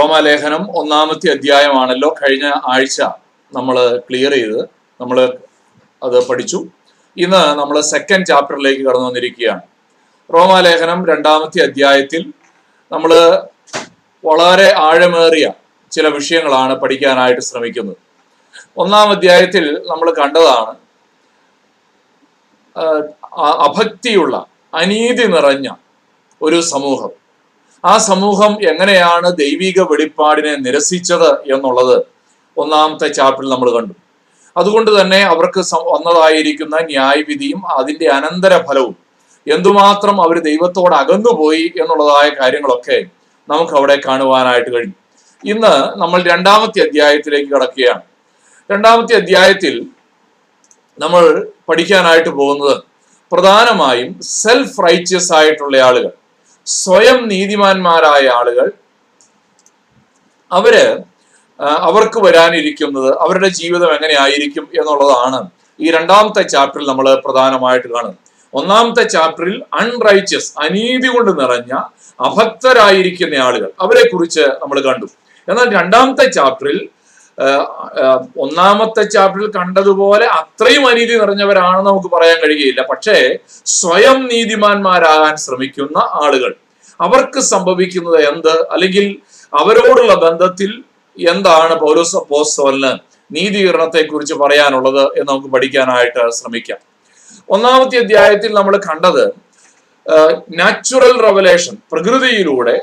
റോമാലേഖനം 1-ാമത്തെ അധ്യായമാണല്ലോ കഴിഞ്ഞ ആഴ്ച നമ്മൾ ക്ലിയർ ചെയ്തത്, നമ്മൾ അത് പഠിച്ചു. ഇന്ന് നമ്മൾ 2nd ചാപ്റ്ററിലേക്ക് കടന്നു വന്നിരിക്കുകയാണ്. റോമാലേഖനം 2-ാമത്തെ അധ്യായത്തിൽ നമ്മൾ വളരെ ആഴമേറിയ ചില വിഷയങ്ങളാണ് പഠിക്കാനായിട്ട് ശ്രമിക്കുന്നത്. 1-ാം അധ്യായത്തിൽ നമ്മൾ കണ്ടതാണ് അഭക്തിയുള്ള, അനീതി നിറഞ്ഞ ഒരു സമൂഹം. ആ സമൂഹം എങ്ങനെയാണ് ദൈവിക വെളിപ്പാടിനെ നിരസിച്ചത് എന്നുള്ളത് 1-ാമത്തെ ചാപ്റ്ററിൽ നമ്മൾ കണ്ടു. അതുകൊണ്ട് തന്നെ അവർക്ക് വന്നതായിരിക്കുന്ന ന്യായവിധിയും അതിൻ്റെ അനന്തര ഫലവും, എന്തുമാത്രം അവർ ദൈവത്തോട് അകന്നുപോയി എന്നുള്ളതായ കാര്യങ്ങളൊക്കെ നമുക്ക് അവിടെ കാണുവാനായിട്ട് കഴിഞ്ഞു. ഇന്ന് നമ്മൾ 2-ാമത്തെ അധ്യായത്തിലേക്ക് കടക്കുകയാണ്. 2-ാമത്തെ അധ്യായത്തിൽ നമ്മൾ പഠിക്കാനായിട്ട് പോകുന്നത് പ്രധാനമായും സെൽഫ് റൈറ്റ്യസ് ആയിട്ടുള്ള ആളുകൾ, സ്വയം നീതിമാന്മാരായ ആളുകൾ, അവർക്ക് വരാനിരിക്കുന്നത്, അവരുടെ ജീവിതം എങ്ങനെയായിരിക്കും എന്നുള്ളതാണ് ഈ 2-ാമത്തെ ചാപ്റ്ററിൽ നമ്മൾ പ്രധാനമായിട്ട് കാണുന്നത്. 1-ാമത്തെ ചാപ്റ്ററിൽ അൺറൈറ്റ്യസ്, അനീതി കൊണ്ട് നിറഞ്ഞ അഭക്തരായിരിക്കുന്ന ആളുകൾ, അവരെ കുറിച്ച് നമ്മൾ കണ്ടു. എന്നാൽ 2-ാമത്തെ ചാപ്റ്ററിൽ 1-ാമത്തെ ചാപ്റ്ററിൽ കണ്ടതുപോലെ അത്രയും അനീതി നിറഞ്ഞവരാണെന്ന് നമുക്ക് പറയാൻ കഴിയുകയില്ല. പക്ഷേ സ്വയം നീതിമാന്മാരാകാൻ ശ്രമിക്കുന്ന ആളുകൾ, അവർക്ക് സംഭവിക്കുന്നത് എന്ത്, അല്ലെങ്കിൽ അവരോടുള്ള ബന്ധത്തിൽ എന്താണ് പൗലോസ് അപ്പോസ്തലന് നീതീകരണത്തെ കുറിച്ച് പറയാനുള്ളത് എന്ന് നമുക്ക് പഠിക്കാനായിട്ട് ശ്രമിക്കാം. 1-ാമത്തെ അധ്യായത്തിൽ നമ്മൾ കണ്ടത് നാച്ചുറൽ റെവലേഷൻ, പ്രകൃതിയിലൂടെ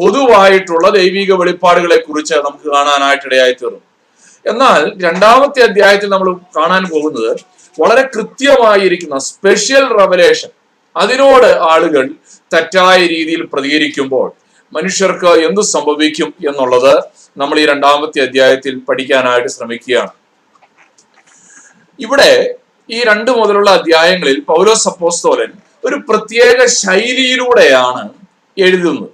പൊതുവായിട്ടുള്ള ദൈവിക വെളിപ്പാടുകളെ കുറിച്ച് നമുക്ക് കാണാനായിട്ടിടയായി തീർന്നു. എന്നാൽ 2-ാമത്തെ അധ്യായത്തിൽ നമ്മൾ കാണാൻ പോകുന്നത് വളരെ കൃത്യമായിരിക്കുന്ന സ്പെഷ്യൽ റെവലേഷൻ. അതിനോട് ആളുകൾ തെറ്റായ രീതിയിൽ പ്രതികരിക്കുമ്പോൾ മനുഷ്യർക്ക് എന്ത് സംഭവിക്കും എന്നുള്ളത് നമ്മൾ ഈ 2-ാമത്തെ അധ്യായത്തിൽ പഠിക്കാനായിട്ട് ശ്രമിക്കുകയാണ്. ഇവിടെ ഈ 2 മുതലുള്ള അധ്യായങ്ങളിൽ പൗലോസ് അപ്പോസ്തലൻ ഒരു പ്രത്യേക ശൈലിയിലൂടെയാണ് എഴുതുന്നത്.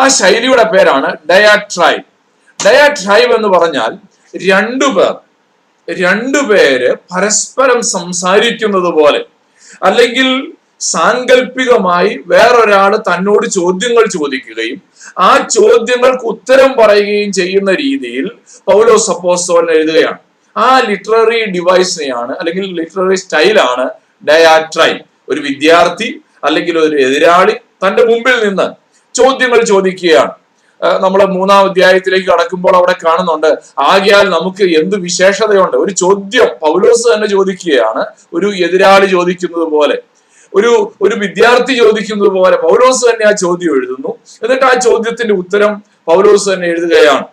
ആ ശൈലിയുടെ പേരാണ് ഡയാട്രൈബ്. ഡയാട്രൈബ് എന്ന് പറഞ്ഞാൽ രണ്ടു പേര് പരസ്പരം സംസാരിക്കുന്നത് പോലെ, അല്ലെങ്കിൽ സാങ്കല്പികമായി വേറൊരാൾ തന്നോട് ചോദ്യങ്ങൾ ചോദിക്കുകയും ആ ചോദ്യങ്ങൾക്ക് ഉത്തരം പറയുകയും ചെയ്യുന്ന രീതിയിൽ പൗലോസ് അപ്പോസ്തലൻ എഴുതുകയാണ്. ആ ലിറ്റററി ഡിവൈസിനെയാണ്, അല്ലെങ്കിൽ ലിറ്റററി സ്റ്റൈലാണ് ഡയാട്രൈബ്. ഒരു വിദ്യാർത്ഥി അല്ലെങ്കിൽ ഒരു എതിരാളി തൻ്റെ മുമ്പിൽ നിന്ന് ചോദ്യങ്ങൾ ചോദിക്കുകയാണ്. നമ്മൾ 3-ാം അധ്യായത്തിലേക്ക് കടക്കുമ്പോൾ അവിടെ കാണുന്നുണ്ട്, ആകയാൽ നമുക്ക് എന്ത് വിശേഷതയുണ്ട്. ഒരു ചോദ്യം പൗലോസ് തന്നെ ചോദിക്കുകയാണ്, ഒരു എതിരാളി ചോദിക്കുന്നത് പോലെ, ഒരു വിദ്യാർത്ഥി ചോദിക്കുന്നത് പോലെ പൗലോസ് തന്നെ ആ ചോദ്യം എഴുതുന്നു. എന്നിട്ട് ആ ചോദ്യത്തിന്റെ ഉത്തരം പൗലോസ് തന്നെ എഴുതുകയാണ്.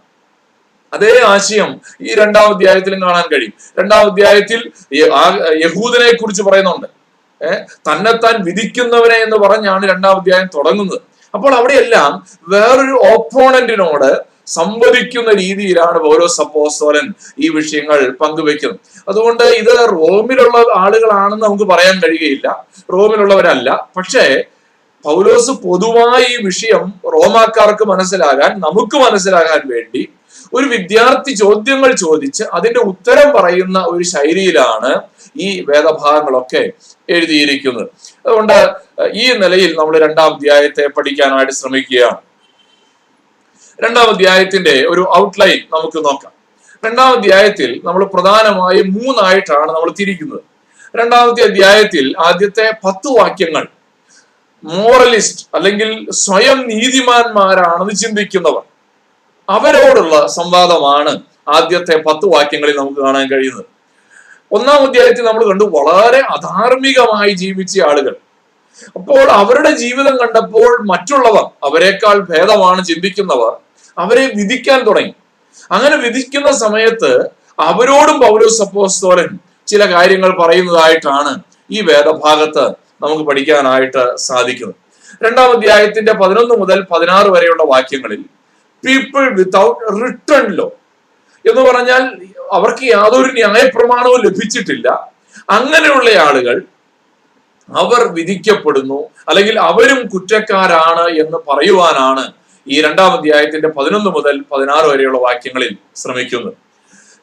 അതേ ആശയം ഈ 2-ാം അധ്യായത്തിലും കാണാൻ കഴിയും. 2-ാം അധ്യായത്തിൽ യഹൂദനെ കുറിച്ച് പറയുന്നുണ്ട്. തന്നെത്താൻ വിധിക്കുന്നവനെ എന്ന് പറഞ്ഞാണ് 2-ാം അധ്യായം തുടങ്ങുന്നത്. അപ്പോൾ അവിടെയെല്ലാം വേറൊരു ഓപ്പോണന്റിനോട് സംവദിക്കുന്ന രീതിയിലാണ് പൗലോസ് അപ്പോസ്തലൻ ഈ വിഷയങ്ങൾ പങ്കുവെക്കുന്നത്. അതുകൊണ്ട് ഇത് റോമിലുള്ള ആളുകളാണെന്ന് നമുക്ക് പറയാൻ കഴിയുകയില്ല, റോമിലുള്ളവരല്ല. പക്ഷേ പൗലോസ് പൊതുവായി ഈ വിഷയം റോമാക്കാർക്ക് മനസ്സിലാകാൻ, നമുക്ക് മനസ്സിലാകാൻ വേണ്ടി ഒരു വിദ്യാർത്ഥി ചോദ്യങ്ങൾ ചോദിച്ച് അതിന്റെ ഉത്തരം പറയുന്ന ഒരു ശൈലിയിലാണ് ഈ വേദഭാഗങ്ങളൊക്കെ എഴുതിയിരിക്കുന്നത്. അതുകൊണ്ട് ഈ നിലയിൽ നമ്മൾ 2-ാം അധ്യായത്തെ പഠിക്കാനായിട്ട് ശ്രമിക്കുകയാണ്. 2-ാം അധ്യായത്തിന്റെ ഒരു ഔട്ട്ലൈൻ നമുക്ക് നോക്കാം. 2-ാം അധ്യായത്തിൽ നമ്മൾ പ്രധാനമായും 3ആയിട്ടാണ് നമ്മൾ തിരിക്കുന്നത്. 2-ാം അധ്യായത്തിൽ ആദ്യത്തെ 10 വാക്യങ്ങൾ മോറലിസ്റ്റ്, അല്ലെങ്കിൽ സ്വയം നീതിമാന്മാരാണെന്ന് ചിന്തിക്കുന്നവർ, അവരോടുള്ള സംവാദമാണ് ആദ്യത്തെ 10 വാക്യങ്ങളിൽ നമുക്ക് കാണാൻ കഴിയുന്നത്. 1-ാം അധ്യായത്തിൽ നമ്മൾ കണ്ടു വളരെ അധാർമികമായി ജീവിച്ച ആളുകൾ. അപ്പോൾ അവരുടെ ജീവിതം കണ്ടപ്പോൾ മറ്റുള്ളവർ, അവരെക്കാൾ ഭേദമാണ് ചിന്തിക്കുന്നവർ, അവരെ വിധിക്കാൻ തുടങ്ങി. അങ്ങനെ വിധിക്കുന്ന സമയത്ത് അവരോടും പൗലോസ് അപ്പോസ്തലൻ ചില കാര്യങ്ങൾ പറയുന്നതായിട്ടാണ് ഈ വേദഭാഗത്ത് നമുക്ക് പഠിക്കാനായിട്ട് സാധിക്കുന്നത്. 2-ാം അധ്യായത്തിന്റെ 11 മുതൽ 16 വരെയുള്ള വാക്യങ്ങളിൽ പീപ്പിൾ വിത്തൗട്ട് റിട്ടൺ ലോ എന്ന് പറഞ്ഞാൽ അവർക്ക് യാതൊരു ന്യായപ്രമാണവും ലഭിച്ചിട്ടില്ല, അങ്ങനെയുള്ള ആളുകൾ അവർ വിധിക്കപ്പെടുന്നു, അല്ലെങ്കിൽ അവരും കുറ്റക്കാരാണ് എന്ന് പറയുവാനാണ് ഈ 2-ാം അധ്യായത്തിന്റെ 11 മുതൽ 16 വരെയുള്ള വാക്യങ്ങളിൽ ശ്രമിക്കുന്നത്.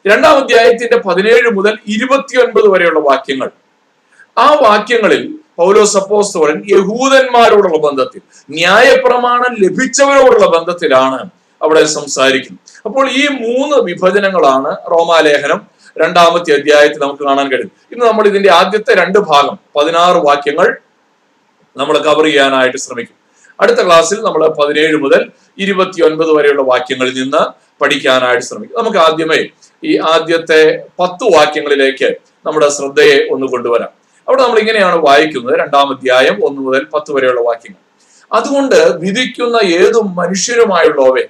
2-ാം അധ്യായത്തിന്റെ 17 മുതൽ 29 വരെയുള്ള വാക്യങ്ങൾ, ആ വാക്യങ്ങളിൽ പൗലോസ് അപ്പോസ്തലൻ യഹൂദന്മാരോടുള്ള ബന്ധത്തിൽ, ന്യായപ്രമാണം ലഭിച്ചവരോടുള്ള ബന്ധത്തിലാണ് അവിടെ സംസാരിക്കുന്നു. അപ്പോൾ ഈ മൂന്ന് വിഭജനങ്ങളാണ് റോമാലേഖനം 2-ാമത്തെ അധ്യായത്തിൽ നമുക്ക് കാണാൻ കഴിയും. ഇന്ന് നമ്മൾ ഇതിന്റെ ആദ്യത്തെ 2 ഭാഗം 16 വാക്യങ്ങൾ നമ്മൾ കവർ ചെയ്യാനായിട്ട് ശ്രമിക്കും. അടുത്ത ക്ലാസ്സിൽ നമ്മൾ 17 മുതൽ 29 വരെയുള്ള വാക്യങ്ങളിൽ നിന്ന് പഠിക്കാനായിട്ട് ശ്രമിക്കും. നമുക്ക് ആദ്യമേ ഈ ആദ്യത്തെ 10 വാക്യങ്ങളിലേക്ക് നമ്മുടെ ശ്രദ്ധയെ ഒന്ന് കൊണ്ടുവരാം. അവിടെ നമ്മൾ ഇങ്ങനെയാണ് വായിക്കുന്നത്, 2-ാം അധ്യായം 1 മുതൽ 10 വരെയുള്ള വാക്യങ്ങൾ. അതുകൊണ്ട് വിധിക്കുന്ന ഏതു മനുഷ്യരുമായുള്ളവേ,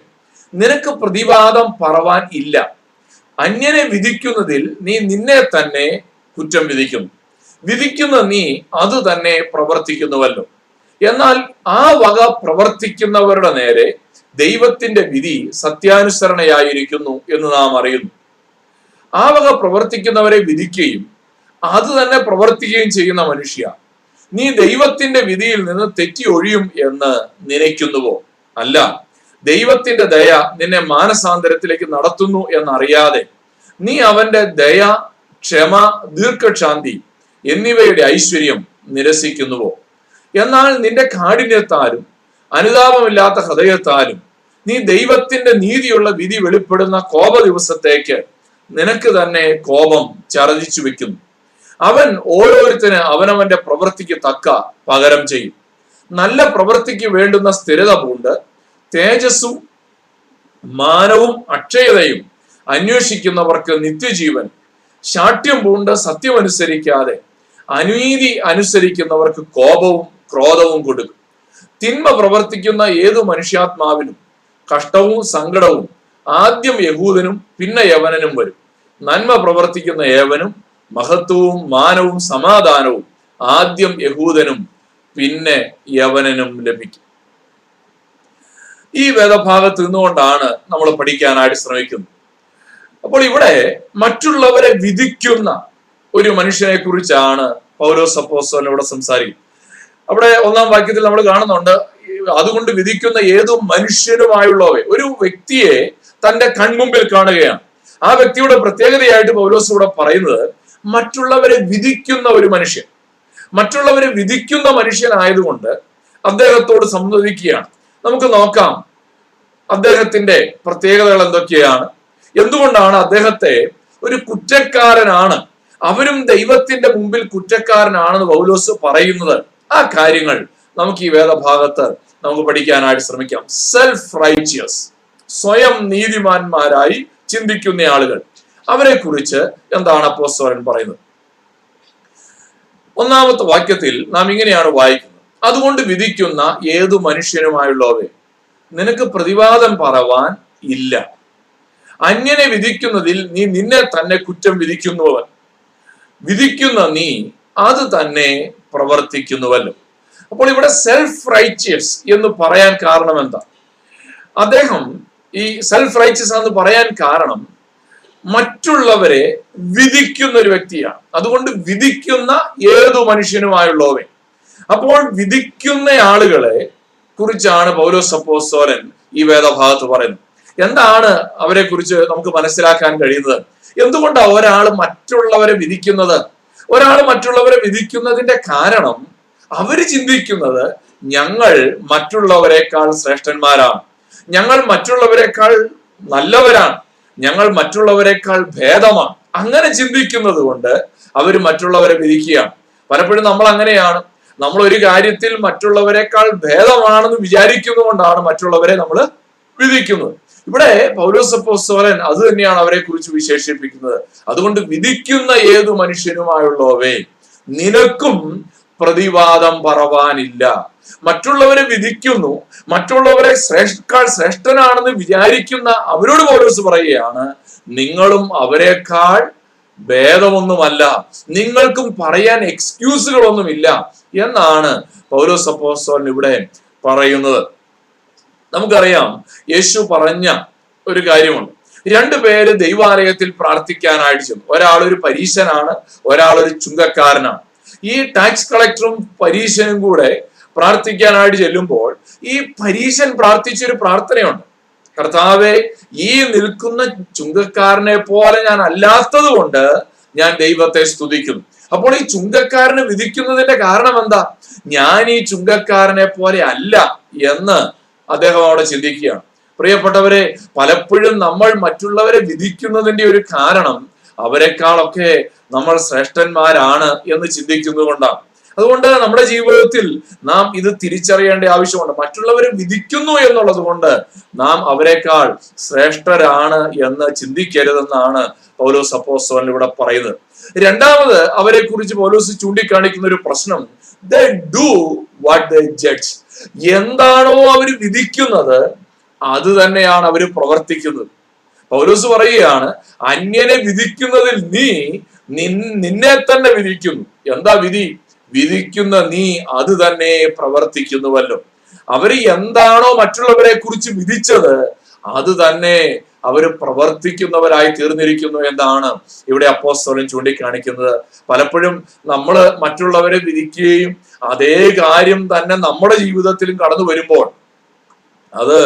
നിനക്ക് പ്രതിവാദം പറവാൻ ഇല്ല. അന്യനെ വിധിക്കുന്നതിൽ നീ നിന്നെ തന്നെ കുറ്റം വിധിക്കുന്നു, വിധിക്കുന്ന നീ അത് തന്നെ പ്രവർത്തിക്കുന്നുവല്ലോ. എന്നാൽ ആ വക പ്രവർത്തിക്കുന്നവരുടെ നേരെ ദൈവത്തിന്റെ വിധി സത്യാനുസരണയായിരിക്കുന്നു എന്ന് നാം അറിയുന്നു. ആ വക പ്രവർത്തിക്കുന്നവരെ വിധിക്കുകയും അത് തന്നെ പ്രവർത്തിക്കുകയും ചെയ്യുന്ന മനുഷ്യ, നീ ദൈവത്തിന്റെ വിധിയിൽ നിന്ന് തെറ്റി ഒഴിയും എന്ന് നനയ്ക്കുന്നുവോ? അല്ല, ദൈവത്തിന്റെ ദയ നിന്നെ മാനസാന്തരത്തിലേക്ക് നടത്തുന്നു എന്നറിയാതെ നീ അവന്റെ ദയ, ക്ഷമ, ദീർഘശാന്തി എന്നിവയുടെ ഐശ്വര്യം നിരസിക്കുന്നുവോ? എന്നാൽ നിന്റെ കാഠിന്യത്താലും അനുതാപമില്ലാത്ത ഹൃദയത്താലും നീ ദൈവത്തിന്റെ നീതിയുള്ള വിധി വെളിപ്പെടുന്ന കോപ ദിവസത്തേക്ക് നിനക്ക് തന്നെ കോപം ചർജിച്ചു വെക്കുന്നു. അവൻ ഓരോരുത്തന് അവനവന്റെ പ്രവൃത്തിക്ക് തക്ക പകരം ചെയ്യും. നല്ല പ്രവൃത്തിക്ക് വേണ്ടുന്ന സ്ഥിരത പൂണ്ട് തേജസ്സും മാനവും അക്ഷയതയും അന്വേഷിക്കുന്നവർക്ക് നിത്യജീവൻ. ശാഠ്യം പൂണ്ട് സത്യമനുസരിക്കാതെ അനീതി അനുസരിക്കുന്നവർക്ക് കോപവും ക്രോധവും കൊടുക്കും. തിന്മ പ്രവർത്തിക്കുന്ന ഏതു മനുഷ്യാത്മാവിനും കഷ്ടവും സങ്കടവും ആദ്യം യഹൂദനും പിന്നെ യവനനും വരും. നന്മ പ്രവർത്തിക്കുന്ന ഏവനും മഹത്വവും മാനവും സമാധാനവും ആദ്യം യഹൂദനും പിന്നെ യവനനും ലഭിക്കും. ഈ വേദഭാഗത്ത് നിന്നുകൊണ്ടാണ് നമ്മൾ പഠിക്കാനായിട്ട് ശ്രമിക്കുന്നത്. അപ്പോൾ ഇവിടെ മറ്റുള്ളവരെ വിധിക്കുന്ന ഒരു മനുഷ്യനെ കുറിച്ചാണ് പൗലോസ് അപ്പോസ്തലൻ ഇവിടെ സംസാരിക്കുന്നത്. അവിടെ 1-ാം വാക്യത്തിൽ നമ്മൾ കാണുന്നുണ്ട്, അതുകൊണ്ട് വിധിക്കുന്ന ഏതു മനുഷ്യനുമായുള്ളവയെ. ഒരു വ്യക്തിയെ തന്റെ കൺമുമ്പിൽ കാണുകയാണ്. ആ വ്യക്തിയുടെ പ്രത്യേകതയായിട്ട് പൗലോസ് ഇവിടെ പറയുന്നത് മറ്റുള്ളവരെ വിധിക്കുന്ന ഒരു മനുഷ്യൻ. മറ്റുള്ളവരെ വിധിക്കുന്ന മനുഷ്യനായതുകൊണ്ട് അദ്ദേഹത്തോട് സംവദിക്കുകയാണ്. നമുക്ക് നോക്കാം അദ്ദേഹത്തിന്റെ പ്രത്യേകതകൾ എന്തൊക്കെയാണ്, എന്തുകൊണ്ടാണ് അദ്ദേഹത്തെ ഒരു കുറ്റക്കാരനാണ്, അവനും ദൈവത്തിന്റെ മുമ്പിൽ കുറ്റക്കാരനാണെന്ന് പൗലോസ് പറയുന്നത്. ആ കാര്യങ്ങൾ നമുക്ക് ഈ വേദഭാഗത്ത് നമുക്ക് പഠിക്കാനായിട്ട് ശ്രമിക്കാം. സെൽഫ് റൈറ്റിയസ്, സ്വയം നീതിമാന്മാരായി ചിന്തിക്കുന്ന ആളുകൾ, അവരെ കുറിച്ച് എന്താണ് അപ്പോസ്തലൻ പറയുന്നത്? 1-ാമത്തെ വാക്യത്തിൽ നാം ഇങ്ങനെയാണ് വായിക്കുന്നത്, അതുകൊണ്ട് വിധിക്കുന്ന ഏതു മനുഷ്യനുമായുള്ളവേ, നിനക്ക് പ്രതിവാദം പറവാൻ ഇല്ല. അന്യനെ വിധിക്കുന്നതിൽ നീ നിന്നെ തന്നെ കുറ്റം വിധിക്കുന്നവൻ, വിധിക്കുന്ന നീ അത് തന്നെ പ്രവർത്തിക്കുന്നുവല്ലോ. അപ്പോൾ ഇവിടെ സെൽഫ് റൈറ്റിയസ് എന്ന് പറയാൻ കാരണം എന്താ? അദ്ദേഹം ഈ സെൽഫ് റൈറ്റിയസ് എന്ന് പറയാൻ കാരണം മറ്റുള്ളവരെ വിധിക്കുന്ന ഒരു വ്യക്തിയാണ്. അതുകൊണ്ട് വിധിക്കുന്ന ഏതു മനുഷ്യനുമായുള്ളവൻ. അപ്പോൾ വിധിക്കുന്ന ആളുകളെ കുറിച്ചാണ് പൗലോസ് അപ്പോസ്തലൻ ഈ വേദഭാഗത്ത് പറയുന്നത്. എന്താണ് അവരെ കുറിച്ച് നമുക്ക് മനസ്സിലാക്കാൻ കഴിയുന്നത്? എന്തുകൊണ്ടാണ് ഒരാൾ മറ്റുള്ളവരെ വിധിക്കുന്നത്? ഒരാൾ മറ്റുള്ളവരെ വിധിക്കുന്നതിന്റെ കാരണം അവര് ചിന്തിക്കുന്നത് ഞങ്ങൾ മറ്റുള്ളവരെക്കാൾ ശ്രേഷ്ഠന്മാരാണ്, ഞങ്ങൾ മറ്റുള്ളവരെക്കാൾ നല്ലവരാണ്, ഞങ്ങൾ മറ്റുള്ളവരെക്കാൾ ഭേദമാണ്. അങ്ങനെ ചിന്തിക്കുന്നത് കൊണ്ട് അവർ മറ്റുള്ളവരെ വിധിക്കുകയാണ്. പലപ്പോഴും നമ്മൾ അങ്ങനെയാണ്. നമ്മൾ ഒരു കാര്യത്തിൽ മറ്റുള്ളവരെക്കാൾ ഭേദമാണെന്ന് വിചാരിക്കുന്നതുകൊണ്ടാണ് മറ്റുള്ളവരെ നമ്മൾ വിധിക്കുന്നത്. ഇവിടെ പൗലോസ് അപ്പോസ്തലൻ അത് തന്നെയാണ് അവരെ കുറിച്ച് വിശേഷിപ്പിക്കുന്നത്. അതുകൊണ്ട് വിധിക്കുന്ന ഏതു മനുഷ്യനുമായുള്ളവേ, നിനക്കും പ്രതിവാദം പറവാനില്ല. മറ്റുള്ളവരെ വിധിക്കുന്നു, മറ്റുള്ളവരെ ശ്രേഷ്ഠനാണെന്ന് വിചാരിക്കുന്ന അവരോട് പൗലോസ് പറയുകയാണ്, നിങ്ങളും അവരെക്കാൾ ഭേദമൊന്നുമല്ല, നിങ്ങൾക്കും പറയാൻ എക്സ്ക്യൂസുകളൊന്നുമില്ല എന്നാണ് പൗലോസ് അപ്പോസ്തലൻ ഇവിടെ പറയുന്നത്. നമുക്കറിയാം, യേശു പറഞ്ഞ ഒരു കാര്യമുണ്ട്. 2 പേര് ദൈവാലയത്തിൽ പ്രാർത്ഥിക്കാനായിട്ട് ചെന്നു. ഒരാൾ ഒരു പരീശനാണ്, ഒരാൾ ഒരു ചുങ്കക്കാരനാണ്. ഈ ടാക്സ് കളക്ടറും പരീശനും കൂടെ പ്രാർത്ഥിക്കാനായിട്ട് ചെല്ലുമ്പോൾ ഈ പരീശൻ പ്രാർത്ഥിച്ചൊരു പ്രാർത്ഥനയുണ്ട്, കർത്താവേ, ഈ നിൽക്കുന്ന ചുങ്കക്കാരനെ പോലെ ഞാൻ അല്ലാത്തത് കൊണ്ട് ഞാൻ ദൈവത്തെ സ്തുതിക്കുന്നു. അപ്പോൾ ഈ ചുങ്കക്കാരനെ വിധിക്കുന്നതിന്റെ കാരണം എന്താ? ഞാൻ ഈ ചുങ്കക്കാരനെ പോലെ അല്ല എന്ന് അദ്ദേഹം അവിടെ ചിന്തിക്കുകയാണ്. പ്രിയപ്പെട്ടവരെ, പലപ്പോഴും നമ്മൾ മറ്റുള്ളവരെ വിധിക്കുന്നതിന്റെ ഒരു കാരണം അവരെക്കാളൊക്കെ നമ്മൾ ശ്രേഷ്ഠന്മാരാണ് എന്ന് ചിന്തിക്കുന്നത് കൊണ്ടാണ്. അതുകൊണ്ട് നമ്മുടെ ജീവിതത്തിൽ നാം ഇത് തിരിച്ചറിയേണ്ട ആവശ്യമുണ്ട്. മറ്റുള്ളവരെ വിധിക്കുന്നു എന്നുള്ളത് കൊണ്ട് നാം അവരെക്കാൾ ശ്രേഷ്ഠരാണ് എന്ന് ചിന്തിക്കരുതെന്നാണ് പൗലോസ് അപ്പോസ്തലൻ ഇവിടെ പറയുന്നത്. രണ്ടാമത്, അവരെ കുറിച്ച് പൗലോസ് ചൂണ്ടിക്കാണിക്കുന്ന ഒരു പ്രശ്നം, they do what they judge. എന്താണോ അവർ വിധിക്കുന്നത് അത് തന്നെയാണ് അവർ പ്രവർത്തിക്കുന്നത്. പൗലോസ് പറയുകയാണ്, അന്യനെ വിധിക്കുന്നതിൽ നീ നിന്നെ തന്നെ വിധിക്കുന്നു. എന്താ വിധി? വിധിക്കുന്ന നീ അത് തന്നെ പ്രവർത്തിക്കുന്നുവല്ലോ. അവര് എന്താണോ മറ്റുള്ളവരെ കുറിച്ച് വിധിച്ചത് അത് തന്നെ അവർ പ്രവർത്തിക്കുന്നവരായി തീർന്നിരിക്കുന്നു എന്നാണ് ഇവിടെ അപ്പോസ്തലൻ ചൂണ്ടിക്കാണിക്കുന്നത്. പലപ്പോഴും നമ്മൾ മറ്റുള്ളവരെ വിധിക്കുകയും അതേ കാര്യം തന്നെ നമ്മുടെ ജീവിതത്തിലും കടന്നു വരുമ്പോൾ അത്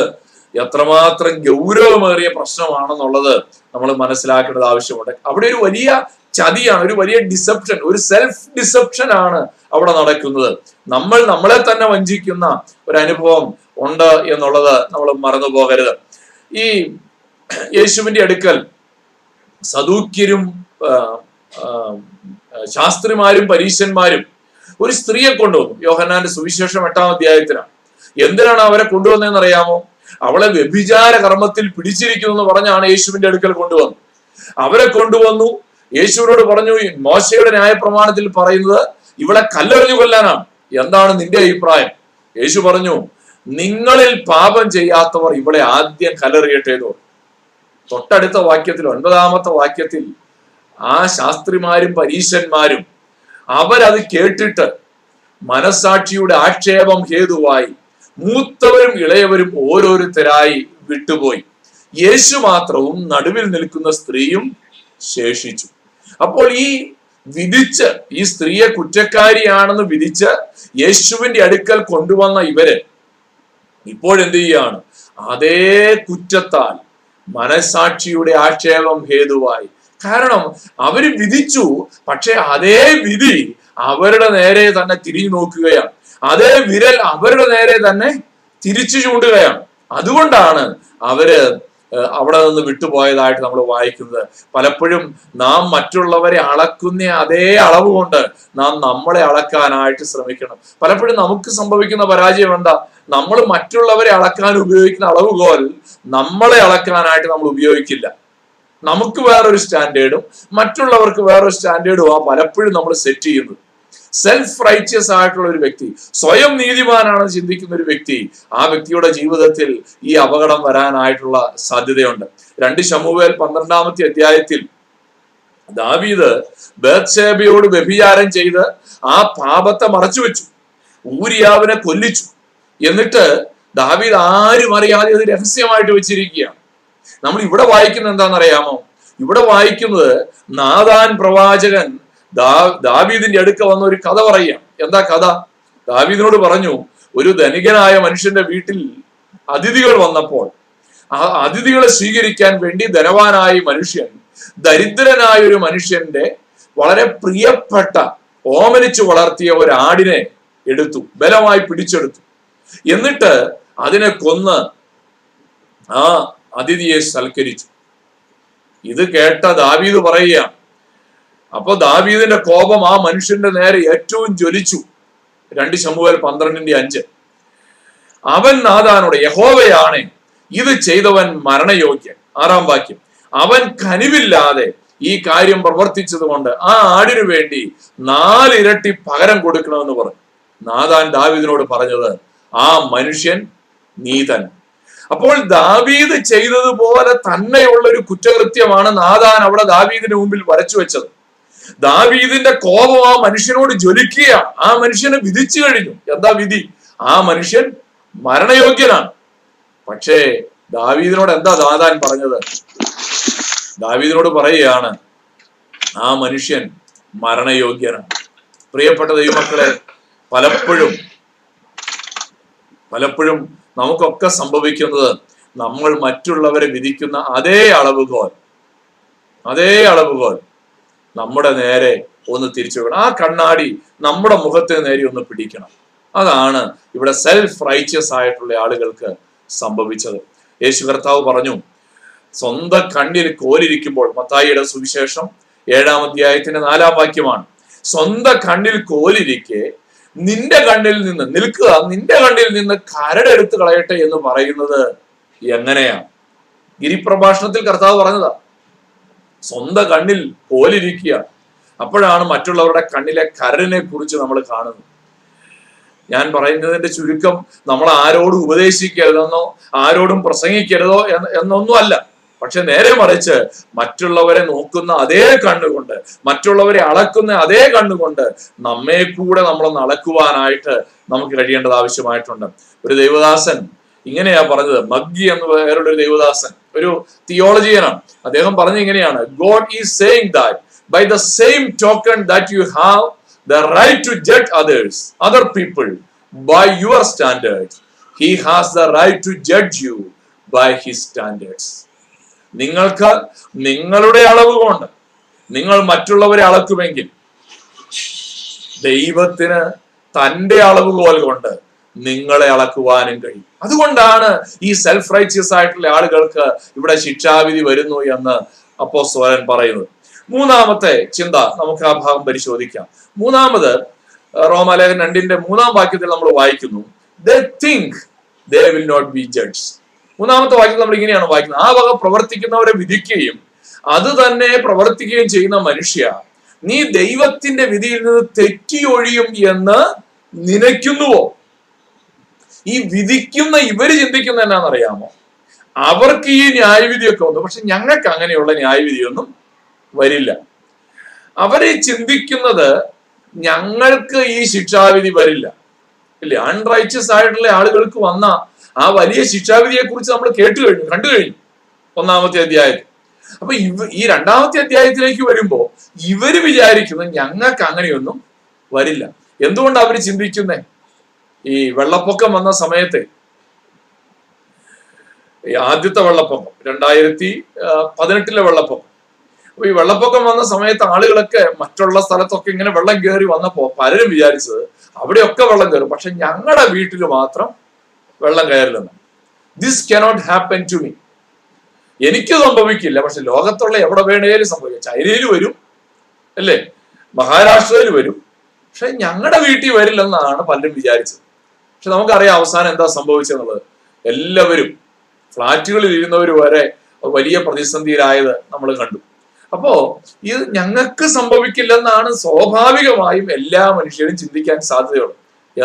എത്രമാത്രം ഗൗരവമേറിയ പ്രശ്നമാണെന്നുള്ളത് നമ്മൾ മനസ്സിലാക്കേണ്ടത് ആവശ്യമുണ്ട്. അവിടെ ഒരു വലിയ ചതിയാണ്, ഒരു വലിയ ഡിസെപ്ഷൻ, ഒരു സെൽഫ് ഡിസെപ്ഷൻ ആണ് അവിടെ നടക്കുന്നത്. നമ്മൾ നമ്മളെ തന്നെ വഞ്ചിക്കുന്ന ഒരു അനുഭവം ഉണ്ട് എന്നുള്ളത് നമ്മൾ മറന്നു പോകരുത്. ഈ യേശുവിന്റെ അടുക്കൽ സദൂക്യരും ശാസ്ത്രിമാരും പരീശന്മാരും ഒരു സ്ത്രീയെ കൊണ്ടുവന്നു. യോഹന്നാന്റെ സുവിശേഷം 8-ാം അധ്യായത്തിലാണ്. എന്തിനാണ് അവരെ കൊണ്ടുവന്നതെന്ന് അറിയാമോ? അവളെ വ്യഭിചാര കർമ്മത്തിൽ പിടിച്ചിരിക്കുന്നു എന്ന് പറഞ്ഞാണ് യേശുവിന്റെ അടുക്കൽ കൊണ്ടുവന്നു. അവരെ കൊണ്ടുവന്നു യേശുവിനോട് പറഞ്ഞു, മോശയുടെ ന്യായപ്രമാണത്തിൽ പറയുന്നത് ഇവളെ കല്ലെറിഞ്ഞു കൊല്ലാനാണ്, എന്താണ് നിന്റെ അഭിപ്രായം? യേശു പറഞ്ഞു, നിങ്ങളിൽ പാപം ചെയ്യാത്തവർ ഇവളെ ആദ്യം കല്ലെറിയട്ടെ എന്ന് പറഞ്ഞു. തൊട്ടടുത്ത വാക്യത്തിൽ 9-ാമത്തെ വാക്യത്തിൽ ആ ശാസ്ത്രിമാരും പരീശന്മാരും അവരത് കേട്ടിട്ട് മനസാക്ഷിയുടെ ആക്ഷേപം ഹേതുവായി മൂത്തവരും ഇളയവരും ഓരോരുത്തരായി വിട്ടുപോയി. യേശു മാത്രവും നടുവിൽ നിൽക്കുന്ന സ്ത്രീയും ശേഷിച്ചു. അപ്പോൾ ഈ വിധിച്ച്, ഈ സ്ത്രീയെ കുറ്റക്കാരിയാണെന്ന് വിധിച്ച് യേശുവിന്റെ അടുക്കൽ കൊണ്ടുവന്ന ഇവര് ഇപ്പോഴെന്ത് ചെയ്യാണ്? അതേ കുറ്റത്താൽ മനസാക്ഷിയുടെ ആക്ഷേപം ഹേതുവായി. കാരണം അവര് വിധിച്ചു, പക്ഷെ അതേ വിധി അവരുടെ നേരെ തന്നെ തിരിഞ്ഞു നോക്കുകയാണ്, അതേ വിരൽ അവരുടെ നേരെ തന്നെ തിരിച്ചു ചൂണ്ടുകയാണ്. അതുകൊണ്ടാണ് അവര് അവിടെ നിന്ന് വിട്ടുപോയതായിട്ട് നമ്മൾ വായിക്കുന്നത്. പലപ്പോഴും നാം മറ്റുള്ളവരെ അളക്കുന്ന അതേ അളവ് കൊണ്ട് നാം നമ്മളെ അളക്കാനായിട്ട് ശ്രമിക്കണം. പലപ്പോഴും നമുക്ക് സംഭവിക്കുന്ന പരാജയം എന്താ? നമ്മൾ മറ്റുള്ളവരെ അളക്കാൻ ഉപയോഗിക്കുന്ന അളവുകോൽ നമ്മളെ അളക്കാനായിട്ട് നമ്മൾ ഉപയോഗിക്കില്ല. നമുക്ക് വേറൊരു സ്റ്റാൻഡേർഡും മറ്റുള്ളവർക്ക് വേറൊരു സ്റ്റാൻഡേർഡും ആ പലപ്പോഴും നമ്മൾ സെറ്റ് ചെയ്യുന്നത്. സെൽഫ് റൈറ്റ്യസ് ആയിട്ടുള്ള ഒരു വ്യക്തി, സ്വയം നീതിമാനാണെന്ന് ചിന്തിക്കുന്ന ഒരു വ്യക്തി, ആ വ്യക്തിയുടെ ജീവിതത്തിൽ ഈ അപകടം വരാനായിട്ടുള്ള സാധ്യതയുണ്ട്. 2 ശമൂവേൽ 12-ാമത്തെ അധ്യായത്തിൽ ദാവീദ് ബത്ശേബയോട് വ്യഭിചാരം ചെയ്ത് ആ പാപത്തെ മറച്ചുവെച്ചു, ഊരിയാവിനെ കൊല്ലിച്ചു. എന്നിട്ട് ദാവീദ് ആരും അറിയാതെ അത് രഹസ്യമായിട്ട് വെച്ചിരിക്കുകയാണ്. നമ്മൾ ഇവിടെ വായിക്കുന്നത് എന്താണെന്നറിയാമോ? ഇവിടെ വായിക്കുന്നത് നാദാൻ പ്രവാചകൻ ദാവീദിന്റെ അടുക്ക വന്ന ഒരു കഥ പറയാം. എന്താ കഥ? ദാവീദിനോട് പറഞ്ഞു, ഒരു ധനികനായ മനുഷ്യന്റെ വീട്ടിൽ അതിഥികൾ വന്നപ്പോൾ ആ അതിഥികളെ സ്വീകരിക്കാൻ വേണ്ടി ധനവാനായ മനുഷ്യൻ ദരിദ്രനായ ഒരു മനുഷ്യന്റെ വളരെ പ്രിയപ്പെട്ട, ഓമനിച്ചു വളർത്തിയ ഒരാടിനെ എടുത്തു, ബലമായി പിടിച്ചെടുത്തു. എന്നിട്ട് അതിനെ കൊന്ന് ആ അതിഥിയെ സൽക്കരിച്ചു. ഇത് കേട്ട ദാവീദ് പറയുകയാണ്, അപ്പൊ ദാവീദിന്റെ കോപം ആ മനുഷ്യന്റെ നേരെ ഏറ്റവും ജ്വലിച്ചു. 2 ശമൂവേൽ 12:5. അവൻ നാദാനോട്, യഹോവയാണേ ഇത് ചെയ്തവൻ മരണയോഗ്യൻ. 6-ാം വാക്യം. അവൻ കനിവില്ലാതെ ഈ കാര്യം പ്രവർത്തിച്ചത് കൊണ്ട് ആ ആടിനു വേണ്ടി 4 ഇരട്ടി പകരം കൊടുക്കണമെന്ന് പറഞ്ഞു. നാദാൻ ദാവീദിനോട് പറഞ്ഞത്, ആ മനുഷ്യൻ നീ തന്നെ. അപ്പോൾ ദാവീദ് ചെയ്തതുപോലെ തന്നെയുള്ള ഒരു കുറ്റകൃത്യമാണ് നാദാൻ അവിടെ ദാവീദിന് മുമ്പിൽ വരച്ചു വെച്ചത്. ദാവീദിന്റെ കോപം ആ മനുഷ്യനോട് ജ്വലിക്കുകയാണ്. ആ മനുഷ്യനെ വിധിച്ചു കഴിഞ്ഞു. എന്താ വിധി? ആ മനുഷ്യൻ മരണയോഗ്യനാണ്. പക്ഷേ ദാവീദിനോട് എന്താ നാദാൻ പറഞ്ഞത്? ദാവീദിനോട് പറയുകയാണ്, ആ മനുഷ്യൻ മരണയോഗ്യനാണ്. പ്രിയപ്പെട്ട ദൈവമക്കളെ, പലപ്പോഴും നമുക്കൊക്കെ സംഭവിക്കുന്നത് നമ്മൾ മറ്റുള്ളവരെ വിധിക്കുന്ന അതേ അളവുകോൽ നമ്മുടെ നേരെ ഒന്ന് തിരിച്ചു വെക്കണം. ആ കണ്ണാടി നമ്മുടെ മുഖത്തിന് നേരെ ഒന്ന് പിടിക്കണം. അതാണ് ഇവിടെ സെൽഫ് റൈറ്റ്യസ് ആയിട്ടുള്ള ആളുകൾക്ക് സംഭവിച്ചത്. യേശു കർത്താവ് പറഞ്ഞു, സ്വന്തം കണ്ണിൽ കോലിരിക്കുമ്പോൾ, മത്തായിയുടെ സുവിശേഷം 7-ാം അധ്യായത്തിന്റെ 4-ാം വാക്യമാണ്, സ്വന്തം കണ്ണിൽ കോലിരിക്കെ നിന്റെ കണ്ണിൽ നിന്ന് നിൽക്കുക, നിന്റെ കണ്ണിൽ നിന്ന് കരടെടുത്ത് കളയട്ടെ എന്ന് പറയുന്നത് എങ്ങനെയാ? ഗിരിപ്രഭാഷണത്തിൽ കർത്താവ് പറഞ്ഞതാ, സ്വന്തം കണ്ണിൽ കോലിരിക്കുക. അപ്പോഴാണ് മറ്റുള്ളവരുടെ കണ്ണിലെ കരടിനെ കുറിച്ച് നമ്മൾ കാണുന്നത്. ഞാൻ പറയുന്നതിന്റെ ചുരുക്കം, നമ്മൾ ആരോടും ഉപദേശിക്കരുതെന്നോ ആരോടും പ്രസംഗിക്കരുതോ എന്നൊന്നും അല്ല. പക്ഷെ നേരെ മറിച്ച്, മറ്റുള്ളവരെ നോക്കുന്ന അതേ കണ്ണുകൊണ്ട്, മറ്റുള്ളവരെ അളക്കുന്ന അതേ കണ്ണുകൊണ്ട് നമ്മെ കൂടെ നമ്മളൊന്ന് അളക്കുവാനായിട്ട് നമുക്ക് കഴിയേണ്ടത് ആവശ്യമായിട്ടുണ്ട്. ഒരു ദൈവദാസൻ ഇങ്ങനെയാ പറഞ്ഞത്, മഗ്ഗി എന്ന് പേരുള്ളൊരു ദൈവദാസൻ, ഒരു തിയോളജിയനാണ്. അദ്ദേഹം പറഞ്ഞ ഇങ്ങനെയാണ്, God is saying that by the same token that you have the right to judge other people by your standards, he has the right to judge you by his standards. നിങ്ങൾക്ക് നിങ്ങളുടെ അളവ് കൊണ്ട് നിങ്ങൾ മറ്റുള്ളവരെ അളക്കുമെങ്കിൽ, ദൈവത്തിന് തൻ്റെ അളവുകോൽ കൊണ്ട് നിങ്ങളെ അളക്കുവാനും കഴിയും. അതുകൊണ്ടാണ് ഈ സെൽഫ് റൈറ്റ്യസ് ആയിട്ടുള്ള ആളുകൾക്ക് ഇവിടെ ശിക്ഷാവിധി വരുന്നു എന്ന് അപ്പോസ്തലൻ പറയുന്നത്. മൂന്നാമത്തെ ചിന്ത നമുക്ക് ആ ഭാഗം പരിശോധിക്കാം. മൂന്നാമത്, റോമാലേഖനം 2-ന്റെ 3-ാം വാക്യത്തിൽ നമ്മൾ വായിക്കുന്നു, they think they will not be judged. 3-ാമത്തെ വാക്യത്തിൽ നമ്മൾ ഇങ്ങനെയാണ് വായിക്കുന്നത്, ആ വക പ്രവർത്തിക്കുന്നവരെ വിധിക്കുകയും അത് തന്നെ പ്രവർത്തിക്കുകയും ചെയ്യുന്ന മനുഷ്യ, നീ ദൈവത്തിന്റെ വിധിയിൽ നിന്ന് തെറ്റിയൊഴിയും എന്ന് നിനയ്ക്കുന്നുവോ. ഈ വിധിക്കുന്ന ഇവര് ചിന്തിക്കുന്ന എന്നാണെന്നറിയാമോ, അവർക്ക് ഈ ന്യായവിധിയൊക്കെ വന്നു, പക്ഷെ ഞങ്ങൾക്ക് അങ്ങനെയുള്ള ന്യായവിധിയൊന്നും വരില്ല. അവരെ ചിന്തിക്കുന്നത് ഞങ്ങൾക്ക് ഈ ശിക്ഷാവിധി വരില്ല. ഇല്ല, അൺറൈച്ചസ് ആയിട്ടുള്ള ആളുകൾക്ക് വന്ന ആ വലിയ ശിക്ഷാവിധിയെ കുറിച്ച് നമ്മൾ കണ്ടു കഴിഞ്ഞു 1-ാമത്തെ അധ്യായത്തിൽ. അപ്പൊ ഈ 2-ാമത്തെ അധ്യായത്തിലേക്ക് വരുമ്പോ ഇവര് വിചാരിക്കുന്നത് ഞങ്ങൾക്ക് അങ്ങനെയൊന്നും വരില്ല. എന്തുകൊണ്ട് അവര് ചിന്തിക്കുന്നേ? ഈ വെള്ളപ്പൊക്കം വന്ന സമയത്ത്, ഈ ആദ്യത്തെ വെള്ളപ്പൊക്കം 2018-ലെ വെള്ളപ്പൊക്കം, അപ്പൊ ഈ വെള്ളപ്പൊക്കം വന്ന സമയത്ത് ആളുകളൊക്കെ മറ്റുള്ള സ്ഥലത്തൊക്കെ ഇങ്ങനെ വെള്ളം കയറി വന്നപ്പോ പലരും വിചാരിച്ചത് അവിടെയൊക്കെ വെള്ളം കയറും, പക്ഷെ ഞങ്ങളുടെ വീട്ടിൽ മാത്രം വെള്ളം കയറില്ലെന്ന്. This cannot happen to me, എനിക്ക് സംഭവിക്കില്ല, പക്ഷെ ലോകത്തുള്ള എവിടെ വേണേലും സംഭവിക്കാം. ചൈനയിൽ വരും, അല്ലേ, മഹാരാഷ്ട്രയിൽ വരും, പക്ഷെ ഞങ്ങളുടെ വീട്ടിൽ വരില്ലെന്നാണ് പലരും വിചാരിച്ചത്. പക്ഷെ നമുക്കറിയാം അവസാനം എന്താ സംഭവിച്ചെന്നുള്ളത്. എല്ലാവരും, ഫ്ലാറ്റുകളിൽ ഇരുന്നവർ വരെ വലിയ പ്രതിസന്ധിയിലായത് നമ്മൾ കണ്ടു. അപ്പോ ഇത് ഞങ്ങൾക്ക് സംഭവിക്കില്ലെന്നാണ് സ്വാഭാവികമായും എല്ലാ മനുഷ്യരും ചിന്തിക്കാൻ സാധ്യതയുള്ളത്.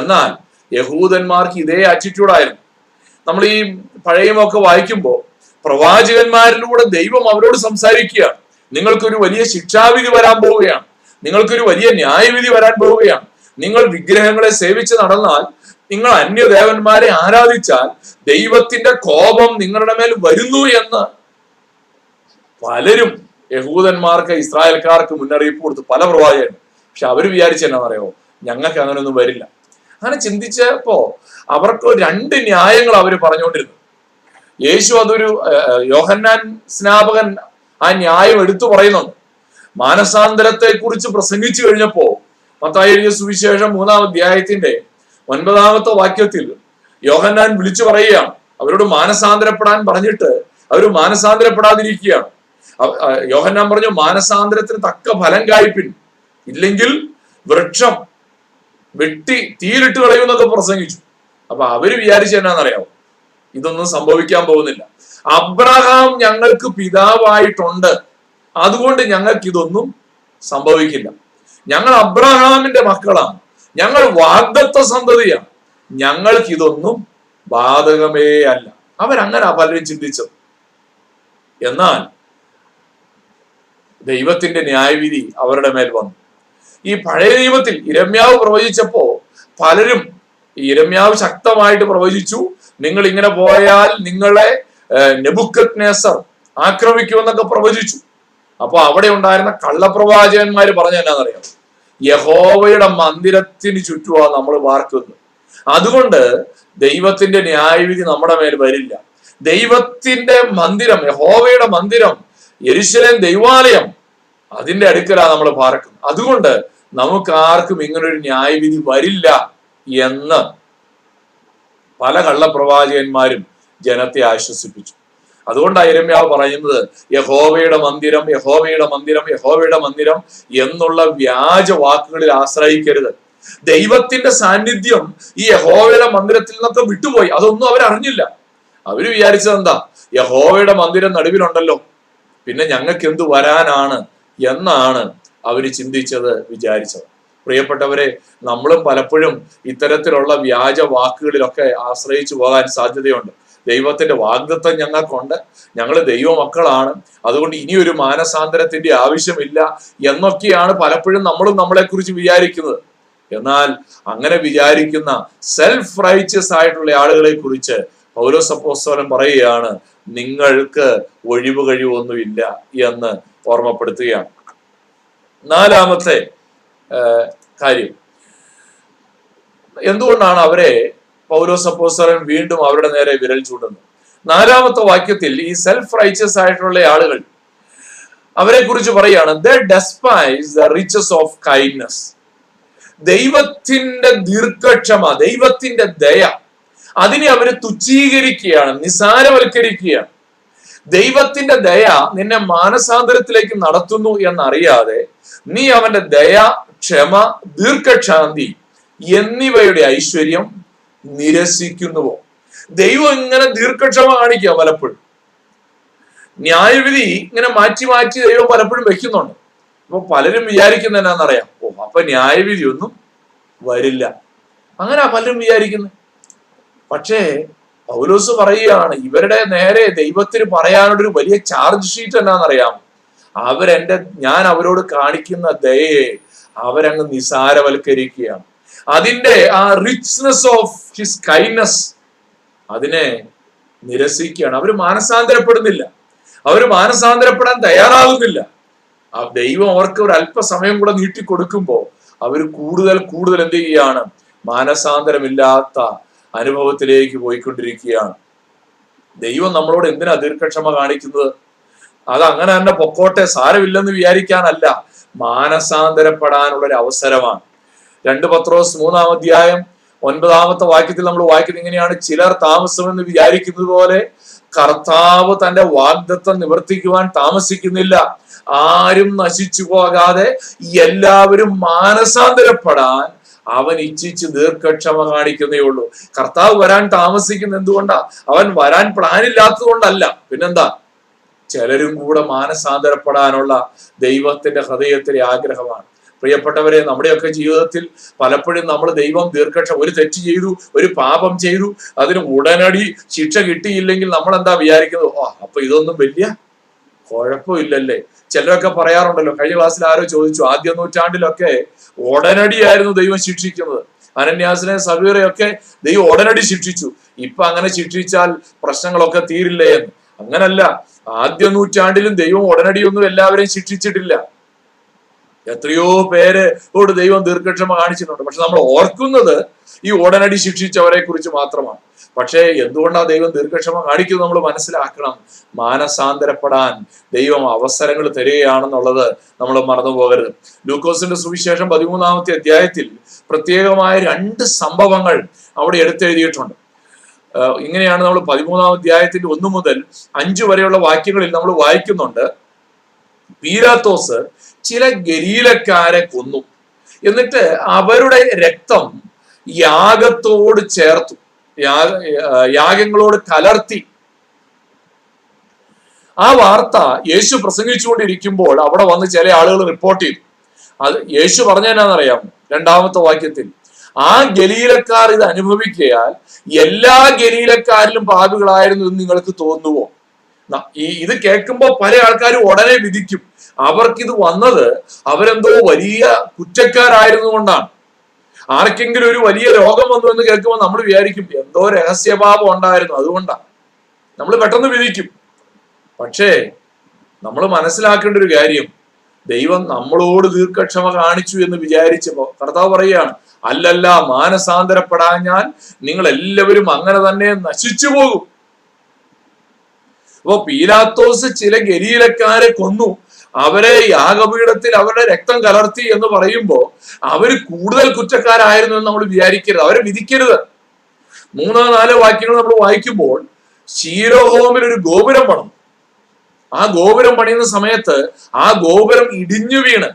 എന്നാൽ യഹൂദന്മാർക്ക് ഇതേ ആറ്റിറ്റ്യൂഡായിരുന്നു. നമ്മൾ ഈ പഴയമൊക്കെ വായിക്കുമ്പോൾ പ്രവാചകന്മാരിലൂടെ ദൈവം അവരോട് സംസാരിക്കുകയാണ്, നിങ്ങൾക്കൊരു വലിയ ശിക്ഷാവിധി വരാൻ പോവുകയാണ്, നിങ്ങൾക്കൊരു വലിയ ന്യായവിധി വരാൻ പോവുകയാണ്. നിങ്ങൾ വിഗ്രഹങ്ങളെ സേവിച്ച് നടന്നാൽ, നിങ്ങൾ അന്യദേവന്മാരെ ആരാധിച്ചാൽ ദൈവത്തിന്റെ കോപം നിങ്ങളുടെ മേൽ വരുന്നു എന്ന് പലരും യഹൂദന്മാർക്ക്, ഇസ്രായേൽക്കാർക്ക് മുന്നറിയിപ്പ് കൊടുത്തു, പല പ്രവാചകരും. പക്ഷെ അവര് വിചാരിച്ചു എന്നാണെന്നറിയോ, ഞങ്ങൾക്ക് അങ്ങനെയൊന്നും വരില്ല. അങ്ങനെ ചിന്തിച്ചപ്പോ അവർക്ക് 2 ന്യായങ്ങൾ അവർ പറഞ്ഞുകൊണ്ടിരുന്നു. യേശു അതൊരു യോഹന്നാൻ സ്നാപകൻ ആ ന്യായം എടുത്തു പറയുന്നുണ്ട്. മാനസാന്തരത്തെ കുറിച്ച് പ്രസംഗിച്ചു കഴിഞ്ഞപ്പോ മത്തായി എഴുതിയ സുവിശേഷം 3-ാം അധ്യായത്തിന്റെ 9-ാമത്തെ വാക്യത്തിൽ യോഹന്നാൻ വിളിച്ചു പറയുകയാണ്, അവരോട് മാനസാന്തരപ്പെടാൻ പറഞ്ഞിട്ട് അവർ മാനസാന്തരപ്പെടാതിരിക്കുകയാണ്. യോഹന്നാൻ പറഞ്ഞു, മാനസാന്തരത്തിന് തക്ക ഫലം കായ്പിൻ, ഇല്ലെങ്കിൽ വൃക്ഷം വെട്ടി തീയിലിട്ട് കളയുമെന്നൊക്കെ പ്രസംഗിച്ചു. അപ്പൊ അവര് വിചാരിച്ചു എന്നാണെന്നറിയാമോ, ഇതൊന്നും സംഭവിക്കാൻ പോകുന്നില്ല, അബ്രഹാം ഞങ്ങൾക്ക് പിതാവായിട്ടുണ്ട്, അതുകൊണ്ട് ഞങ്ങൾക്ക് ഇതൊന്നും സംഭവിക്കില്ല, ഞങ്ങൾ അബ്രഹാമിന്റെ മക്കളാണ്, ഞങ്ങൾ വാഗ്ദത്ത സന്തതിയാണ്, ഞങ്ങൾക്ക് ഇതൊന്നും ബാധകമേ അല്ല. അവരങ്ങനെ പലരും ചിന്തിച്ചത്. എന്നാൽ ദൈവത്തിന്റെ ന്യായവിധി അവരുടെ മേൽ വന്നു. ഈ പഴയ നിയമത്തിൽ യെരമ്യാവ് പ്രവചിച്ചപ്പോ പലരും, യെരമ്യാവ് ശക്തമായിട്ട് പ്രവചിച്ചു, നിങ്ങൾ ഇങ്ങനെ പോയാൽ നിങ്ങളെ നെബുകദ്നേസർ ആക്രമിക്കുമെന്നൊക്കെ പ്രവചിച്ചു. അപ്പൊ അവിടെ ഉണ്ടായിരുന്ന കള്ളപ്രവാചകന്മാര് പറഞ്ഞ എന്നാണെന്നറിയാം, യഹോവയുടെ മന്ദിരത്തിന് ചുറ്റുവാ നമ്മൾ വാർക്കുന്നത്, അതുകൊണ്ട് ദൈവത്തിന്റെ ന്യായവിധി നമ്മുടെ മേൽ വരില്ല. ദൈവത്തിന്റെ മന്ദിരം, യഹോവയുടെ മന്ദിരം, യെരുശലേം ദൈവാലയം, അതിന്റെ അടുക്കലാണ് നമ്മൾ പാർക്കുന്നത്, അതുകൊണ്ട് നമുക്ക് ആർക്കും ഇങ്ങനൊരു ന്യായവിധി വരില്ല എന്ന് പല കള്ളപ്രവാചകന്മാരും ജനത്തെ ആശ്വസിപ്പിച്ചു. അതുകൊണ്ടാണ് യെരമ്യാവ് പറയുന്നത്, യഹോവയുടെ മന്ദിരം, യഹോവയുടെ മന്ദിരം, യഹോവയുടെ മന്ദിരം എന്നുള്ള വ്യാജ വാക്കുകളിൽ ആശ്രയിക്കരുത്. ദൈവത്തിന്റെ സാന്നിധ്യം ഈ യഹോവയുടെ മന്ദിരത്തിൽ നിന്നൊക്കെ വിട്ടുപോയി. അതൊന്നും അവരറിഞ്ഞില്ല. അവര് വിചാരിച്ചത് എന്താ, യഹോവയുടെ മന്ദിരം നടുവിലുണ്ടല്ലോ, പിന്നെ ഞങ്ങൾക്ക് എന്തു വരാനാണ് എന്നാണ് അവര് വിചാരിച്ചത്. പ്രിയപ്പെട്ടവരെ, നമ്മളും പലപ്പോഴും ഇത്തരത്തിലുള്ള വ്യാജ വാക്കുകളിലൊക്കെ ആശ്രയിച്ചു പോകാൻ സാധ്യതയുണ്ട്. ദൈവത്തിന്റെ വാഗ്ദത്തം ഞങ്ങൾക്കുണ്ട്, ഞങ്ങൾ ദൈവമക്കളാണ്, അതുകൊണ്ട് ഇനിയൊരു മാനസാന്തരത്തിന്റെ ആവശ്യമില്ല എന്നൊക്കെയാണ് പലപ്പോഴും നമ്മളും നമ്മളെക്കുറിച്ച് വിചാരിക്കുന്നത്. എന്നാൽ അങ്ങനെ വിചാരിക്കുന്ന സെൽഫ് റൈറ്റ്യസ് ആയിട്ടുള്ള ആളുകളെ കുറിച്ച് പൗലോസ് അപ്പോസ്തലൻ പറയുകയാണ്, നിങ്ങൾക്ക് ഒഴിവ് കഴിവൊന്നുമില്ല എന്ന് ഓർമ്മപ്പെടുത്തുകയാണ്. നാലാമത്തെ കാര്യം, എന്തുകൊണ്ടാണ് അവരെ പൗലോസ് അപ്പോസ്തലൻ വീണ്ടും അവരുടെ നേരെ വിരൽ ചൂണ്ടുന്നത്? നാലാമത്തെ വാക്യത്തിൽ ഈ സെൽഫ് റൈറ്റ്യസ് ആയിട്ടുള്ള ആളുകൾ അവരെ കുറിച്ച് പറയുകയാണ്, they despise the riches of kindness. ദൈവത്തിന്റെ ദീർഘക്ഷമ, ദൈവത്തിന്റെ ദയ, അതിനെ അവര് തുച്ഛീകരിക്കുകയാണ്, നിസാരവൽക്കരിക്കുകയാണ്. ദൈവത്തിന്റെ ദയ നിന്നെ മാനസാന്തരത്തിലേക്ക് നടത്തുന്നു എന്നറിയാതെ നീ അവന്റെ ദയ, ക്ഷമ, ദീർഘക്ഷാന്തി എന്നിവയുടെ ഐശ്വര്യം നിരസിക്കുന്നുവോ? ദൈവം ഇങ്ങനെ ദീർഘക്ഷമ കാണിക്കുക പലപ്പോഴും. ന്യായവിധി ഇങ്ങനെ മാറ്റി മാറ്റി ദൈവം പലപ്പോഴും വെക്കുന്നുണ്ട്. അപ്പൊ പലരും വിചാരിക്കുന്ന എന്നാന്നറിയാം, ഓ അപ്പൊ ന്യായവിധി ഒന്നും വരില്ല, അങ്ങനെ പലരും വിചാരിക്കുന്നത്. പക്ഷേ പൗലോസ് പറയുകയാണ്, ഇവരുടെ നേരെ ദൈവത്തിന് പറയാനുള്ളൊരു വലിയ ചാർജ് ഷീറ്റ് എന്നാന്നറിയാം, ഞാൻ അവരോട് കാണിക്കുന്ന ദയയെ അവരങ്ങ് നിസാരവൽക്കരിക്കുകയാണ്. അതിന്റെ ആ റിച്ച്നെസ് ഓഫ് ഹിസ് കൈൻഡ്നെസ് അതിനെ നിരസിക്കുകയാണ്. അവര് മാനസാന്തരപ്പെടുന്നില്ല, അവര് മാനസാന്തരപ്പെടാൻ തയ്യാറാകുന്നില്ല. ആ ദൈവം അവർക്ക് ഒരു അല്പസമയം കൂടെ നീട്ടിക്കൊടുക്കുമ്പോൾ അവർ കൂടുതൽ കൂടുതൽ എന്ത് ചെയ്യുകയാണ്, മാനസാന്തരമില്ലാത്ത അനുഭവത്തിലേക്ക് പോയിക്കൊണ്ടിരിക്കുകയാണ്. ദൈവം നമ്മളോട് എന്തിനാ ദീർഘക്ഷമ കാണിക്കുന്നത്? അത് അങ്ങനെ തന്നെ പൊക്കോട്ടെ, സാരമില്ലെന്ന് വിചാരിക്കാനല്ല, മാനസാന്തരപ്പെടാനുള്ള ഒരു അവസരമാണ്. 2 പത്രോസ് 3:9 നമ്മൾ വായിക്കുന്നത് ഇങ്ങനെയാണ്, ചിലർ താമസമെന്ന് വിചാരിക്കുന്നത് പോലെ കർത്താവ് തന്റെ വാഗ്ദത്തം നിവർത്തിക്കുവാൻ താമസിക്കുന്നില്ല. ആരും നശിച്ചു പോകാതെ എല്ലാവരും മാനസാന്തരപ്പെടാൻ അവൻ ഇച്ഛിച്ച് ദീർഘക്ഷമ കാണിക്കുന്നേ ഉള്ളൂ. കർത്താവ് വരാൻ താമസിക്കുന്ന എന്തുകൊണ്ടാ? അവൻ വരാൻ പ്ലാനില്ലാത്തത് കൊണ്ടല്ല. പിന്നെന്താ, ചിലരും കൂടെ മാനസാന്തരപ്പെടാനുള്ള ദൈവത്തിന്റെ ഹൃദയത്തിലെ ആഗ്രഹമാണ്. പ്രിയപ്പെട്ടവരെ, നമ്മുടെയൊക്കെ ജീവിതത്തിൽ പലപ്പോഴും നമ്മൾ ദൈവം ഒരു തെറ്റ് ചെയ്തു, ഒരു പാപം ചെയ്തു, അതിന് ഉടനടി ശിക്ഷ കിട്ടിയില്ലെങ്കിൽ നമ്മൾ എന്താ വിചാരിക്കുന്നത്, ഓ അപ്പൊ ഇതൊന്നും വലിയ കുഴപ്പമില്ലല്ലേ. ചിലരൊക്കെ പറയാറുണ്ടല്ലോ, കഴിഞ്ഞ ക്ലാസ്സിൽ ആരോ ചോദിച്ചു, 1 നൂറ്റാണ്ടിലൊക്കെ ഉടനടിയായിരുന്നു ദൈവം ശിക്ഷിക്കുന്നത്. അനന്യാസിനെ, സവീറയൊക്കെ ദൈവം ഉടനടി ശിക്ഷിച്ചു. ഇപ്പൊ അങ്ങനെ ശിക്ഷിച്ചാൽ പ്രശ്നങ്ങളൊക്കെ തീരില്ലേ എന്ന്. അങ്ങനല്ല, 1 നൂറ്റാണ്ടിലും ദൈവം ഉടനടിയൊന്നും എല്ലാവരെയും ശിക്ഷിച്ചിട്ടില്ല. എത്രയോ പേരോട് ദൈവം ദീർഘക്ഷമ കാണിച്ചിട്ടുണ്ട്. പക്ഷെ നമ്മൾ ഓർക്കുന്നത് ഈ ഉടനടി ശിക്ഷിച്ചവരെ കുറിച്ച് മാത്രമാണ്. പക്ഷേ എന്തുകൊണ്ടാണ് ദൈവം ദീർഘക്ഷമ കാണിക്കുന്നത് നമ്മൾ മനസ്സിലാക്കണം. മാനസാന്തരപ്പെടാൻ ദൈവം അവസരങ്ങൾ തരികയാണെന്നുള്ളത് നമ്മൾ മറന്നു പോകരുത്. ലൂക്കോസിന്റെ സുവിശേഷം 13-ാമത്തെ അധ്യായത്തിൽ പ്രത്യേകമായ 2 സംഭവങ്ങൾ അവിടെ എടുത്തെഴുതിയിട്ടുണ്ട്. ഇങ്ങനെയാണ് നമ്മൾ 13-ാമത്തെ അധ്യായത്തിന്റെ 1 മുതൽ 5 വരെയുള്ള വാക്യങ്ങളിൽ നമ്മൾ വായിക്കുന്നുണ്ട്, പീലാത്തോസ് ചില ഗലീലക്കാരെ കൊന്നു, എന്നിട്ട് അവരുടെ രക്തം യാഗത്തോട് ചേർത്തു, യാഗങ്ങളോട് കലർത്തി. ആ വാർത്ത യേശു പ്രസംഗിച്ചുകൊണ്ടിരിക്കുമ്പോൾ അവിടെ വന്ന് ചില ആളുകൾ റിപ്പോർട്ട് ചെയ്തു. അത് യേശു പറഞ്ഞെന്നാന്നറിയാമോ? 2 വാക്യത്തിൽ, ആ ഗലീലക്കാർ ഇത് അനുഭവിക്കയാൽ എല്ലാ ഗലീലക്കാരിലും പാപികളായിരുന്നു എന്ന് നിങ്ങൾക്ക് തോന്നുവോ? ഇത് കേൾക്കുമ്പോൾ പല ആൾക്കാരും ഉടനെ വിധിക്കും, അവർക്കിത് വന്നത് അവരെന്തോ വലിയ കുറ്റക്കാരായിരുന്നു കൊണ്ടാണ്. ആർക്കെങ്കിലും ഒരു വലിയ രോഗം വന്നു എന്ന് കേൾക്കുമ്പോൾ നമ്മൾ വിചാരിക്കും എന്തോ രഹസ്യഭാവം ഉണ്ടായിരുന്നു, അതുകൊണ്ടാണ് നമ്മൾ പെട്ടെന്ന് വിധിക്കും. പക്ഷേ നമ്മൾ മനസ്സിലാക്കേണ്ട ഒരു കാര്യം, ദൈവം നമ്മളോട് ദീർഘക്ഷമ കാണിച്ചു എന്ന് വിചാരിച്ചപ്പോൾ കർത്താവ് പറയുകയാണ്, അല്ലല്ല, മാനസാന്തരപ്പെടാൻ ഞാൻ നിങ്ങൾ എല്ലാവരും അങ്ങനെ തന്നെ നശിച്ചു പോകും. അപ്പൊ പീലാത്തോസ് ചില ഗലീലക്കാരെ കൊന്നു, അവരെ യാഗപീഠത്തിൽ അവരുടെ രക്തം കലർത്തി എന്ന് പറയുമ്പോൾ അവര് കൂടുതൽ കുറ്റക്കാരായിരുന്നു എന്ന് നമ്മൾ വിചാരിക്കരുത്, അവരെ വിധിക്കരുത്. 3-4 വാക്യങ്ങൾ നമ്മൾ വായിക്കുമ്പോൾ ശീലോഹോമിൽ ഒരു ഗോപുരം പണിതു. ആ ഗോപുരം പണിയുന്ന സമയത്ത് ആ ഗോപുരം ഇടിഞ്ഞു വീണ്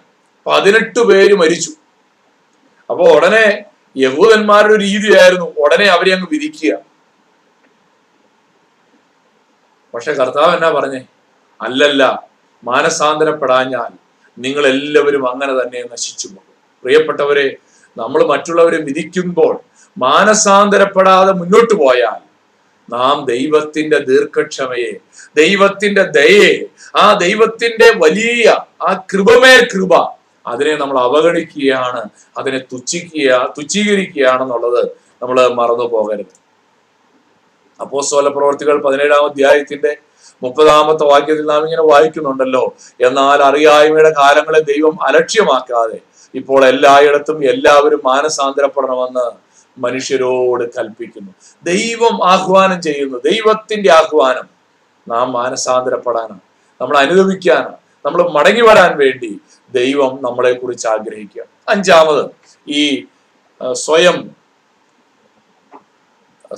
18 പേര് മരിച്ചു. അപ്പൊ ഉടനെ യഹൂദന്മാരുടെ ഒരു രീതിയായിരുന്നു ഉടനെ അവരെ അങ്ങ് വിധിക്കുക. പക്ഷെ കർത്താവ് എന്നാ പറഞ്ഞേ? അല്ലല്ല, മാനസാന്തരപ്പെടാഞ്ഞാൽ നിങ്ങളെല്ലാവരും അങ്ങനെ തന്നെ നശിച്ചു പോകും. പ്രിയപ്പെട്ടവരെ, നമ്മൾ മറ്റുള്ളവരെ വിധിക്കുമ്പോൾ മാനസാന്തരപ്പെടാതെ മുന്നോട്ട് പോയാൽ നാം ദൈവത്തിന്റെ ദീർഘക്ഷമയെ, ദൈവത്തിന്റെ ദയയെ, ആ ദൈവത്തിന്റെ വലിയ ആ കൃപമേൽ കൃപ, അതിനെ നമ്മൾ അവഗണിക്കുകയാണ്, അതിനെ തുച്ഛീകരിക്കുകയാണെന്നുള്ളത് നമ്മൾ മറന്നു പോകരുത്. അപ്പോസ്തല പ്രവർത്തികൾ 17-ാം അധ്യായത്തിന്റെ 30-ാമത്തെ വാക്യത്തിൽ നാം ഇങ്ങനെ വായിക്കുന്നുണ്ടല്ലോ, എന്നാൽ അറിയായ്മയുടെ കാലങ്ങളെ ദൈവം അലക്ഷ്യമാക്കാതെ ഇപ്പോൾ എല്ലായിടത്തും എല്ലാവരും മാനസാന്തരപ്പെടണമെന്ന് മനുഷ്യരോട് കൽപ്പിക്കുന്നു. ദൈവം ആഹ്വാനം ചെയ്യുന്നു, ദൈവത്തിന്റെ ആഹ്വാനം നാം മാനസാന്തരപ്പെടാനാണ്, നമ്മൾ അനുഭവിക്കാനാണ്, നമ്മൾ മടങ്ങി വരാൻ വേണ്ടി ദൈവം നമ്മളെ കുറിച്ച് ആഗ്രഹിക്കുക. 5ാമത്, ഈ സ്വയം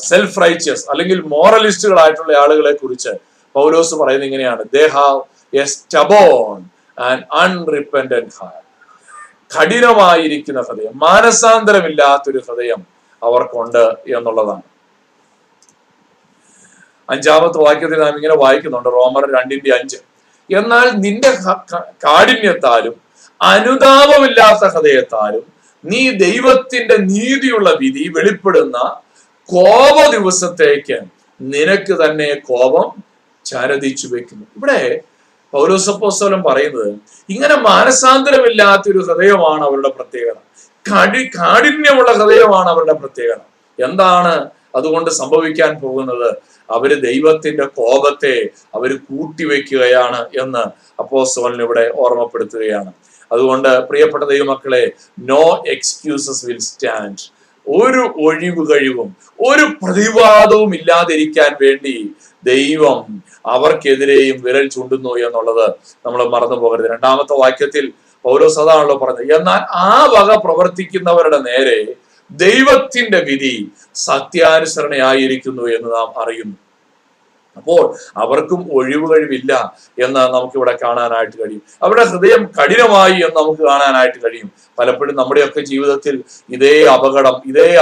സെൽഫ് റൈറ്റ്യസ് അല്ലെങ്കിൽ മോറലിസ്റ്റുകളായിട്ടുള്ള ആളുകളെ കുറിച്ച് പൗലോസ് പറയുന്നത് ഇങ്ങനെയാണ്: they have a stubborn and unrepentant heart. കഠിനമായിരിക്കുന്ന ഹൃദയം, മാനസാന്തരമില്ലാത്തൊരു ഹൃദയം അവർക്കുണ്ട് എന്നുള്ളതാണ്. 5-ാമത്തെ വാക്യത്തിൽ നാം ഇങ്ങനെ വായിക്കുന്നുണ്ട്, റോമർ 2:5, എന്നാൽ നിന്റെ കാഠിന്യത്താലും അനുതാപമില്ലാത്ത ഹൃദയത്താലും നീ ദൈവത്തിന്റെ നീതിയുള്ള വിധി വെളിപ്പെടുന്ന കോപ ദിവസത്തേക്ക് നിനക്ക് തന്നെ കോപം ചരതിച്ചു വെക്കുന്നു. ഇവിടെ പൗലോസ് അപ്പോസ്തലൻ പറയുന്നത് ഇങ്ങനെ മാനസാന്തരമില്ലാത്തൊരു ഹൃദയമാണ് അവരുടെ പ്രത്യേകത, കാഠിന്യമുള്ള ഹൃദയമാണ് അവരുടെ പ്രത്യേകത. എന്താണ് അതുകൊണ്ട് സംഭവിക്കാൻ പോകുന്നത്? അവര് ദൈവത്തിന്റെ കോപത്തെ അവര് കൂട്ടിവെക്കുകയാണ് എന്ന് അപ്പോസ്തലൻ ഇവിടെ ഓർമ്മപ്പെടുത്തുകയാണ്. അതുകൊണ്ട് പ്രിയപ്പെട്ട ദൈവമക്കളെ, നോ എക്സ്ക്യൂസസ് വിൽ സ്റ്റാൻഡ്. ഒരു ഒഴിവ് കഴിവും ഒരു പ്രതിവാദവും ഇല്ലാതിരിക്കാൻ വേണ്ടി ദൈവം അവർക്കെതിരെയും വിരൽ ചൂണ്ടുന്നു എന്നുള്ളത് നമ്മൾ മറന്നു പോകരുത്. 2-ാമത്തെ വാക്യത്തിൽ പൗലോസ് അതാണല്ലോ പറഞ്ഞത്, എന്നാൽ ആ വക പ്രവർത്തിക്കുന്നവരുടെ നേരെ ദൈവത്തിന്റെ വിധി സത്യാനുസരണയായിരിക്കുന്നു എന്ന് നാം അറിയുന്നു. അപ്പോൾ അവർക്കും ഒഴിവ് കഴിവില്ല എന്ന് നമുക്കിവിടെ കാണാനായിട്ട് കഴിയും. അവരുടെ ഹൃദയം കഠിനമായി എന്ന് നമുക്ക് കാണാനായിട്ട് കഴിയും. പലപ്പോഴും നമ്മുടെയൊക്കെ ജീവിതത്തിൽ ഇതേ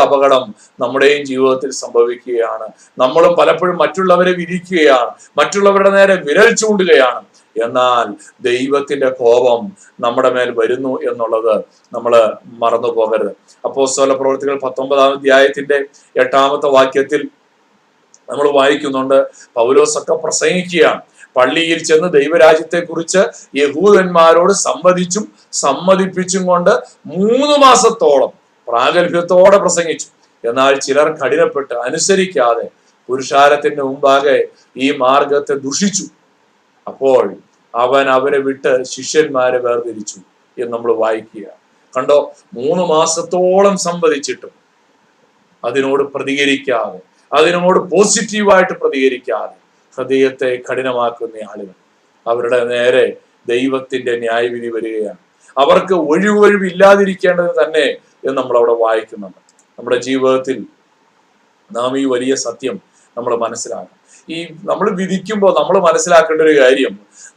അപകടം നമ്മുടെയും ജീവിതത്തിൽ സംഭവിക്കുകയാണ്. നമ്മൾ പലപ്പോഴും മറ്റുള്ളവരെ വിധിക്കുകയാണ്, മറ്റുള്ളവരുടെ നേരെ വിരൽ ചൂണ്ടുകയാണ്. എന്നാൽ ദൈവത്തിന്റെ കോപം നമ്മുടെ മേൽ വരുന്നു എന്നുള്ളത് നമ്മൾ മറന്നു പോകരുത്. അപ്പോസ്തല പ്രവർത്തികൾ 19-ാം അധ്യായത്തിന്റെ 8-ാമത്തെ വാക്യത്തിൽ നമ്മൾ വായിക്കുന്നുണ്ട്, പൗലോസൊക്കെ പ്രസംഗിക്കുകയാണ്. പള്ളിയിൽ ചെന്ന് ദൈവരാജ്യത്തെക്കുറിച്ച് യഹൂദന്മാരോട് സംവദിച്ചും സമ്മതിപ്പിച്ചും കൊണ്ട് 3 മാസത്തോളം പ്രാഗൽഭ്യത്തോടെ പ്രസംഗിച്ചു. എന്നാൽ ചിലർ കഠിനപ്പെട്ട് അനുസരിക്കാതെ പുരുഷാരത്തിന്റെ മുമ്പാകെ ഈ മാർഗത്തെ ദുഷിച്ചു. അപ്പോൾ അവൻ അവരെ വിട്ട് ശിഷ്യന്മാരെ വേർതിരിച്ചു എന്ന് നമ്മൾ വായിക്കുക. കണ്ടോ, 3 മാസത്തോളം സംവദിച്ചിട്ടും അതിനോട് പ്രതികരിക്കാതെ, അതിനോട് പോസിറ്റീവായിട്ട് പ്രതികരിക്കാതെ ഹൃദയത്തെ കഠിനമാക്കുന്ന ആളുകൾ, അവരുടെ നേരെ ദൈവത്തിന്റെ ന്യായവിധി വരികയാണ്. അവർക്ക് ഒഴിവില്ലാതിരിക്കേണ്ടത് തന്നെ എന്ന് നമ്മൾ അവിടെ വായിക്കുന്നുണ്ട്. നമ്മുടെ ജീവിതത്തിൽ നാം ഈ വലിയ സത്യം നമ്മൾ മനസ്സിലാക്കണം. ഈ നമ്മൾ വിധിക്കുമ്പോൾ നമ്മൾ മനസ്സിലാക്കേണ്ട ഒരു കാര്യം,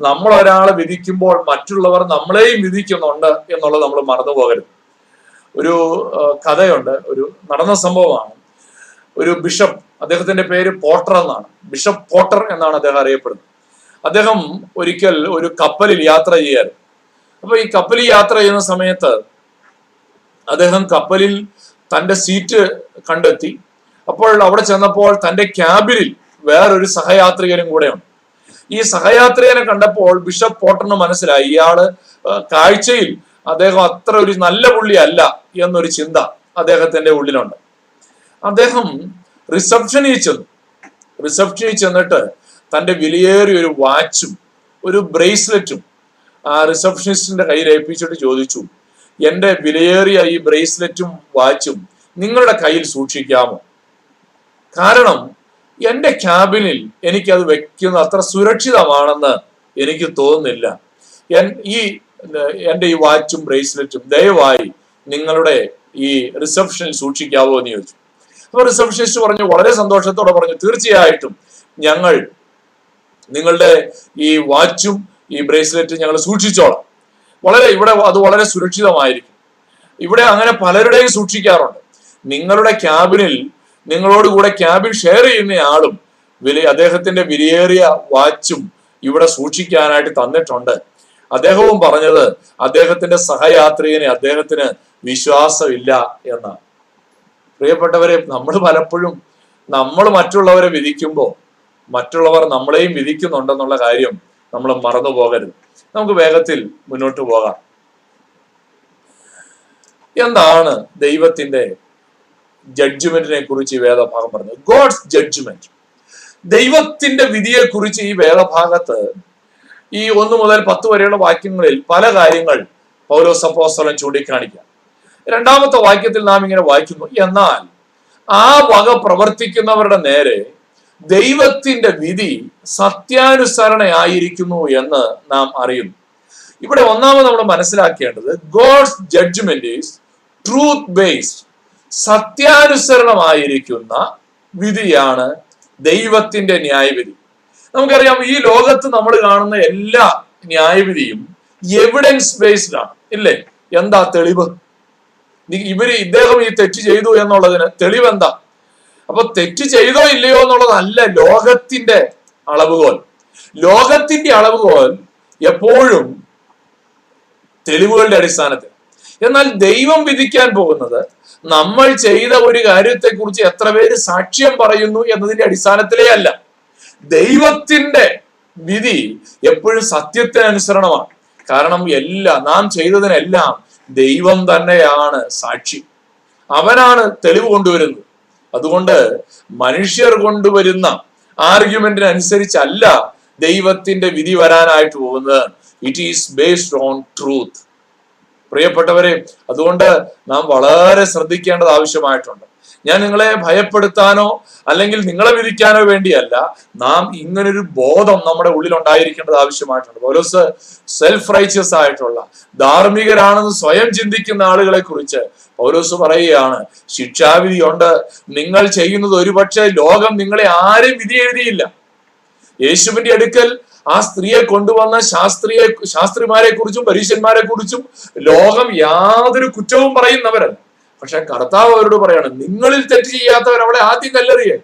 നമ്മൾ ഒരാളെ വിധിക്കുമ്പോൾ മറ്റുള്ളവർ നമ്മളെയും വിധിക്കുന്നുണ്ട് എന്നുള്ളത് നമ്മൾ മറന്നു പോകരുത്. ഒരു കഥയുണ്ട്, ഒരു നടന്ന സംഭവമാണ്. ഒരു ബിഷപ്പ്, അദ്ദേഹത്തിന്റെ പേര് പോർട്ടർ എന്നാണ്, ബിഷപ്പ് പോർട്ടർ എന്നാണ് അദ്ദേഹം അറിയപ്പെടുന്നത്. അദ്ദേഹം ഒരിക്കൽ ഒരു കപ്പലിൽ യാത്ര ചെയ്യാറ്. അപ്പൊ ഈ കപ്പലിൽ യാത്ര ചെയ്യുന്ന സമയത്ത് അദ്ദേഹം കപ്പലിൽ തൻ്റെ സീറ്റ് കണ്ടെത്തി. അപ്പോൾ അവിടെ ചെന്നപ്പോൾ തൻ്റെ ക്യാബിനിൽ വേറൊരു സഹയാത്രികനും കൂടെയുണ്ട്. ഈ സഹയാത്രികനെ കണ്ടപ്പോൾ ബിഷപ്പ് പോർട്ടറിന് മനസ്സിലായി ഇയാള് കാഴ്ചയിൽ അദ്ദേഹം അത്ര ഒരു നല്ല പുള്ളിയല്ല എന്നൊരു ചിന്ത അദ്ദേഹത്തിന്റെ ഉള്ളിലുണ്ട്. അദ്ദേഹം റിസപ്ഷനിൽ ചെന്നിട്ട് തൻ്റെ വിലയേറിയ ഒരു വാച്ചും ഒരു ബ്രേസ്ലെറ്റും ആ റിസപ്ഷനിസ്റ്റിന്റെ കയ്യിൽ ഏൽപ്പിച്ചിട്ട് ചോദിച്ചു, എൻ്റെ വിലയേറിയ ഈ ബ്രേസ്ലെറ്റും വാച്ചും നിങ്ങളുടെ കയ്യിൽ സൂക്ഷിക്കാമോ? കാരണം എൻ്റെ ക്യാബിനിൽ എനിക്കത് വെക്കുന്ന അത്ര സുരക്ഷിതമാണെന്ന് എനിക്ക് തോന്നുന്നില്ല. എൻ്റെ ഈ വാച്ചും ബ്രേസ്ലെറ്റും ദയവായി നിങ്ങളുടെ ഈ റിസപ്ഷനിൽ സൂക്ഷിക്കാമോ എന്ന് ചോദിച്ചു. അപ്പൊ റിസപ്ഷനിസ്റ്റ് പറഞ്ഞു, വളരെ സന്തോഷത്തോടെ പറഞ്ഞു, തീർച്ചയായിട്ടും ഞങ്ങൾ നിങ്ങളുടെ ഈ വാച്ചും ഈ ബ്രേസ്ലെറ്റും ഞങ്ങൾ സൂക്ഷിച്ചോളാം. വളരെ ഇവിടെ അത് വളരെ സുരക്ഷിതമായിരിക്കും. ഇവിടെ അങ്ങനെ പലരുടെയും സൂക്ഷിക്കാറുണ്ട്. നിങ്ങളുടെ ക്യാബിനിൽ നിങ്ങളോട് കൂടെ ക്യാബിൻ ഷെയർ ചെയ്യുന്ന ആളും അദ്ദേഹത്തിന്റെ വിലയേറിയ വാച്ചും ഇവിടെ സൂക്ഷിക്കാനായിട്ട് തന്നിട്ടുണ്ട്. അദ്ദേഹവും പറഞ്ഞത് അദ്ദേഹത്തിന്റെ സഹയാത്രികനെ അദ്ദേഹത്തിന് വിശ്വാസമില്ല എന്നാണ്. പ്രിയപ്പെട്ടവരെ, നമ്മൾ പലപ്പോഴും നമ്മൾ മറ്റുള്ളവരെ വിധിക്കുമ്പോൾ മറ്റുള്ളവർ നമ്മളെയും വിധിക്കുന്നുണ്ടെന്നുള്ള കാര്യം നമ്മൾ മറന്നു പോകരുത്. നമുക്ക് വേഗത്തിൽ മുന്നോട്ട് പോകാം. എന്താണ് ദൈവത്തിന്റെ ജഡ്ജ്മെന്റിനെ കുറിച്ച് ഈ വേദഭാഗം പറഞ്ഞത്? ഗോഡ്സ് ജഡ്ജ്മെന്റ്, ദൈവത്തിന്റെ വിധിയെ കുറിച്ച് ഈ വേദഭാഗത്ത് ഈ 1 മുതൽ 10 വരെയുള്ള വാക്യങ്ങളിൽ പല കാര്യങ്ങൾ പൗലോസ് അപ്പോസ്തലൻ ചൂണ്ടിക്കാണിക്കുക. രണ്ടാമത്തെ വാക്യത്തിൽ നാം ഇങ്ങനെ വായിക്കുന്നു: എന്നാൽ ആ വക പ്രവർത്തിക്കുന്നവരുടെ നേരെ ദൈവത്തിന്റെ വിധി സത്യാനുസരണയായിരിക്കുന്നു എന്ന് നാം അറിയുന്നു. ഇവിടെ ഒന്നാമത് നമ്മൾ മനസ്സിലാക്കേണ്ടത് God's judgement is truth based, സത്യാനുസരണമായിരിക്കുന്ന വിധിയാണ് ദൈവത്തിന്റെ ന്യായവിധി. നമുക്കറിയാം, ഈ ലോകത്ത് നമ്മൾ കാണുന്ന എല്ലാ ന്യായവിധിയും എവിഡൻസ് ബേസ്ഡ് ആണ്, ഇല്ലേ? എന്താ തെളിവ്? ഇദ്ദേഹം ഈ തെറ്റ് ചെയ്തു എന്നുള്ളതിന് തെളിവെന്താ? അപ്പൊ തെറ്റ് ചെയ്തോ ഇല്ലയോ എന്നുള്ളതല്ല ലോകത്തിന്റെ അളവുകോൽ. ലോകത്തിന്റെ അളവുകോൽ എപ്പോഴും തെളിവുകളുടെ അടിസ്ഥാനത്തിൽ. എന്നാൽ ദൈവം വിധിക്കാൻ പോകുന്നത് നമ്മൾ ചെയ്ത ഒരു കാര്യത്തെക്കുറിച്ച് എത്ര പേര് സാക്ഷ്യം പറയുന്നു എന്നതിന്റെ അടിസ്ഥാനത്തിലേ അല്ല. ദൈവത്തിന്റെ വിധി എപ്പോഴും സത്യത്തിനനുസരണമാണ്. കാരണം നാം ചെയ്തതിനെല്ലാം ദൈവം തന്നെയാണ് സാക്ഷി, അവനാണ് തെളിവ് കൊണ്ടുവരുന്നത്. അതുകൊണ്ട് മനുഷ്യർ കൊണ്ടുവരുന്ന ആർഗ്യുമെന്റിനനുസരിച്ചല്ല ദൈവത്തിന്റെ വിധി വരാനായിട്ട് പോകുന്നത്. It is based on truth. പ്രിയപ്പെട്ടവരെ, അതുകൊണ്ട് നാം വളരെ ശ്രദ്ധിക്കേണ്ടത് ആവശ്യമായിട്ടുണ്ട്. ഞാൻ നിങ്ങളെ ഭയപ്പെടുത്താനോ അല്ലെങ്കിൽ നിങ്ങളെ വിധിക്കാനോ വേണ്ടിയല്ല, നാം ഇങ്ങനൊരു ബോധം നമ്മുടെ ഉള്ളിൽ ഉണ്ടായിരിക്കേണ്ടത് ആവശ്യമായിട്ടുണ്ട്. പൗലോസ് സെൽഫ് റൈച്ചസ് ആയിട്ടുള്ള ധാർമ്മികരാണെന്ന് സ്വയം ചിന്തിക്കുന്ന ആളുകളെ കുറിച്ച് പൗലോസ് പറയുകയാണ്, ശിക്ഷാവിധിയുണ്ട്. നിങ്ങൾ ചെയ്യുന്നത് ഒരുപക്ഷെ ലോകം നിങ്ങളെ ആരും വിധി എഴുതിയില്ല. യേശുവിന്റെ അടുക്കൽ ആ സ്ത്രീയെ കൊണ്ടുവന്ന ശാസ്ത്രിമാരെ കുറിച്ചും പരീശന്മാരെ കുറിച്ചും ലോകം യാതൊരു കുറ്റവും പറയുന്നവരല്ല. പക്ഷെ കർത്താവ് അവരോട് പറയാണ്, നിങ്ങളിൽ തെറ്റ് ചെയ്യാത്തവർ അവളെ ആദ്യം കല്ലെറിയേ.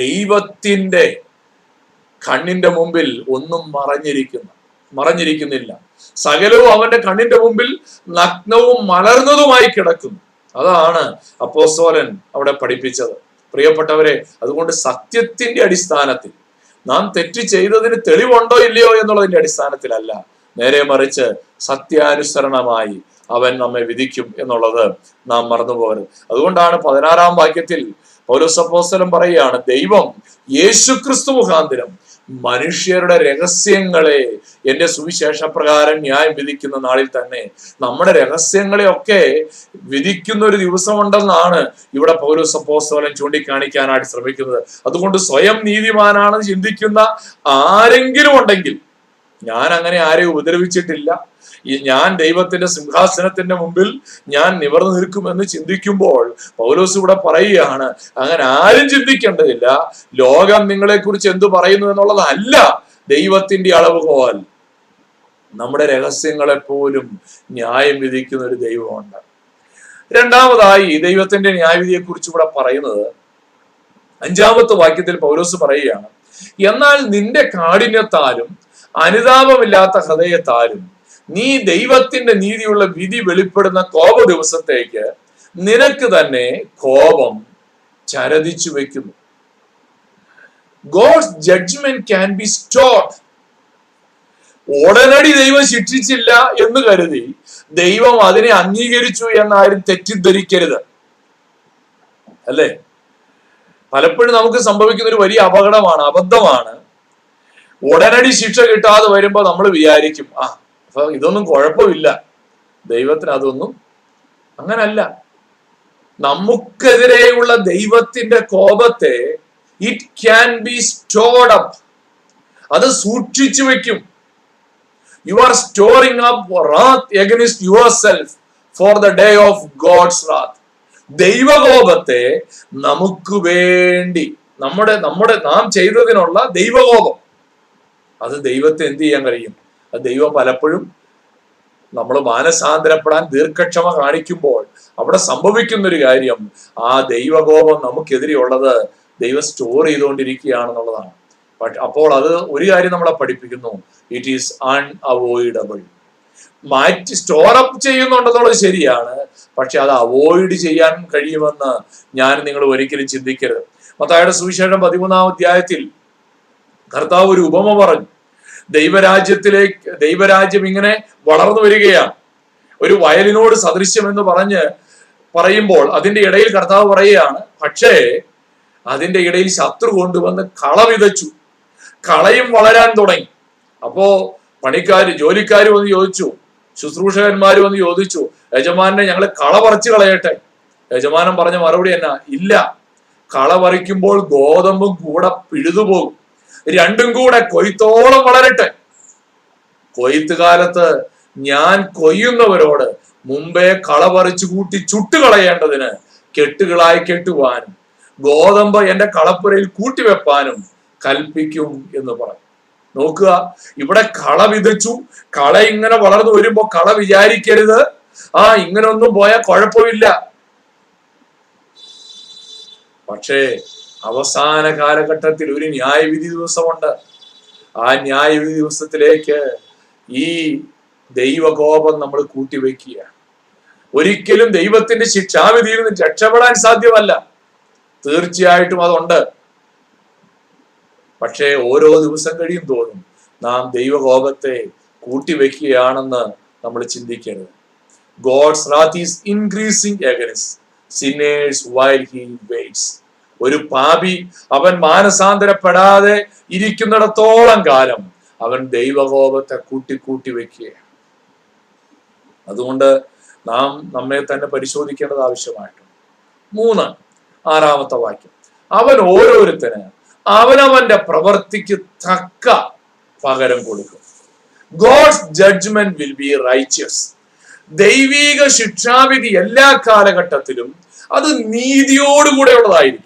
ദൈവത്തിന്റെ കണ്ണിന്റെ മുമ്പിൽ ഒന്നും മറഞ്ഞിരിക്കുന്നില്ല. സകലവും അവന്റെ കണ്ണിന്റെ മുമ്പിൽ നഗ്നവും മലർന്നതുമായി കിടക്കുന്നു. അതാണ് അപ്പോസ്തലൻ അവിടെ പഠിപ്പിച്ചത്. പ്രിയപ്പെട്ടവരെ, അതുകൊണ്ട് സത്യത്തിന്റെ അടിസ്ഥാനത്തിൽ, നാം തെറ്റ് ചെയ്തതിന് തെളിവുണ്ടോ ഇല്ലയോ എന്നുള്ളതിന്റെ അടിസ്ഥാനത്തിലല്ല, നേരെ മറിച്ച് സത്യാനുസരണമായി അവൻ നമ്മെ വിധിക്കും എന്നുള്ളത് നാം മറന്നുപോകരുത്. അതുകൊണ്ടാണ് 16-ാം വാക്യത്തിൽ പൗലോസ് അപ്പോസ്തലൻ പറയുകയാണ്, ദൈവം യേശുക്രിസ്തു മുഖാന്തരം മനുഷ്യരുടെ രഹസ്യങ്ങളെ എന്റെ സുവിശേഷപ്രകാരം ന്യായം വിധിക്കുന്ന നാളിൽ തന്നെ നമ്മുടെ രഹസ്യങ്ങളെ ഒക്കെ വിധിക്കുന്ന ഒരു ദിവസമുണ്ടെന്നാണ് ഇവിടെ പൗലോസ് അപ്പോസ്തലൻ ചൂണ്ടിക്കാണിക്കാനായിട്ട് ശ്രമിക്കുന്നത്. അതുകൊണ്ട് സ്വയം നീതിമാനാണെന്ന് ചിന്തിക്കുന്ന ആരെങ്കിലും ഉണ്ടെങ്കിൽ, ഞാൻ അങ്ങനെ ആരെയും ഉപദ്രവിച്ചിട്ടില്ല, ഞാൻ ദൈവത്തിന്റെ സിംഹാസനത്തിന്റെ മുമ്പിൽ ഞാൻ നിവർന്നു നിൽക്കുമെന്ന് ചിന്തിക്കുമ്പോൾ പൗലോസ് ഇവിടെ പറയുകയാണ്, അങ്ങനെ ആരും ചിന്തിക്കേണ്ടതില്ല. ലോകം നിങ്ങളെ കുറിച്ച് എന്തു പറയുന്നു എന്നുള്ളതല്ല ദൈവത്തിന്റെ അളവുകോൽ. നമ്മുടെ രഹസ്യങ്ങളെ പോലും ന്യായം വിധിക്കുന്ന ഒരു ദൈവമുണ്ട്. രണ്ടാമതായി ദൈവത്തിന്റെ ന്യായവിധിയെ കുറിച്ച് ഇവിടെ പറയുന്നത് 5-ാമത്തെ വാക്യത്തിൽ പൗലോസ് പറയുകയാണ്, എന്നാൽ നിന്റെ കാഠിന്യത്താലും അനുതാപമില്ലാത്ത ഹൃദയത്താലും നീ ദൈവത്തിന്റെ നീതിയുള്ള വിധി വെളിപ്പെടുന്ന കോപ ദിവസത്തേക്ക് നിനക്ക് തന്നെ കോപം ചരദിച്ചു വെക്കുന്നു. God's judgement can be stopped. ഉടനടി ദൈവം ശിക്ഷിച്ചില്ല എന്ന് കരുതി ദൈവം അതിനെ അംഗീകരിച്ചു എന്നാരും തെറ്റിദ്ധരിക്കരുത്, അല്ലേ? പലപ്പോഴും നമുക്ക് സംഭവിക്കുന്ന ഒരു വലിയ അബദ്ധമാണ്. ഉടനടി ശിക്ഷ കിട്ടാതെ വരുമ്പോ നമ്മൾ വിചാരിക്കും, അപ്പൊ ഇതൊന്നും കുഴപ്പമില്ല. ദൈവത്തിന് അതൊന്നും അങ്ങനല്ല. നമുക്കെതിരെയുള്ള ദൈവത്തിന്റെ കോപത്തെ it can be stored up, അത് സൂക്ഷിച്ചു വെക്കും. You are storing up wrath against yourself for the day of God's wrath. ദൈവകോപത്തെ നമുക്ക് വേണ്ടി നാം ചെയ്തതിനുള്ള ദൈവകോപം, അത് ദൈവത്തെ എന്ത് ചെയ്യാൻ കഴിയും? അത് ദൈവം പലപ്പോഴും നമ്മൾ മാനസാന്തരപ്പെടാൻ ദീർഘക്ഷമ കാണിക്കുമ്പോൾ അവിടെ സംഭവിക്കുന്നൊരു കാര്യം, ആ ദൈവകോപം നമുക്കെതിരെയുള്ളത് ദൈവം സ്റ്റോർ ചെയ്തുകൊണ്ടിരിക്കുകയാണെന്നുള്ളതാണ്. അപ്പോൾ അത് ഒരു കാര്യം നമ്മളെ പഠിപ്പിക്കുന്നു, ഇറ്റ് ഈസ് അൺഅവോയ്ഡബിൾ. മാറ്റി സ്റ്റോറപ്പ് ചെയ്യുന്നുണ്ടെന്നുള്ളത് ശരിയാണ്, പക്ഷെ അത് അവോയ്ഡ് ചെയ്യാൻ കഴിയുമെന്ന് ഞാൻ നിങ്ങൾ ഒരിക്കലും ചിന്തിക്കരുത്. മത്തായിയുടെ സുവിശേഷം 13-ാം അധ്യായത്തിൽ കർത്താവ് ഒരു ഉപമ പറഞ്ഞു. ദൈവരാജ്യം ഇങ്ങനെ വളർന്നു വരികയാണ്. ഒരു വയലിനോട് സദൃശ്യം എന്ന് പറയുമ്പോൾ അതിന്റെ ഇടയിൽ കർത്താവ് പറയുകയാണ്, പക്ഷേ അതിന്റെ ഇടയിൽ ശത്രു കൊണ്ടുവന്ന് കള വിതച്ചു, കളയും വളരാൻ തുടങ്ങി. അപ്പോ ജോലിക്കാർ വന്ന് ചോദിച്ചു, ശുശ്രൂഷകന്മാർ വന്ന് ചോദിച്ചു, യജമാനെ ഞങ്ങൾ കള പറിച്ചു കളയട്ടെ? യജമാനൻ പറഞ്ഞ മറുപടി എന്നാ? ഇല്ല, കള പറിക്കുമ്പോൾ ഗോതമ്പും കൂടെ പിഴുതുപോകും, രണ്ടും കൂടെ കൊയ്ത്തോളം വളരട്ടെ. കൊയ്ത്ത് കാലത്ത് ഞാൻ കൊയ്യുന്നവരോട് മുമ്പേ കള പറിച്ചു കൂട്ടി ചുട്ടുകളയേണ്ടതിന് കെട്ടുകളായി കെട്ടുവാനും ഗോതമ്പ് എന്റെ കളപ്പുരയിൽ കൂട്ടിവെപ്പാനും കൽപ്പിക്കും എന്ന് പറയും. നോക്കുക, ഇവിടെ കള വിതച്ചു, കള ഇങ്ങനെ വളർന്നു വരുമ്പോ കള വിചാരിക്കരുത് ഇങ്ങനെ ഒന്നും പോയാൽ കുഴപ്പമില്ല. പക്ഷേ അവസാന കാലഘട്ടത്തിൽ ഒരു ന്യായവിധി ദിവസമുണ്ട്. ആ ന്യായവിധി ദിവസത്തിലേക്ക് ഈ ദൈവകോപം നമ്മൾ കൂട്ടിവെക്കുക. ഒരിക്കലും ദൈവത്തിന്റെ ശിക്ഷാവിധിയിൽ നിന്ന് രക്ഷപ്പെടാൻ സാധ്യമല്ല, തീർച്ചയായിട്ടും അതുണ്ട്. പക്ഷേ ഓരോ ദിവസം കഴിയും തോറും നാം ദൈവകോപത്തെ കൂട്ടിവെക്കുകയാണെന്ന് നമ്മൾ ചിന്തിക്കരുത്. God's wrath is increasing against sinners while he waits. ഒരു പാപി അവൻ മാനസാന്തരപ്പെടാതെ ഇരിക്കുന്നിടത്തോളം കാലം അവൻ ദൈവകോപത്തെ കൂട്ടി വെക്കുകയാണ്. അതുകൊണ്ട് നാം നമ്മെ തന്നെ പരിശോധിക്കേണ്ടത് ആവശ്യമായിട്ടുണ്ട്. 6-ാമത്തെ വാക്യം, അവൻ ഓരോരുത്തന് അവനവന്റെ പ്രവർത്തിക്ക് തക്ക പകരം കൊടുക്കും. God's judgement will be righteous. ദൈവീക ശിക്ഷാവിധി എല്ലാ കാലഘട്ടത്തിലും അത് നീതിയോടുകൂടെയുള്ളതായിരിക്കും.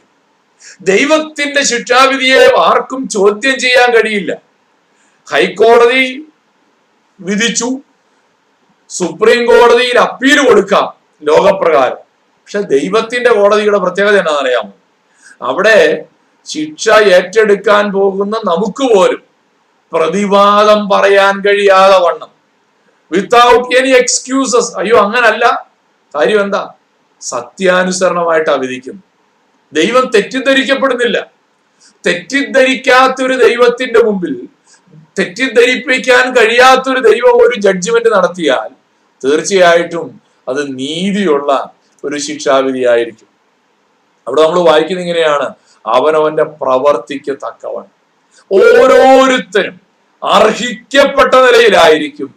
ദൈവത്തിന്റെ ശിക്ഷാവിധിയെ ആർക്കും ചോദ്യം ചെയ്യാൻ കഴിയില്ല. ഹൈക്കോടതി വിധിച്ചു, സുപ്രീം കോടതിയിൽ അപ്പീൽ കൊടുക്കാം ലോകപ്രകാരം. പക്ഷെ ദൈവത്തിന്റെ കോടതിയുടെ പ്രത്യേകത എന്താണെന്നറിയാമോ? അവിടെ ശിക്ഷ ഏറ്റെടുക്കാൻ പോകുന്ന നമുക്ക് പോലും പ്രതിവാദം പറയാൻ കഴിയാതെ വണ്ണം, വിത്തൗട്ട് എനി എക്സ്ക്യൂസസ്. അയ്യോ അങ്ങനല്ല, കാര്യം എന്താ? സത്യാനുസരണമായിട്ടാ വിധിക്കുന്നു. ദൈവം തെറ്റിദ്ധരിക്കപ്പെടുന്നില്ല. തെറ്റിദ്ധരിക്കാത്തൊരു ദൈവത്തിന്റെ മുമ്പിൽ തെറ്റിദ്ധരിപ്പിക്കാൻ കഴിയാത്തൊരു ദൈവം ഒരു ജഡ്ജ്മെന്റ് നടത്തിയാൽ തീർച്ചയായിട്ടും അത് നീതിയുള്ള ഒരു ശിക്ഷാവിധിയായിരിക്കും. അവിടെ നമ്മൾ വായിക്കുന്നത് ഇങ്ങനെയാണ്, അവനവന്റെ പ്രവർത്തിക്ക് തക്കവൺ. ഓരോരുത്തരും അർഹിക്കപ്പെട്ട നിലയിലായിരിക്കും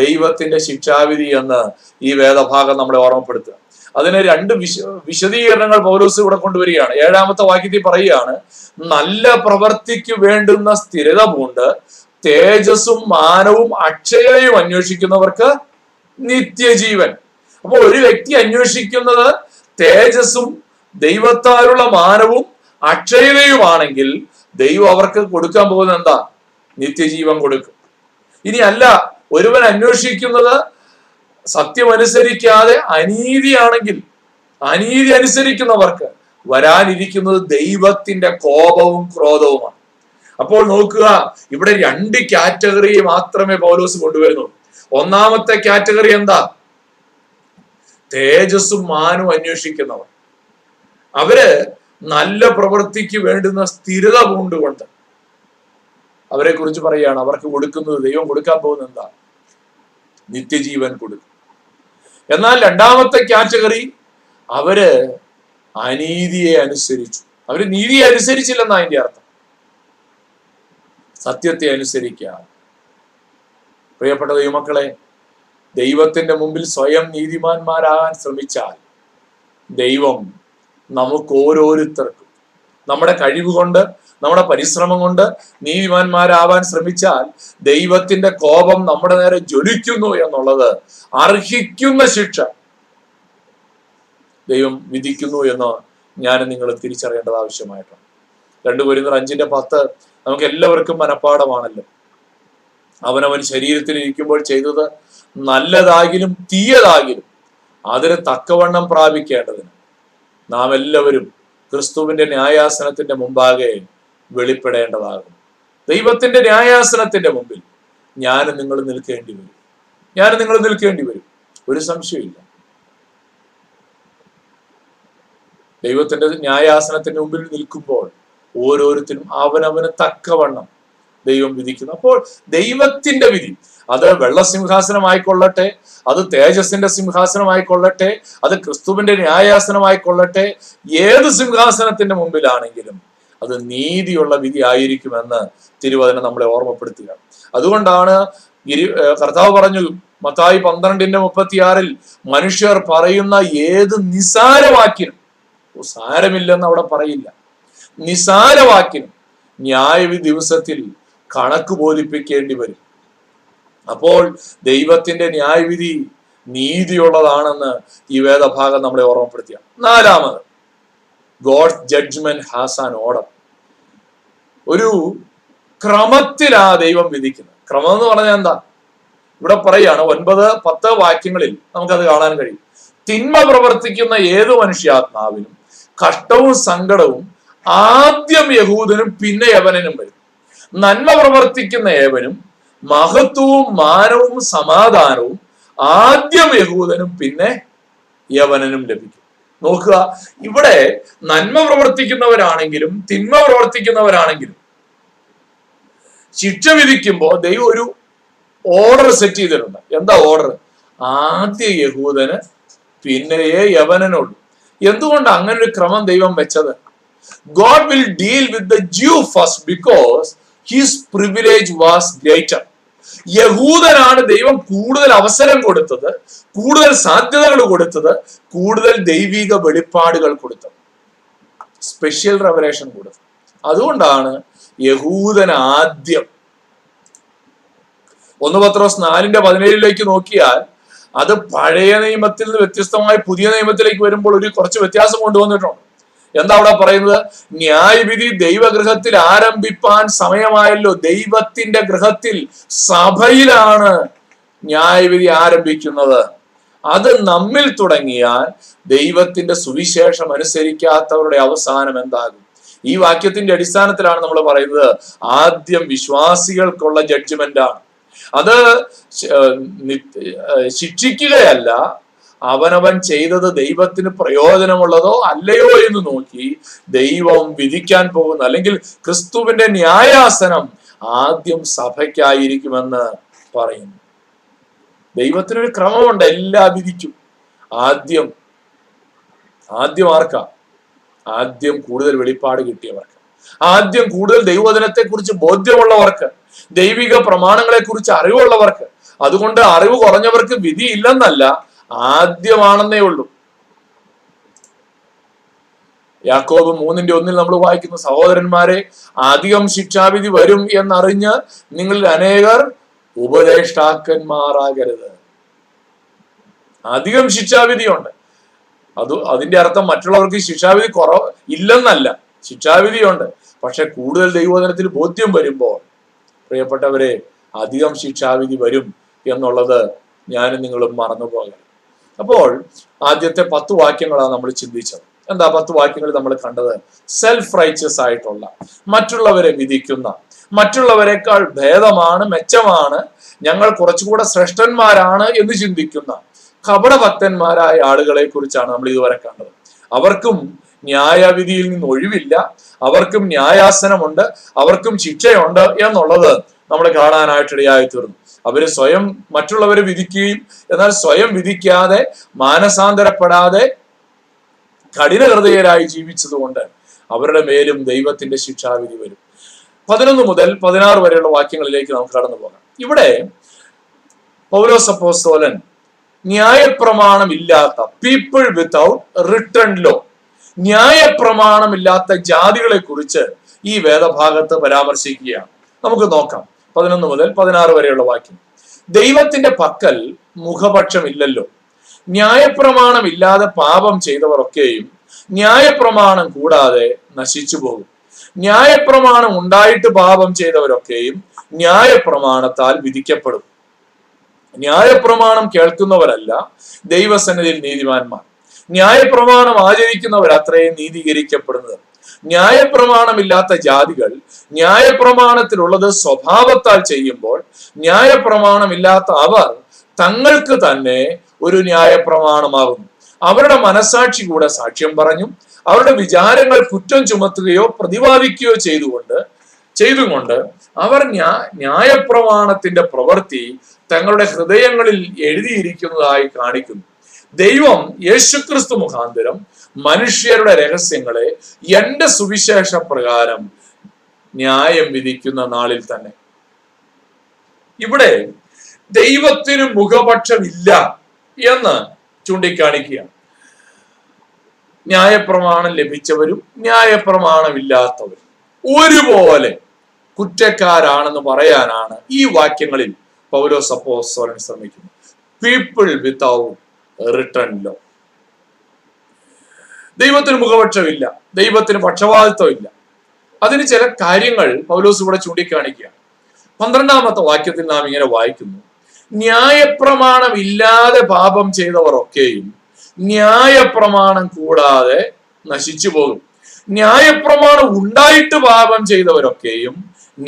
ദൈവത്തിന്റെ ശിക്ഷാവിധി എന്ന് ഈ വേദഭാഗം നമ്മളെ ഓർമ്മപ്പെടുത്തുക. അതിന് രണ്ട് വിശദീകരണങ്ങൾ പൗലോസ് ഇവിടെ കൊണ്ടുവരികയാണ്. 7-ാമത്തെ വാക്യത്തിൽ പറയുകയാണ്, നല്ല പ്രവർത്തിക്ക് വേണ്ടുന്ന സ്ഥിരത പൂണ്ട് തേജസ്സും മാനവും അക്ഷയയും അന്വേഷിക്കുന്നവർക്ക് നിത്യജീവൻ. അപ്പൊ ഒരു വ്യക്തി അന്വേഷിക്കുന്നത് തേജസ്സും ദൈവത്താലുള്ള മാനവും അക്ഷയതയുമാണെങ്കിൽ ദൈവം അവർക്ക് കൊടുക്കാൻ പോകുന്നത് എന്താ? നിത്യജീവൻ കൊടുക്കും. ഇനി അല്ല, ഒരുവൻ അന്വേഷിക്കുന്നത് സത്യമനുസരിക്കാതെ അനീതിയാണെങ്കിൽ അനീതി അനുസരിക്കുന്നവർക്ക് വരാനിരിക്കുന്നത് ദൈവത്തിന്റെ കോപവും ക്രോധവുമാണ്. അപ്പോൾ നോക്കുക, ഇവിടെ 2 കാറ്റഗറി മാത്രമേ പൗലോസ് കൊണ്ടുവരുന്നുള്ളൂ. 1-മത്തെ കാറ്റഗറി എന്താ? തേജസ്സും മാനും അന്വേഷിക്കുന്നവർ. അവര് നല്ല പ്രവൃത്തിക്ക് വേണ്ടുന്ന സ്ഥിരത പൂണ്ടുകൊണ്ട് അവരെ കുറിച്ച് പറയുകയാണ്, അവർക്ക് കൊടുക്കുന്നത് ദൈവം കൊടുക്കാൻ പോകുന്നത് എന്താ? നിത്യജീവൻ കൊടുക്കും. എന്നാൽ 2-മത്തെ കാറ്റഗറി അവര് അനീതിയെ അനുസരിച്ചു. അവര് നീതിയെ അനുസരിച്ചില്ലെന്ന അതിന്റെ അർത്ഥം, സത്യത്തെ അനുസരിക്കാതെ. പ്രിയപ്പെട്ട ദൈവമക്കളെ, ദൈവത്തിന്റെ മുമ്പിൽ സ്വയം നീതിമാന്മാരാകാൻ ശ്രമിച്ചാൽ ദൈവം നമുക്ക് ഓരോരുത്തർക്കും നമ്മുടെ കഴിവുകൊണ്ട് നമ്മുടെ പരിശ്രമം കൊണ്ട് നീതിമാന്മാരാവാൻ ശ്രമിച്ചാൽ ദൈവത്തിന്റെ കോപം നമ്മുടെ നേരെ ജ്വലിക്കുന്നു എന്നുള്ളത്, അർഹിക്കുന്ന ശിക്ഷ ദൈവം വിധിക്കുന്നു എന്ന് ഞാൻ നിങ്ങൾ തിരിച്ചറിയേണ്ടത് ആവശ്യമായിട്ടാണ്. 2 Corinthians 5:10 നമുക്ക് എല്ലാവർക്കും മനഃപ്പാഠമാണല്ലോ. അവനവൻ ശരീരത്തിലിരിക്കുമ്പോൾ ചെയ്തത് നല്ലതാകിലും തീയതാകിലും അതിന് തക്കവണ്ണം പ്രാപിക്കേണ്ടതിന് നാം എല്ലാവരും ക്രിസ്തുവിന്റെ ന്യായാസനത്തിന്റെ മുമ്പാകെ വെളിപ്പെടേണ്ടതാകും. ദൈവത്തിന്റെ ന്യായാസനത്തിന്റെ മുമ്പിൽ ഞാനും നിങ്ങൾ നിൽക്കേണ്ടി വരും, ഒരു സംശയമില്ല. ദൈവത്തിന്റെ ന്യായാസനത്തിന് മുമ്പിൽ നിൽക്കുമ്പോൾ ഓരോരുത്തരും അവനവന് തക്കവണ്ണം ദൈവം വിധിക്കുന്നു. അപ്പോൾ ദൈവത്തിന്റെ വിധി, അത് വെള്ള സിംഹാസനമായിക്കൊള്ളട്ടെ, അത് തേജസ്സിന്റെ സിംഹാസനമായിക്കൊള്ളട്ടെ, അത് ക്രിസ്തുവിന്റെ ന്യായാസനമായിക്കൊള്ളട്ടെ, ഏത് സിംഹാസനത്തിന്റെ മുമ്പിലാണെങ്കിലും അത് നീതിയുള്ള വിധി ആയിരിക്കുമെന്ന് തിരുവചനം നമ്മളെ ഓർമ്മപ്പെടുത്തുക. അതുകൊണ്ടാണ് കർത്താവ് പറഞ്ഞു മത്തായി 12:36 മനുഷ്യർ പറയുന്ന ഏത് നിസാരവാക്കിനും, സാരമില്ലെന്ന് അവിടെ പറയില്ല, നിസാരവാക്കിനും ന്യായവിധി ദിവസത്തിൽ കണക്ക് ബോധിപ്പിക്കേണ്ടി വരും. അപ്പോൾ ദൈവത്തിന്റെ ന്യായവിധി നീതിയുള്ളതാണെന്ന് ഈ വേദഭാഗം നമ്മളെ ഓർമ്മപ്പെടുത്തുക. 4, God's judgement has an order. ഒരു ക്രമത്തിലാ ദൈവം വിധിക്കുന്നത്. ക്രമം എന്ന് പറഞ്ഞാൽ എന്താ? ഇവിടെ പറയാണ് 9, 10 വാക്യങ്ങളിൽ നമുക്കത് കാണാൻ കഴിയും. തിന്മ പ്രവർത്തിക്കുന്ന ഏത് മനുഷ്യാത്മാവിനും കഷ്ടവും സങ്കടവും ആദ്യം യഹൂദനും പിന്നെ യവനനും വരും. നന്മ പ്രവർത്തിക്കുന്ന ഏവനും മഹത്വവും മാനവും സമാധാനവും ആദ്യം യഹൂദനും പിന്നെ യവനനും ലഭിക്കും. നോക്കുക, ഇവിടെ നന്മ പ്രവർത്തിക്കുന്നവരാണെങ്കിലും തിന്മ പ്രവർത്തിക്കുന്നവരാണെങ്കിലും ശിക്ഷ വിധിക്കുമ്പോൾ ദൈവം ഒരു ഓർഡർ സെറ്റ് ചെയ്തിട്ടുണ്ട്. എന്താ ഓർഡർ? ആദ്യ യഹൂദന് പിന്നെയേ യവനനുള്ളൂ. എന്തുകൊണ്ട് അങ്ങനെ ഒരു ക്രമം ദൈവം വെച്ചത്? God will deal with the Jew first because his privilege was greater. യഹൂദനാണ് ദൈവം കൂടുതൽ അവസരം കൊടുത്തത്, കൂടുതൽ സാധ്യതകൾ കൊടുത്തത്, കൂടുതൽ ദൈവിക വെളിപ്പാടുകൾ കൊടുത്തത്, സ്പെഷ്യൽ റെവലേഷൻ കൊടുത്തത്. അതുകൊണ്ടാണ് യഹൂദൻ ആദ്യം. 1 Peter 4:17 നോക്കിയാൽ അത് പഴയ നിയമത്തിൽ നിന്ന് വ്യത്യസ്തമായി പുതിയ നിയമത്തിലേക്ക് വരുമ്പോൾ ഒരു കുറച്ച് വ്യത്യാസം കൊണ്ടുവന്നിട്ടുണ്ട്. എന്താ അവിടെ പറയുന്നത്? ന്യായവിധി ദൈവഗൃഹത്തിൽ ആരംഭിപ്പാൻ സമയമായല്ലോ. ദൈവത്തിന്റെ ഗൃഹത്തിൽ, സഭയിലാണ് ന്യായവിധി ആരംഭിക്കുന്നത്. അത് നമ്മിൽ തുടങ്ങിയാൽ ദൈവത്തിന്റെ സുവിശേഷം അനുസരിക്കാത്തവരുടെ അവസാനം എന്താകും? ഈ വാക്യത്തിന്റെ അടിസ്ഥാനത്തിലാണ് നമ്മൾ പറയുന്നത് ആദ്യം വിശ്വാസികൾക്കുള്ള ജഡ്ജ്മെന്റാണ്. അത് ശിക്ഷിക്കുകയല്ല, അവനവൻ ചെയ്തത് ദൈവത്തിന് പ്രയോജനമുള്ളതോ അല്ലയോ എന്ന് നോക്കി ദൈവം വിധിക്കാൻ പോകുന്നു. അല്ലെങ്കിൽ ക്രിസ്തുവിന്റെ ന്യായാസനം ആദ്യം സഭയ്ക്കായിരിക്കുമെന്ന് പറയുന്നു. ദൈവത്തിനൊരു ക്രമമുണ്ട് എല്ലാ വിധിക്കും. ആദ്യം ആർക്കാ? ആദ്യം കൂടുതൽ വെളിപ്പാട് കിട്ടിയവർക്ക്, ആദ്യം കൂടുതൽ ദൈവവചനത്തെ കുറിച്ച് ബോധ്യമുള്ളവർക്ക്, ദൈവിക പ്രമാണങ്ങളെ കുറിച്ച് അറിവുള്ളവർക്ക്. അതുകൊണ്ട് അറിവ് കുറഞ്ഞവർക്ക് വിധി ഇല്ലെന്നല്ല, ആദ്യമാണെന്നേ ഉള്ളൂ. യാക്കോബ് 3:1 നമ്മൾ വായിക്കുന്നു, സഹോദരന്മാരെ, അധികം ശിക്ഷാവിധി വരും എന്നറിഞ്ഞ് നിങ്ങളിൽ അനേകർ ഉപദേഷ്ടാക്കന്മാരാകരുത്. അധികം ശിക്ഷാവിധിയുണ്ട്. അതിന്റെ അർത്ഥം മറ്റുള്ളവർക്ക് ശിക്ഷാവിധി കുറവ് ഇല്ലെന്നല്ല, ശിക്ഷാവിധിയുണ്ട്. പക്ഷെ കൂടുതൽ ദൈവവചനത്തിൽ ബോധ്യം വരുമ്പോൾ പ്രിയപ്പെട്ടവരെ അധികം ശിക്ഷാവിധി വരും എന്നുള്ളത് ഞാനും നിങ്ങളും മറന്നുപോകണം. അപ്പോൾ ആദ്യത്തെ 10 വാക്യങ്ങളാണ് നമ്മൾ ചിന്തിച്ചത്. എന്താ 10 വാക്യങ്ങൾ നമ്മൾ കണ്ടത്? സെൽഫ് റൈച്ചസ് ആയിട്ടുള്ള, മറ്റുള്ളവരെ വിധിക്കുന്ന, മറ്റുള്ളവരെക്കാൾ ഭേദമാണ്, മെച്ചമാണ്, ഞങ്ങൾ കുറച്ചുകൂടെ ശ്രേഷ്ഠന്മാരാണ് എന്ന് ചിന്തിക്കുന്ന കപടഭക്തന്മാരായ ആളുകളെ കുറിച്ചാണ് നമ്മൾ ഇതുവരെ കണ്ടത്. അവർക്കും ന്യായവിധിയിൽ നിന്ന് ഒഴിവില്ല, അവർക്കും ന്യായാസനമുണ്ട്, അവർക്കും ശിക്ഷയുണ്ട് എന്നുള്ളത് നമ്മൾ കാണാനായിട്ടിടയായി തീർന്നു. അവര് സ്വയം മറ്റുള്ളവരെ വിധിക്കുകയും എന്നാൽ സ്വയം വിധിക്കാതെ മാനസാന്തരപ്പെടാതെ കഠിനഹൃദയരായി ജീവിച്ചതുകൊണ്ട് അവരുടെ മേലും ദൈവത്തിന്റെ ശിക്ഷാവിധി വരും. 11 മുതൽ 16 വരെയുള്ള വാക്യങ്ങളിലേക്ക് നമുക്ക് കടന്നു പോകാം. ഇവിടെ പൗലോസ് അപ്പോസ്തലൻ ന്യായപ്രമാണമില്ലാത്ത പീപ്പിൾ വിത്തൗട്ട് റിട്ടൺ ലോ, ന്യായപ്രമാണമില്ലാത്ത ജാതികളെ കുറിച്ച് ഈ വേദഭാഗത്ത് പരാമർശിക്കുകയാണ്. നമുക്ക് നോക്കാം 11 മുതൽ 16 വരെയുള്ള വാക്യം. ദൈവത്തിന്റെ പക്കൽ മുഖപക്ഷമില്ലല്ലോ. ന്യായപ്രമാണം ഇല്ലാതെ പാപം ചെയ്തവരൊക്കെയും ന്യായപ്രമാണം കൂടാതെ നശിച്ചു പോകും. ന്യായപ്രമാണം ഉണ്ടായിട്ട് പാപം ചെയ്തവരൊക്കെയും ന്യായപ്രമാണത്താൽ വിധിക്കപ്പെടും. ന്യായപ്രമാണം കേൾക്കുന്നവരല്ല ദൈവസന്നിധിയിൽ നീതിമാന്മാർ. ന്യായപ്രമാണം ആചരിക്കുന്നവർ അത്രയും നീതീകരിക്കപ്പെടുന്നത്. ന്യായപ്രമാണമില്ലാത്ത ജാതികൾ ന്യായപ്രമാണത്തിലുള്ളത് സ്വഭാവത്താൽ ചെയ്യുമ്പോൾ ന്യായപ്രമാണമില്ലാത്ത അവർ തങ്ങൾക്ക് തന്നെ ഒരു ന്യായപ്രമാണമാകുന്നു. അവരുടെ മനസാക്ഷി കൂടെ സാക്ഷ്യം പറഞ്ഞു അവരുടെ വിചാരങ്ങൾ കുറ്റം ചുമത്തുകയോ പ്രതിപാദിക്കുകയോ ചെയ്തുകൊണ്ട് അവർ ന്യായപ്രമാണത്തിന്റെ പ്രവൃത്തി തങ്ങളുടെ ഹൃദയങ്ങളിൽ എഴുതിയിരിക്കുന്നതായി കാണിക്കുന്നു. ദൈവം യേശുക്രിസ്തു മുഖാന്തരം മനുഷ്യരുടെ രഹസ്യങ്ങളെ എന്റെ സുവിശേഷ പ്രകാരം ന്യായം വിധിക്കുന്ന നാളിൽ തന്നെ. ഇവിടെ ദൈവത്തിന് മുഖപക്ഷമില്ല എന്ന് ചൂണ്ടിക്കാണിക്കുകയാണ്. ന്യായപ്രമാണം ലഭിച്ചവരും ന്യായപ്രമാണമില്ലാത്തവരും ഒരുപോലെ കുറ്റക്കാരാണെന്ന് പറയാനാണ് ഈ വാക്യങ്ങളിൽ പൗലോസ് അപ്പോസ്തലൻ ശ്രമിക്കുന്നത്. People without written law. ദൈവത്തിന് മുഖപക്ഷമില്ല, ദൈവത്തിന് പക്ഷപാതിത്വമില്ല. അതിന് ചില കാര്യങ്ങൾ പൗലോസ് ഇവിടെ ചൂണ്ടിക്കാണിക്കുകയാണ്. 12-ാമത്തെ വാക്യത്തിൽ നാം ഇങ്ങനെ വായിക്കുന്നു: ന്യായപ്രമാണം ഇല്ലാതെ പാപം ചെയ്തവർ ഒക്കെയും ന്യായപ്രമാണം കൂടാതെ നശിച്ചു പോകും. ന്യായപ്രമാണം ഉണ്ടായിട്ട് പാപം ചെയ്തവരൊക്കെയും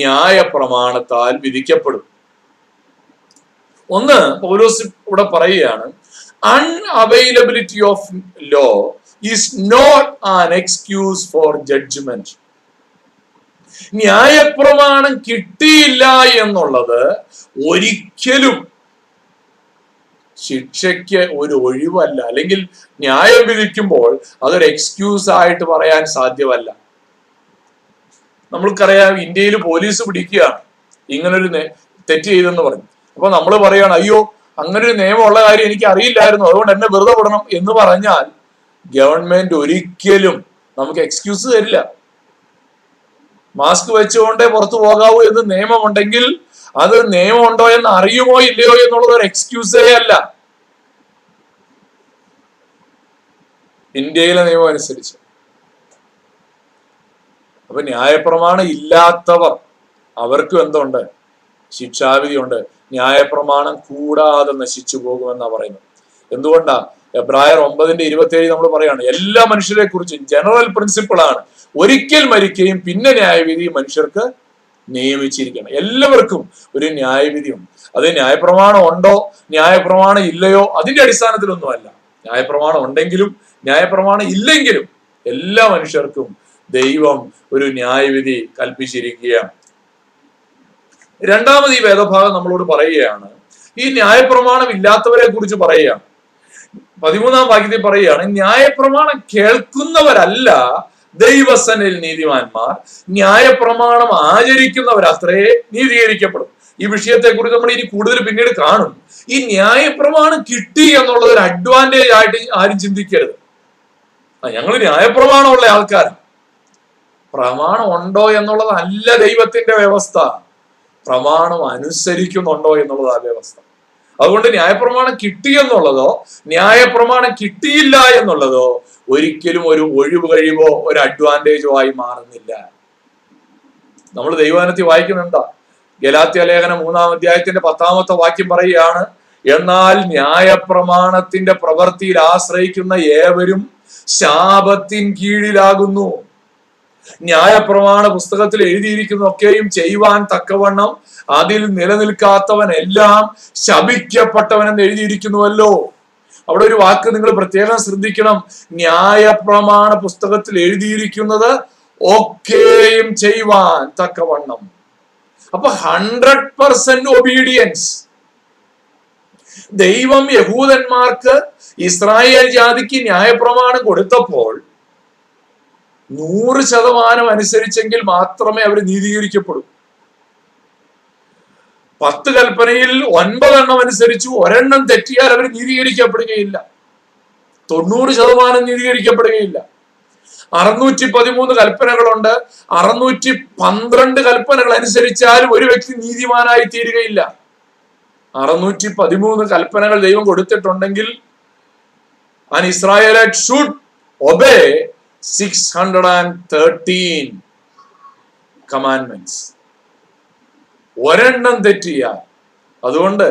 ന്യായപ്രമാണത്താൽ വിധിക്കപ്പെടും. ഒന്ന്, പൗലോസ് ഇവിടെ പറയുകയാണ്, unavailability of law is not an excuse for judgement. ന്യായപ്രമാണം കിട്ടിയില്ല എന്നുള്ളത് ഒരിക്കലും ശിക്ഷയ്ക്ക് ഒരു ഒഴിവല്ല, അല്ലെങ്കിൽ ന്യായം വിധിക്കുമ്പോൾ അതൊരു എക്സ്ക്യൂസ് ആയിട്ട് പറയാൻ സാധ്യമല്ല. നമ്മൾക്കറിയാം, ഇന്ത്യയിൽ പോലീസ് പിടിക്കുകയാണ് ഇങ്ങനൊരു തെറ്റ് ചെയ്തെന്ന് പറഞ്ഞു. അപ്പൊ നമ്മൾ പറയുകയാണ്, അയ്യോ അങ്ങനൊരു നിയമമുള്ള കാര്യം എനിക്ക് അറിയില്ലായിരുന്നു, അതുകൊണ്ട് എന്നെ വെറുതെ വിടണം എന്ന് പറഞ്ഞാൽ ഗവൺമെന്റ് ഒരിക്കലും നമുക്ക് എക്സ്ക്യൂസ് തരില്ല. മാസ്ക് വെച്ചുകൊണ്ടേ പുറത്തു പോകാവൂ എന്ന് നിയമമുണ്ടെങ്കിൽ അത് നിയമമുണ്ടോ എന്ന് അറിയുമോ ഇല്ലയോ എന്നുള്ളത് ഒരു എക്സ്ക്യൂസേ അല്ല. ഇന്ത്യയിലെ നിയമം അനുസരിച്ച് അപ്പൊ ന്യായപ്രമാണം ഇല്ലാത്തവർ അവർക്കും എന്തുണ്ട്? ശിക്ഷാവിധി ഉണ്ട്. ന്യായപ്രമാണം കൂടാതെ നശിച്ചു പോകുമെന്നാ പറയുന്നത്. എന്തുകൊണ്ടാ? എബ്രായർ 9:27 നമ്മൾ പറയാണ്, എല്ലാ മനുഷ്യരെ കുറിച്ചും ജനറൽ പ്രിൻസിപ്പിൾ ആണ്, ഒരിക്കൽ മരിക്കുകയും പിന്നെ ന്യായവിധി മനുഷ്യർക്ക് നിയമിച്ചിരിക്കണം. എല്ലാവർക്കും ഒരു ന്യായവിധിയുണ്ട്. അത് ന്യായപ്രമാണം ഉണ്ടോ ന്യായപ്രമാണം ഇല്ലയോ അതിന്റെ അടിസ്ഥാനത്തിലൊന്നുമല്ല. ന്യായപ്രമാണം ഉണ്ടെങ്കിലും ന്യായപ്രമാണം ഇല്ലെങ്കിലും എല്ലാ മനുഷ്യർക്കും ദൈവം ഒരു ന്യായവിധി കൽപ്പിച്ചിരിക്കുകയാണ്. രണ്ടാമത് ഈ വേദഭാഗം നമ്മളോട് പറയുകയാണ്, ഈ ന്യായപ്രമാണം ഇല്ലാത്തവരെ കുറിച്ച് പറയുകയാണ്. 13-ാം വാക്യത്തിൽ പറയുകയാണ്, ന്യായപ്രമാണം കേൾക്കുന്നവരല്ല ദൈവസന്നിധിയിൽ നീതിമാന്മാർ, ന്യായപ്രമാണം ആചരിക്കുന്നവർ അത്രേ നീതീകരിക്കപ്പെടും. ഈ വിഷയത്തെ കുറിച്ച് നമ്മൾ ഇനി കൂടുതൽ പിന്നീട് കാണും. ഈ ന്യായപ്രമാണം കിട്ടി എന്നുള്ളത് ഒരു അഡ്വാൻറ്റേജ് ആയിട്ട് ആരും ചിന്തിക്കരുത്. ഞങ്ങൾ ന്യായപ്രമാണമുള്ള ആൾക്കാർ. പ്രമാണം ഉണ്ടോ എന്നുള്ളതല്ല ദൈവത്തിന്റെ വ്യവസ്ഥ, പ്രമാണം അനുസരിക്കുന്നുണ്ടോ എന്നുള്ളതാ വ്യവസ്ഥ. അതുകൊണ്ട് ന്യായപ്രമാണം കിട്ടിയെന്നുള്ളതോ ന്യായപ്രമാണം കിട്ടിയില്ല എന്നുള്ളതോ ഒരിക്കലും ഒരു ഒഴിവ് കഴിവോ ഒരു അഡ്വാൻറ്റേജോ ആയി മാറുന്നില്ല. നമ്മൾ ദൈവവചനത്തിൽ വായിക്കുന്നുണ്ടാ? ഗലാത്യലേഖനം 3-ാം അധ്യായത്തിന്റെ 10-ാമത്തെ വാക്യം പറയുകയാണ്, എന്നാൽ ന്യായപ്രമാണത്തിന്റെ പ്രവൃത്തിയിൽ ആശ്രയിക്കുന്ന ഏവരും ശാപത്തിൻ കീഴിലാകുന്നു. ന്യായപ്രമാണ പുസ്തകത്തിൽ എഴുതിയിരിക്കുന്നൊക്കെയും ചെയ്യുവാൻ തക്കവണ്ണം അതിൽ നിലനിൽക്കാത്തവനെല്ലാം ശപിക്കപ്പെട്ടവനെന്ന് എഴുതിയിരിക്കുന്നുവല്ലോ. അവിടെ ഒരു വാക്ക് നിങ്ങൾ പ്രത്യേകം ശ്രദ്ധിക്കണം. ന്യായപ്രമാണ പുസ്തകത്തിൽ എഴുതിയിരിക്കുന്നത് ഒക്കെയും ചെയ്യുവാൻ തക്കവണ്ണം. അപ്പൊ 100% ഒബീഡിയൻസ്. ദൈവം യഹൂദന്മാർക്ക്, ഇസ്രായേൽ ജാതിക്ക് ന്യായപ്രമാണം കൊടുത്തപ്പോൾ 100% അനുസരിച്ചെങ്കിൽ മാത്രമേ അവർ നീതീകരിക്കപ്പെടൂ. 10 കൽപ്പനയിൽ 9 അനുസരിച്ചു, 1 തെറ്റിയാൽ അവർ നീതീകരിക്കപ്പെടുകയില്ല. 90% നീതീകരിക്കപ്പെടുകയില്ല. 613 കൽപ്പനകളുണ്ട്. 612 കൽപ്പനകൾ അനുസരിച്ചാലും ഒരു വ്യക്തി നീതിമാനായി തീരുകയില്ല. 613 കൽപ്പനകൾ ദൈവം കൊടുത്തിട്ടുണ്ടെങ്കിൽ an Israelite should obey 613 commandments. ഒരെണ്ണം തെറ്റിയാൽ, അതുകൊണ്ട്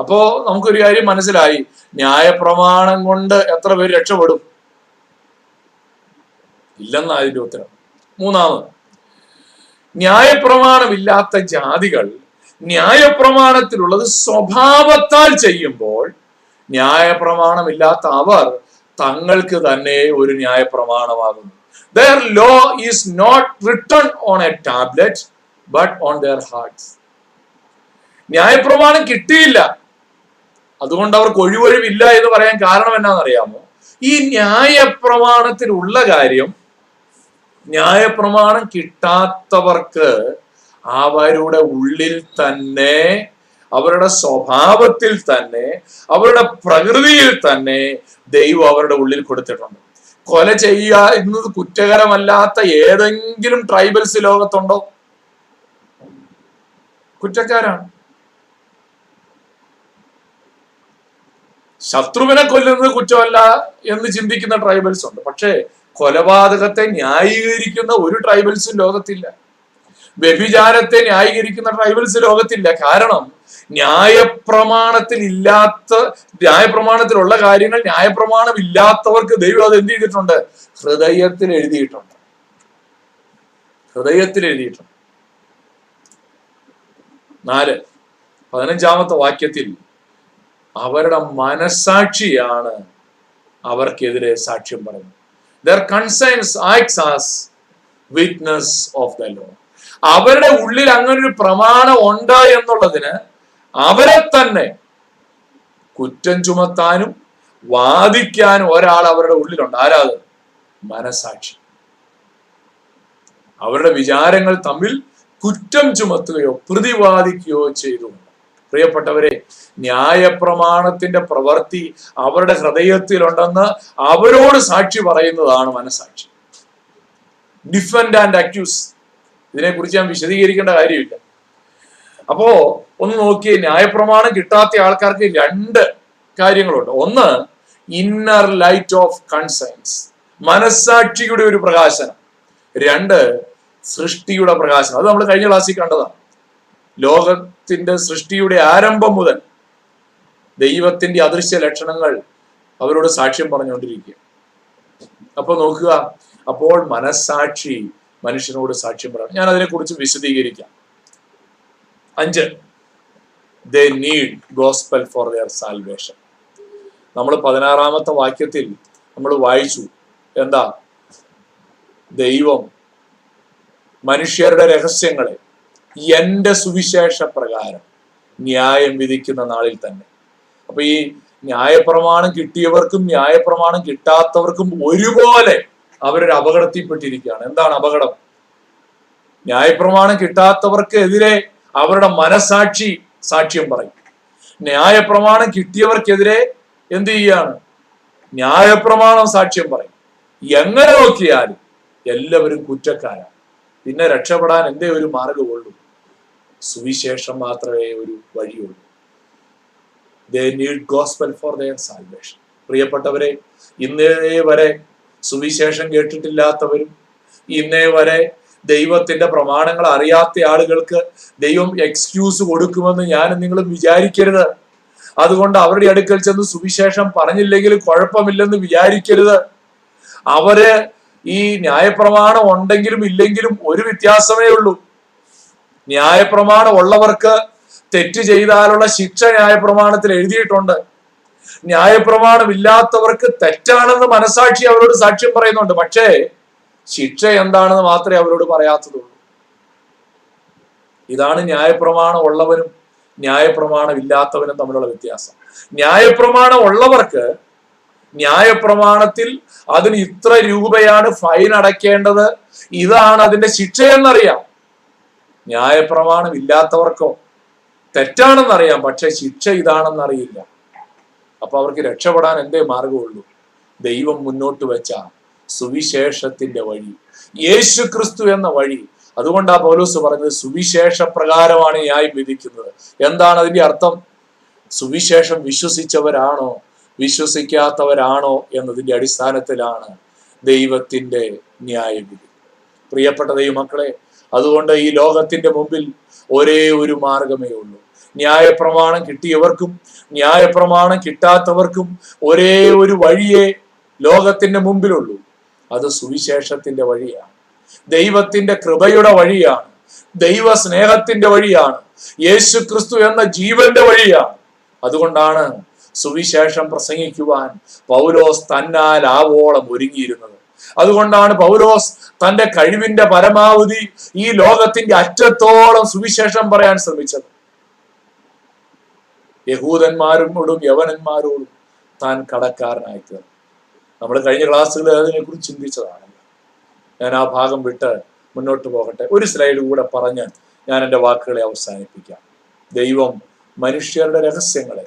അപ്പോ നമുക്കൊരു കാര്യം മനസ്സിലായി, ന്യായപ്രമാണം കൊണ്ട് എത്ര പേര് രക്ഷപ്പെടും? ഇല്ലെന്നാണ് അതിന്റെ ഉത്തരം. മൂന്നാമത്, ന്യായപ്രമാണമില്ലാത്ത ജാതികൾ ന്യായപ്രമാണത്തിലുള്ളത് സ്വഭാവത്താൽ ചെയ്യുമ്പോൾ ന്യായപ്രമാണമില്ലാത്ത അവർ തങ്ങൾക്ക് തന്നെ ഒരു ന്യായപ്രമാണമാകുന്നു. Their law is not written on a tablet but on their hearts. ന്യായപ്രമാണം കിട്ടിയില്ല, അതുകൊണ്ട് അവർക്ക് ഒഴിവൊഴിവില്ല എന്ന് പറയാൻ കാരണം എന്നാണെന്നറിയാമോ? ഈ ന്യായപ്രമാണത്തിലുള്ള കാര്യം ന്യായപ്രമാണം കിട്ടാത്തവർക്ക് അവരുടെ ഉള്ളിൽ തന്നെ, അവരുടെ സ്വഭാവത്തിൽ തന്നെ, അവരുടെ പ്രകൃതിയിൽ തന്നെ ദൈവം അവരുടെ ഉള്ളിൽ കൊടുത്തിട്ടുണ്ട്. കൊല ചെയ്യുന്നത് കുറ്റകരമല്ലാത്ത ഏതെങ്കിലും ട്രൈബൽസ് ലോകത്തുണ്ടോ? കുറ്റക്കാരാണ്. ശത്രുവിനെ കൊല്ലുന്നത് കുറ്റമല്ല എന്ന് ചിന്തിക്കുന്ന ട്രൈബൽസ് ഉണ്ട്. പക്ഷേ കൊലപാതകത്തെ ന്യായീകരിക്കുന്ന ഒരു ട്രൈബൽസും ലോകത്തില്ല. വ്യഭിചാരത്തെ ന്യായീകരിക്കുന്ന ട്രൈബൽസ് ലോകത്തില്ല. കാരണം ന്യായപ്രമാണത്തിലുള്ള കാര്യങ്ങൾ ന്യായപ്രമാണം ഇല്ലാത്തവർക്ക് ദൈവം അത് എന്ത് ചെയ്തിട്ടുണ്ട്? ഹൃദയത്തിൽ എഴുതിയിട്ടുണ്ട്. നാല്, 15-ാമത്തെ വാക്യത്തിൽ അവരുടെ മനസാക്ഷിയാണ് അവർക്കെതിരെ സാക്ഷ്യം പറയുന്നത്. Their conscience acts as witness of the law. അവരുടെ ഉള്ളിൽ അങ്ങനൊരു പ്രമാണം ഉണ്ട് എന്നുള്ളതിന് അവരെ തന്നെ കുറ്റം ചുമത്താനും വാദിക്കാനും ഒരാൾ അവരുടെ ഉള്ളിലുണ്ട്. ആരാത്? മനസാക്ഷി. അവരുടെ വിചാരങ്ങൾ തമ്മിൽ കുറ്റം ചുമത്തുകയോ പ്രതിവാദിക്കുകയോ ചെയ്തു. പ്രിയപ്പെട്ടവരെ, ന്യായപ്രമാണത്തിന്റെ പ്രവൃത്തി അവരുടെ ഹൃദയത്തിലുണ്ടെന്ന് അവരോട് സാക്ഷി പറയുന്നതാണ് മനസാക്ഷി. ഡിഫൻഡ് ആൻഡ് അക്യൂസ്, ഇതിനെക്കുറിച്ച് ഞാൻ വിശദീകരിക്കേണ്ട കാര്യമില്ല. അപ്പോ ഒന്ന് നോക്കി, ന്യായപ്രമാണം കിട്ടാത്ത ആൾക്കാർക്ക് രണ്ട് കാര്യങ്ങളുണ്ട്. ഒന്ന്, ഇന്നർ ലൈറ്റ് ഓഫ് കൺസൈൻസ്, മനസാക്ഷിയുടെ ഒരു പ്രകാശനം. രണ്ട്, സൃഷ്ടിയുടെ പ്രകാശനം. അത് നമ്മൾ കഴിഞ്ഞ ക്ലാസ്സിൽ കണ്ടതാണ്. ലോകത്തിന്റെ സൃഷ്ടിയുടെ ആരംഭം മുതൽ ദൈവത്തിന്റെ അദൃശ്യ ലക്ഷണങ്ങൾ അവരോട് സാക്ഷ്യം പറഞ്ഞുകൊണ്ടിരിക്കുക. അപ്പൊ നോക്കുക, അപ്പോൾ മനസാക്ഷി മനുഷ്യനോട് സാക്ഷ്യം പറയണം. ഞാൻ അതിനെക്കുറിച്ച് വിശദീകരിക്കാം. 5, they need gospel for their salvation. നമ്മൾ 16-ാമത്തെ വാക്യത്തിൽ നമ്മൾ വായിച്ചു, എന്താ? ദൈവം മനുഷ്യരുടെ രഹസ്യങ്ങളെ എന്റെ സുവിശേഷ പ്രകാരം ന്യായം വിധിക്കുന്ന നാളിൽ തന്നെ. അപ്പൊ ഈ ന്യായപ്രമാണം കിട്ടിയവർക്കും ന്യായപ്രമാണം കിട്ടാത്തവർക്കും ഒരുപോലെ അവരൊരു അപകടത്തിൽപ്പെട്ടിരിക്കുകയാണ്. എന്താണ് അപകടം? ന്യായപ്രമാണം കിട്ടാത്തവർക്കെതിരെ അവരുടെ മനസാക്ഷി സാക്ഷ്യം പറയും. ന്യായപ്രമാണം കിട്ടിയവർക്കെതിരെ എന്ത് ചെയ്യുകയാണ്? ന്യായപ്രമാണം സാക്ഷ്യം പറയും. എങ്ങനെ നോക്കിയാലും എല്ലാവരും കുറ്റക്കാരാണ്. പിന്നെ രക്ഷപ്പെടാൻ എന്തേ ഒരു മാർഗമുള്ളൂ? സുവിശേഷം മാത്രമേ ഒരു വഴിയുള്ളൂ. They need gospel for their salvation. പ്രിയപ്പെട്ടവരെ, ഇന്നേ വരെ സുവിശേഷം കേട്ടിട്ടില്ലാത്തവരും ഇന്നേ വരെ ദൈവത്തിന്റെ പ്രമാണങ്ങൾ അറിയാത്ത ആളുകൾക്ക് ദൈവം എക്സ്ക്യൂസ് കൊടുക്കുമെന്ന് ഞാനും നിങ്ങളും വിചാരിക്കരുത്. അതുകൊണ്ട് അവരുടെ അടുക്കൽ ചെന്ന് സുവിശേഷം പറഞ്ഞില്ലെങ്കിലും കുഴപ്പമില്ലെന്ന് വിചാരിക്കരുത്. അവര് ഈ ന്യായപ്രമാണം ഉണ്ടെങ്കിലും ഇല്ലെങ്കിലും ഒരു വ്യത്യാസമേ ഉള്ളൂ. ന്യായപ്രമാണം ഉള്ളവർക്ക് തെറ്റ് ചെയ്താലുള്ള ശിക്ഷ ന്യായപ്രമാണത്തിൽ എഴുതിയിട്ടുണ്ട്. ന്യായപ്രമാണം ഇല്ലാത്തവർക്ക് തെറ്റാണെന്ന് മനസാക്ഷി അവരോട് സാക്ഷ്യം പറയുന്നുണ്ട്. പക്ഷേ ശിക്ഷ എന്താണെന്ന് മാത്രമേ അവരോട് പറയാത്തതുള്ളൂ. ഇതാണ് ന്യായപ്രമാണം ഉള്ളവനും ന്യായപ്രമാണം ഇല്ലാത്തവനും തമ്മിലുള്ള വ്യത്യാസം. ന്യായപ്രമാണം ഉള്ളവർക്ക് ന്യായപ്രമാണത്തിൽ അതിന് ഇത്ര രൂപയാണ് ഫൈൻ അടയ്ക്കേണ്ടത്, ഇതാണ് അതിന്റെ ശിക്ഷയെന്നറിയാം. ന്യായപ്രമാണം ഇല്ലാത്തവർക്കോ തെറ്റാണെന്നറിയാം, പക്ഷെ ശിക്ഷ ഇതാണെന്നറിയില്ല. അപ്പൊ അവർക്ക് രക്ഷപ്പെടാൻ എന്തേ മാർഗമുള്ളൂ? ദൈവം മുന്നോട്ട് വെച്ച സുവിശേഷത്തിന്റെ വഴി, യേശു ക്രിസ്തു എന്ന വഴി. അതുകൊണ്ടാ പൗലോസ് പറഞ്ഞത്, സുവിശേഷ പ്രകാരമാണ് ന്യായം വിധിക്കുന്നത്. എന്താണ് അതിന്റെ അർത്ഥം? സുവിശേഷം വിശ്വസിച്ചവരാണോ വിശ്വസിക്കാത്തവരാണോ എന്നതിന്റെ അടിസ്ഥാനത്തിലാണ് ദൈവത്തിന്റെ ന്യായവിധി. പ്രിയപ്പെട്ട ദൈവമക്കളെ, അതുകൊണ്ട് ഈ ലോകത്തിന്റെ മുമ്പിൽ ഒരേ ഒരു മാർഗമേ ഉള്ളൂ. ന്യായപ്രമാണം കിട്ടിയവർക്കും ന്യായപ്രമാണം കിട്ടാത്തവർക്കും ഒരേ ഒരു വഴിയേ ലോകത്തിന്റെ മുമ്പിലുള്ളൂ. അത് സുവിശേഷത്തിന്റെ വഴിയാണ്, ദൈവത്തിന്റെ കൃപയുടെ വഴിയാണ്, ദൈവസ്നേഹത്തിന്റെ വഴിയാണ്, യേശു ക്രിസ്തു എന്ന ജീവന്റെ വഴിയാണ്. അതുകൊണ്ടാണ് സുവിശേഷം പ്രസംഗിക്കുവാൻ പൗലോസ് തന്നാൽ ആവോളം ഒരുങ്ങിയിരുന്നത്. അതുകൊണ്ടാണ് പൗലോസ് തന്റെ കഴിവിന്റെ പരമാവധി ഈ ലോകത്തിന്റെ അറ്റത്തോളം സുവിശേഷം പറയാൻ ശ്രമിച്ചത്. യഹൂദന്മാരോടും യവനന്മാരോടും താൻ കടക്കാരനായി തീർന്നു. നമ്മൾ കഴിഞ്ഞ ക്ലാസ്സുകളിൽ അതിനെക്കുറിച്ച് ചിന്തിച്ചതാണല്ലോ. ഞാൻ ആ ഭാഗം വിട്ട് മുന്നോട്ട് പോകട്ടെ. ഒരു സ്ലൈഡ് കൂടെ പറഞ്ഞ് ഞാൻ എൻ്റെ വാക്കുകളെ അവസാനിപ്പിക്കാം. ദൈവം മനുഷ്യരുടെ രഹസ്യങ്ങളെ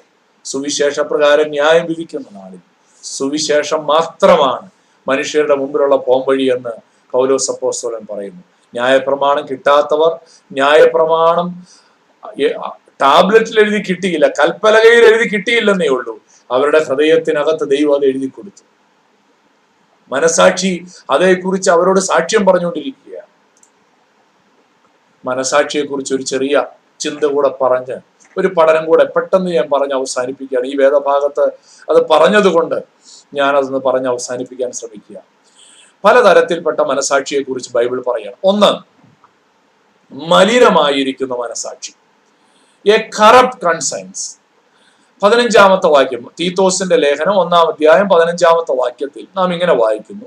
സുവിശേഷപ്രകാരം ന്യായം വിധിക്കുന്ന നാളിൽ സുവിശേഷം മാത്രമാണ് മനുഷ്യരുടെ മുമ്പിലുള്ള പോംവഴി എന്ന് പൗലോസ് അപ്പോസ്തലൻ പറയുന്നു. ന്യായപ്രമാണം കിട്ടാത്തവർ, ന്യായപ്രമാണം ടാബ്ലറ്റിൽ എഴുതി കിട്ടിയില്ല, കൽപ്പലകയിൽ എഴുതി കിട്ടിയില്ലെന്നേ ഉള്ളൂ, അവരുടെ ഹൃദയത്തിനകത്ത് ദൈവം അത് എഴുതി കൊടുത്തു. മനസാക്ഷി അതേക്കുറിച്ച് അവരോട് സാക്ഷ്യം പറഞ്ഞുകൊണ്ടിരിക്കുകയാണ്. മനസാക്ഷിയെക്കുറിച്ച് ഒരു ചെറിയ ചിന്ത കൂടെ പറഞ്ഞ് ഒരു പഠനം കൂടെ പെട്ടെന്ന് ഞാൻ പറഞ്ഞ് അവസാനിപ്പിക്കുകയാണ്. ഈ വേദഭാഗത്ത് അത് പറഞ്ഞതുകൊണ്ട് ഞാൻ അതൊന്ന് പറഞ്ഞ് അവസാനിപ്പിക്കാൻ ശ്രമിക്കുക. പലതരത്തിൽപ്പെട്ട മനസാക്ഷിയെക്കുറിച്ച് ബൈബിൾ പറയണം. ഒന്ന്, മലിനമായിരിക്കുന്ന മനസാക്ഷി, എ കറപ്റ്റ് കൺസൈൻസ്. 15-ാമത്തെ വാക്യം, തീത്തോസിന്റെ ലേഖനം 1-ാം അധ്യായം 15-ാമത്തെ വാക്യത്തിൽ നാം ഇങ്ങനെ വായിക്കുന്നു: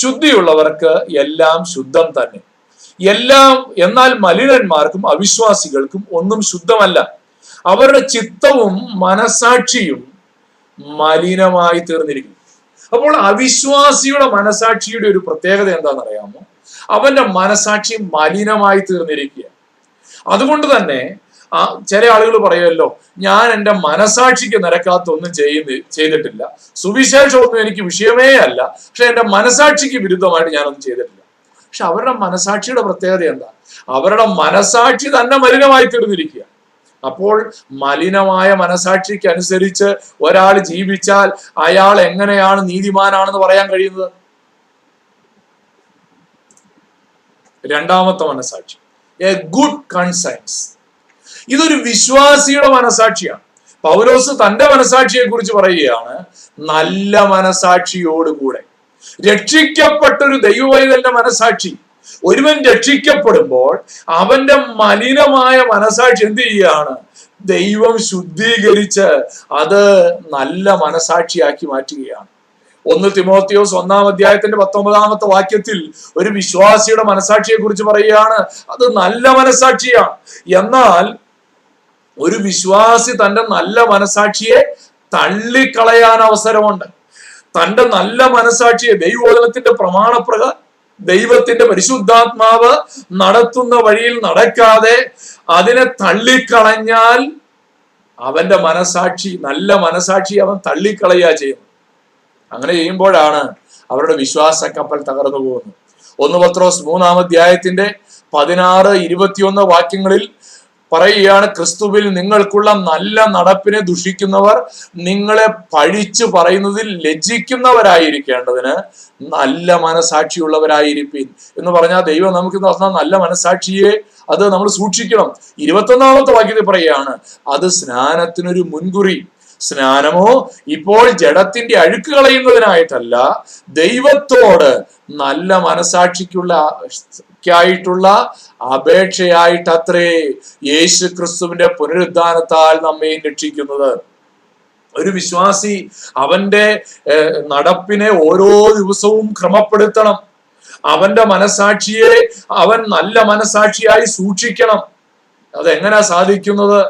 ശുദ്ധിയുള്ളവർക്ക് എല്ലാം ശുദ്ധം തന്നെ, എല്ലാം, എന്നാൽ മലിനന്മാർക്കും അവിശ്വാസികൾക്കും ഒന്നും ശുദ്ധമല്ല, അവരുടെ ചിത്തവും മനസാക്ഷിയും മലിനമായി തീർന്നിരിക്കുന്നു. അപ്പോൾ അവിശ്വാസിയുടെ മനസാക്ഷിയുടെ ഒരു പ്രത്യേകത എന്താണെന്നറിയാമോ? അവന്റെ മനസാക്ഷി മലിനമായി തീർന്നിരിക്കുക. അതുകൊണ്ട് തന്നെ ചില ആളുകൾ പറയുമല്ലോ, ഞാൻ എൻ്റെ മനസാക്ഷിക്ക് നിരക്കാത്തൊന്നും ചെയ്തിട്ടില്ല, സുവിശേഷമൊന്നും എനിക്ക് വിഷയമേ അല്ല, പക്ഷെ എൻ്റെ മനസാക്ഷിക്ക് വിരുദ്ധമായിട്ട് ഞാനൊന്നും ചെയ്തിട്ടില്ല. പക്ഷെ അവരുടെ മനസാക്ഷിയുടെ പ്രത്യേകത എന്താ? അവരുടെ മനസാക്ഷി തന്നെ മലിനമായി തീർന്നിരിക്കുക. അപ്പോൾ മലിനമായ മനസാക്ഷിക്ക് അനുസരിച്ച് ഒരാൾ ജീവിച്ചാൽ അയാൾ എങ്ങനെയാണ് നീതിമാനാണെന്ന് പറയാൻ കഴിയുന്നത്? രണ്ടാമത്തെ മനസാക്ഷി, എ ഗുഡ് കൺസൈൻസ്. ഇതൊരു വിശ്വാസിയുടെ മനസാക്ഷിയാണ്. പൗലോസ് തന്റെ മനസാക്ഷിയെ കുറിച്ച് പറയുകയാണ്, നല്ല മനസാക്ഷിയോടുകൂടെ. രക്ഷിക്കപ്പെട്ടൊരു ദൈവവൈതലിന്റെ മനസാക്ഷി, ഒരുവൻ രക്ഷിക്കപ്പെടുമ്പോൾ അവന്റെ മലിനമായ മനസാക്ഷി എന്ത് ചെയ്യുകയാണ്? ദൈവം ശുദ്ധീകരിച്ച് അത് നല്ല മനസാക്ഷിയാക്കി മാറ്റുകയാണ്. 1 തിമോത്തിയോസ് 1-ാം അധ്യായത്തിന്റെ 19-ാമത്തെ വാക്യത്തിൽ ഒരു വിശ്വാസിയുടെ മനസാക്ഷിയെ കുറിച്ച് പറയുകയാണ്, അത് നല്ല മനസാക്ഷിയാണ്. എന്നാൽ ഒരു വിശ്വാസി തൻ്റെ നല്ല മനസാക്ഷിയെ തള്ളിക്കളയാൻ അവസരമുണ്ട്. തൻ്റെ നല്ല മനസാക്ഷിയെ ദൈവവചനത്തിന്റെ പ്രമാണപ്രകാരം ദൈവത്തിന്റെ പരിശുദ്ധാത്മാവ് നടത്തുന്ന വഴിയിൽ നടക്കാതെ അതിനെ തള്ളിക്കളഞ്ഞാൽ അവന്റെ മനസാക്ഷി, നല്ല മനസാക്ഷി അവൻ തള്ളിക്കളയുക ചെയ്യുന്നു. അങ്ങനെ ചെയ്യുമ്പോഴാണ് അവരുടെ വിശ്വാസ കപ്പൽ തകർന്നു പോകുന്നത്. 1 പത്രോസ് 3-ാം അധ്യായത്തിന്റെ 16-21 വാക്യങ്ങളിൽ പറയുകയാണ്, ക്രിസ്തുവിൽ നിങ്ങൾക്കുള്ള നല്ല നടപ്പിനെ ദുഷിക്കുന്നവർ നിങ്ങളെ പഴിച്ചു പറയുന്നതിൽ ലജ്ജിക്കുന്നവരായിരിക്കേണ്ടതിന് നല്ല മനസാക്ഷിയുള്ളവരായിരിക്കും എന്ന് പറഞ്ഞാൽ ദൈവം നമുക്ക് തന്ന നല്ല മനസാക്ഷിയെ അത് നമ്മൾ സൂക്ഷിക്കണം. 21-ാമത്തെ വാക്യത്തിൽ പറയുകയാണ്, അത് സ്നാനത്തിനൊരു മുൻകുറി, സ്നാനമോ ഇപ്പോൾ ജഡത്തിന്റെ അഴുക്ക് കളയുന്നതിനായിട്ടല്ല, ദൈവത്തോട് നല്ല മനസാക്ഷിക്കായിട്ടുള്ള അപേക്ഷയായിട്ടത്രേ യേശു ക്രിസ്തുവിന്റെ പുനരുദ്ധാനത്താൽ നമ്മെ രക്ഷിക്കുന്നത്. ഒരു വിശ്വാസി അവന്റെ നടപ്പിനെ ഓരോ ദിവസവും ക്രമപ്പെടുത്തണം. അവന്റെ മനസാക്ഷിയെ അവൻ നല്ല മനസാക്ഷിയായി സൂക്ഷിക്കണം. അതെങ്ങനെയാ സാധിക്കുന്നത്?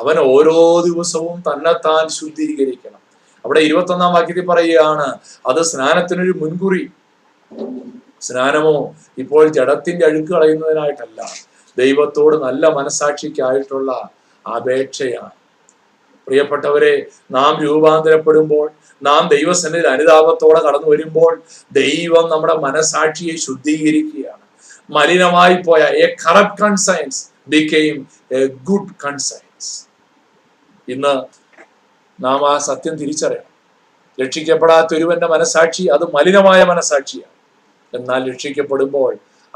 അവൻ ഓരോ ദിവസവും തന്നെത്താൻ ശുദ്ധീകരിക്കണം. അവിടെ 21-ാം വാക്യത്തിൽ പറയുകയാണ്, അത് സ്നാനത്തിനൊരു മുൻകുറി, സ്നാനമോ ഇപ്പോൾ ജഡത്തിന്റെ അഴുക്ക് കളയുന്നതിനായിട്ടല്ല, ദൈവത്തോട് നല്ല മനസാക്ഷിക്കായിട്ടുള്ള അപേക്ഷയാണ്. പ്രിയപ്പെട്ടവരെ, നാം രൂപാന്തരപ്പെടുമ്പോൾ, നാം ദൈവസന്നിധിയിൽ അനുതാപത്തോടെ കടന്നു വരുമ്പോൾ ദൈവം നമ്മുടെ മനസാക്ഷിയെ ശുദ്ധീകരിക്കുകയാണ്. മലിനമായി പോയ a corrupt conscience became a good conscience. ഇന്ന് നാം ആ സത്യം തിരിച്ചറിയണം. രക്ഷിക്കപ്പെടാത്ത ഒരുവന്റെ മനസാക്ഷി അത് മലിനമായ മനസാക്ഷിയാണ്. എന്നാൽ രക്ഷിക്കപ്പെടുമ്പോൾ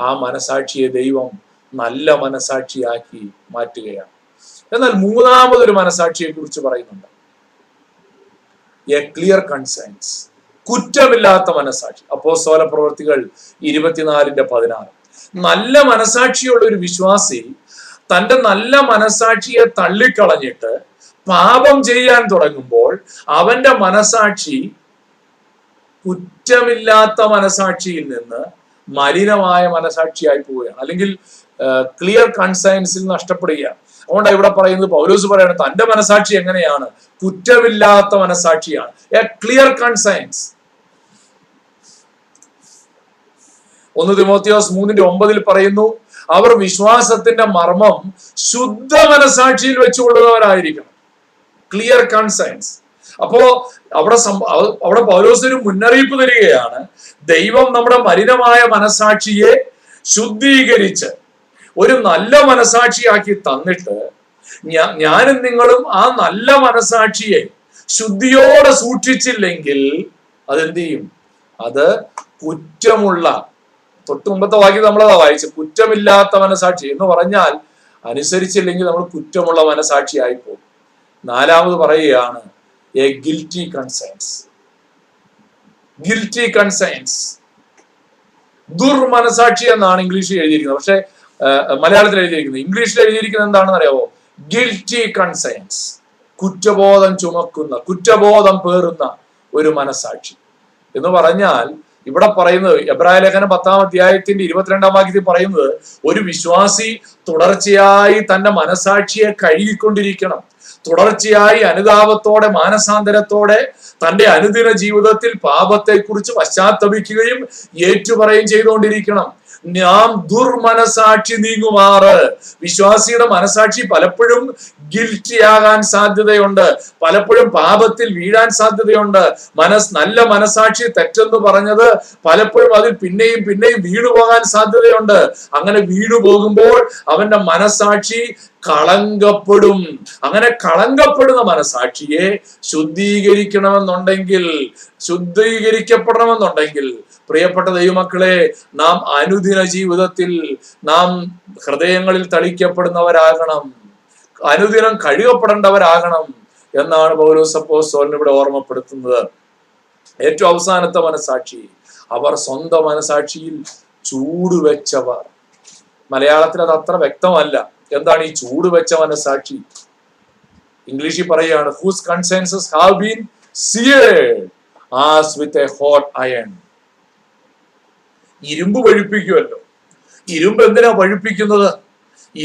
ആ മനസാക്ഷിയെ ദൈവം നല്ല മനസാക്ഷിയാക്കി മാറ്റുകയാണ്. എന്നാൽ മൂന്നാമതൊരു മനസാക്ഷിയെ കുറിച്ച് പറയുന്നുണ്ട്, എ ക്ലിയർ കൺസൈൻസ്, കുറ്റമില്ലാത്ത മനസാക്ഷി. അപ്പോസ്തല പ്രവർത്തികൾ 24:16. നല്ല മനസാക്ഷിയുള്ള ഒരു വിശ്വാസി തൻ്റെ നല്ല മനസാക്ഷിയെ തള്ളിക്കളഞ്ഞിട്ട് പാപം ചെയ്യാൻ തുടങ്ങുമ്പോൾ അവന്റെ മനസാക്ഷി കുറ്റമില്ലാത്ത മനസാക്ഷിയിൽ നിന്ന് മലിനമായ മനസാക്ഷിയായി പോവുകയാണ്, അല്ലെങ്കിൽ ക്ലിയർ കൺസൈൻസിൽ നഷ്ടപ്പെടുകയാണ്. അതുകൊണ്ടാണ് ഇവിടെ പറയുന്നത്, പൗലോസ് പറയുന്നത് തൻ്റെ മനസാക്ഷി എങ്ങനെയാണ്? കുറ്റമില്ലാത്ത മനസാക്ഷിയാണ്, എ ക്ലിയർ കൺസൈൻസ്. 1 തിമോത്തിയോസ് 3:9 പറയുന്നു, അവർ വിശ്വാസത്തിന്റെ മർമ്മം ശുദ്ധ മനസാക്ഷിയിൽ വെച്ചുകൊള്ളുന്നവരായിരിക്കണം. Clear conscience. അപ്പോ അവിടെ പൗലോസ് ഒരു മുന്നറിയിപ്പ് തരികയാണ്, ദൈവം നമ്മുടെ മലിനമായ മനസാക്ഷിയെ ശുദ്ധീകരിച്ച് ഒരു നല്ല മനസാക്ഷിയാക്കി തന്നിട്ട് ഞാനും നിങ്ങളും ആ നല്ല മനസാക്ഷിയെ ശുദ്ധിയോടെ സൂക്ഷിച്ചില്ലെങ്കിൽ അതെന്ത് ചെയ്യും? അത് കുറ്റമുള്ള, തൊട്ടുമുമ്പത്തെ വാക്യം നമ്മളതാ വായിച്ചു, കുറ്റമില്ലാത്ത മനസാക്ഷി എന്ന് പറഞ്ഞാൽ അനുസരിച്ചില്ലെങ്കിൽ നമ്മൾ കുറ്റമുള്ള മനസാക്ഷിയായി പോകും. 4ാമത് പറയുകയാണ് a guilty conscience. Guilty conscience, ദുർമനസാക്ഷി എന്നാണ് ഇംഗ്ലീഷിൽ എഴുതിയിരിക്കുന്നത്, പക്ഷെ മലയാളത്തിൽ എഴുതിയിരിക്കുന്നത്, ഇംഗ്ലീഷിൽ എഴുതിയിരിക്കുന്നത് എന്താണെന്ന് അറിയാമോ? ഗിൽറ്റി കൺസൈൻസ്, കുറ്റബോധം ചുമക്കുന്ന, കുറ്റബോധം പേറുന്ന ഒരു മനസാക്ഷി എന്ന് പറഞ്ഞാൽ ഇവിടെ പറയുന്നത് എബ്രായലേഖനം 10:22 പറയുന്നത്, ഒരു വിശ്വാസി തുടർച്ചയായി തന്റെ മനസാക്ഷിയെ കഴുകിക്കൊണ്ടിരിക്കണം, തുടർച്ചയായി അനുതാപത്തോടെ മാനസാന്തരത്തോടെ തന്റെ അനുദിന ജീവിതത്തിൽ പാപത്തെക്കുറിച്ച് പശ്ചാത്തപിക്കുകയും ഏറ്റുപറയുകയും ചെയ്തുകൊണ്ടിരിക്കണം. നാം ദുർമനസാക്ഷി നീങ്ങുമാറ്. വിശ്വാസിയുടെ മനസാക്ഷി പലപ്പോഴും ഗിൽറ്റി ആകാൻ സാധ്യതയുണ്ട്, പലപ്പോഴും പാപത്തിൽ വീഴാൻ സാധ്യതയുണ്ട്. നല്ല മനസാക്ഷി തെറ്റെന്ന് പറഞ്ഞത് പലപ്പോഴും അതിൽ പിന്നെയും പിന്നെയും വീണുപോകാൻ സാധ്യതയുണ്ട്. അങ്ങനെ വീണു പോകുമ്പോൾ അവന്റെ മനസാക്ഷി കളങ്കപ്പെടും. അങ്ങനെ കളങ്കപ്പെടുന്ന മനസാക്ഷിയെ ശുദ്ധീകരിക്കപ്പെടണമെന്നുണ്ടെങ്കിൽ പ്രിയപ്പെട്ട ദൈവമക്കളെ, നാം അനുദിന ജീവിതത്തിൽ നാം ഹൃദയങ്ങളിൽ തളിക്കപ്പെടുന്നവരാകണം, അനുദിനം കഴുകപ്പെടേണ്ടവരാകണം എന്നാണ് പൗലോസ് അപ്പോസ്തലൻ ഇവിടെ ഓർമ്മപ്പെടുത്തുന്നത്. ഏറ്റവും അവസാനത്തെ മനസാക്ഷി, അവർ സ്വന്തം മനസാക്ഷിയിൽ ചൂടുവെച്ചവർ. മലയാളത്തിൽ അത് അത്ര വ്യക്തമല്ല, എന്താണ് ഈ ചൂടുവെച്ച മനസാക്ഷി? ഇംഗ്ലീഷിൽ പറയുകയാണ്, whose consciences have been seared as with a hot iron. ഇരുമ്പ് പഴുപ്പിക്കുമല്ലോ. ഇരുമ്പ് എന്തിനാ പഴുപ്പിക്കുന്നത്?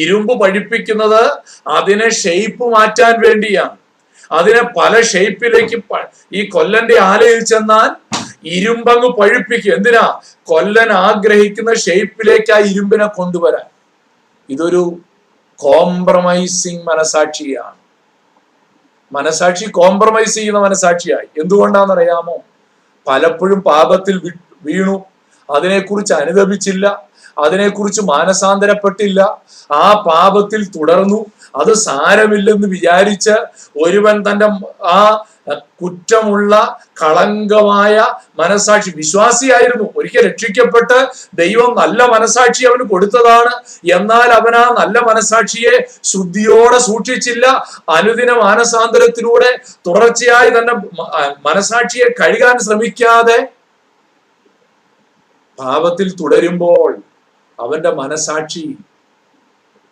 ഇരുമ്പ് പഴുപ്പിക്കുന്നത് അതിനെ ഷേപ്പ് മാറ്റാൻ വേണ്ടിയാണ്. അതിനെ പല ഷേപ്പിലേക്ക് ഈ കൊല്ലന്റെ ആലയിൽ ചെന്നാൽ ഇരുമ്പങ്ങ് പഴുപ്പിക്കും. എന്തിനാ? കൊല്ലൻ ആഗ്രഹിക്കുന്ന ഷേപ്പിലേക്ക് ആ ഇരുമ്പിനെ കൊണ്ടുവരാൻ. ഇതൊരു കോംപ്രമൈസിങ് മനസാക്ഷിയാണ്. മനസാക്ഷി കോംപ്രമൈസ് ചെയ്യുന്ന മനസാക്ഷിയായി. എന്തുകൊണ്ടാണെന്നറിയാമോ? പലപ്പോഴും പാപത്തിൽ വീണു, അതിനെക്കുറിച്ച് അനുദപിച്ചില്ല, അതിനെക്കുറിച്ച് മാനസാന്തരപ്പെട്ടില്ല, ആ പാപത്തിൽ തുടർന്നു. അത് സാരമില്ലെന്ന് വിചാരിച്ച് ഒരുവൻ തൻ്റെ ആ കുറ്റമുള്ള കളങ്കമായ മനസാക്ഷി, വിശ്വാസിയായിരുന്നു, ഒരിക്കൽ രക്ഷിക്കപ്പെട്ട് ദൈവം നല്ല മനസാക്ഷി അവന് കൊടുത്തതാണ്, എന്നാൽ അവൻ ആ നല്ല മനസാക്ഷിയെ ശുദ്ധിയോടെ സൂക്ഷിച്ചില്ല. അനുദിന മാനസാന്തരത്തിലൂടെ തുടർച്ചയായി തന്റെ മനസാക്ഷിയെ കഴുകാൻ ശ്രമിക്കാതെ പാപത്തിൽ തുടരുമ്പോൾ അവന്റെ മനസാക്ഷി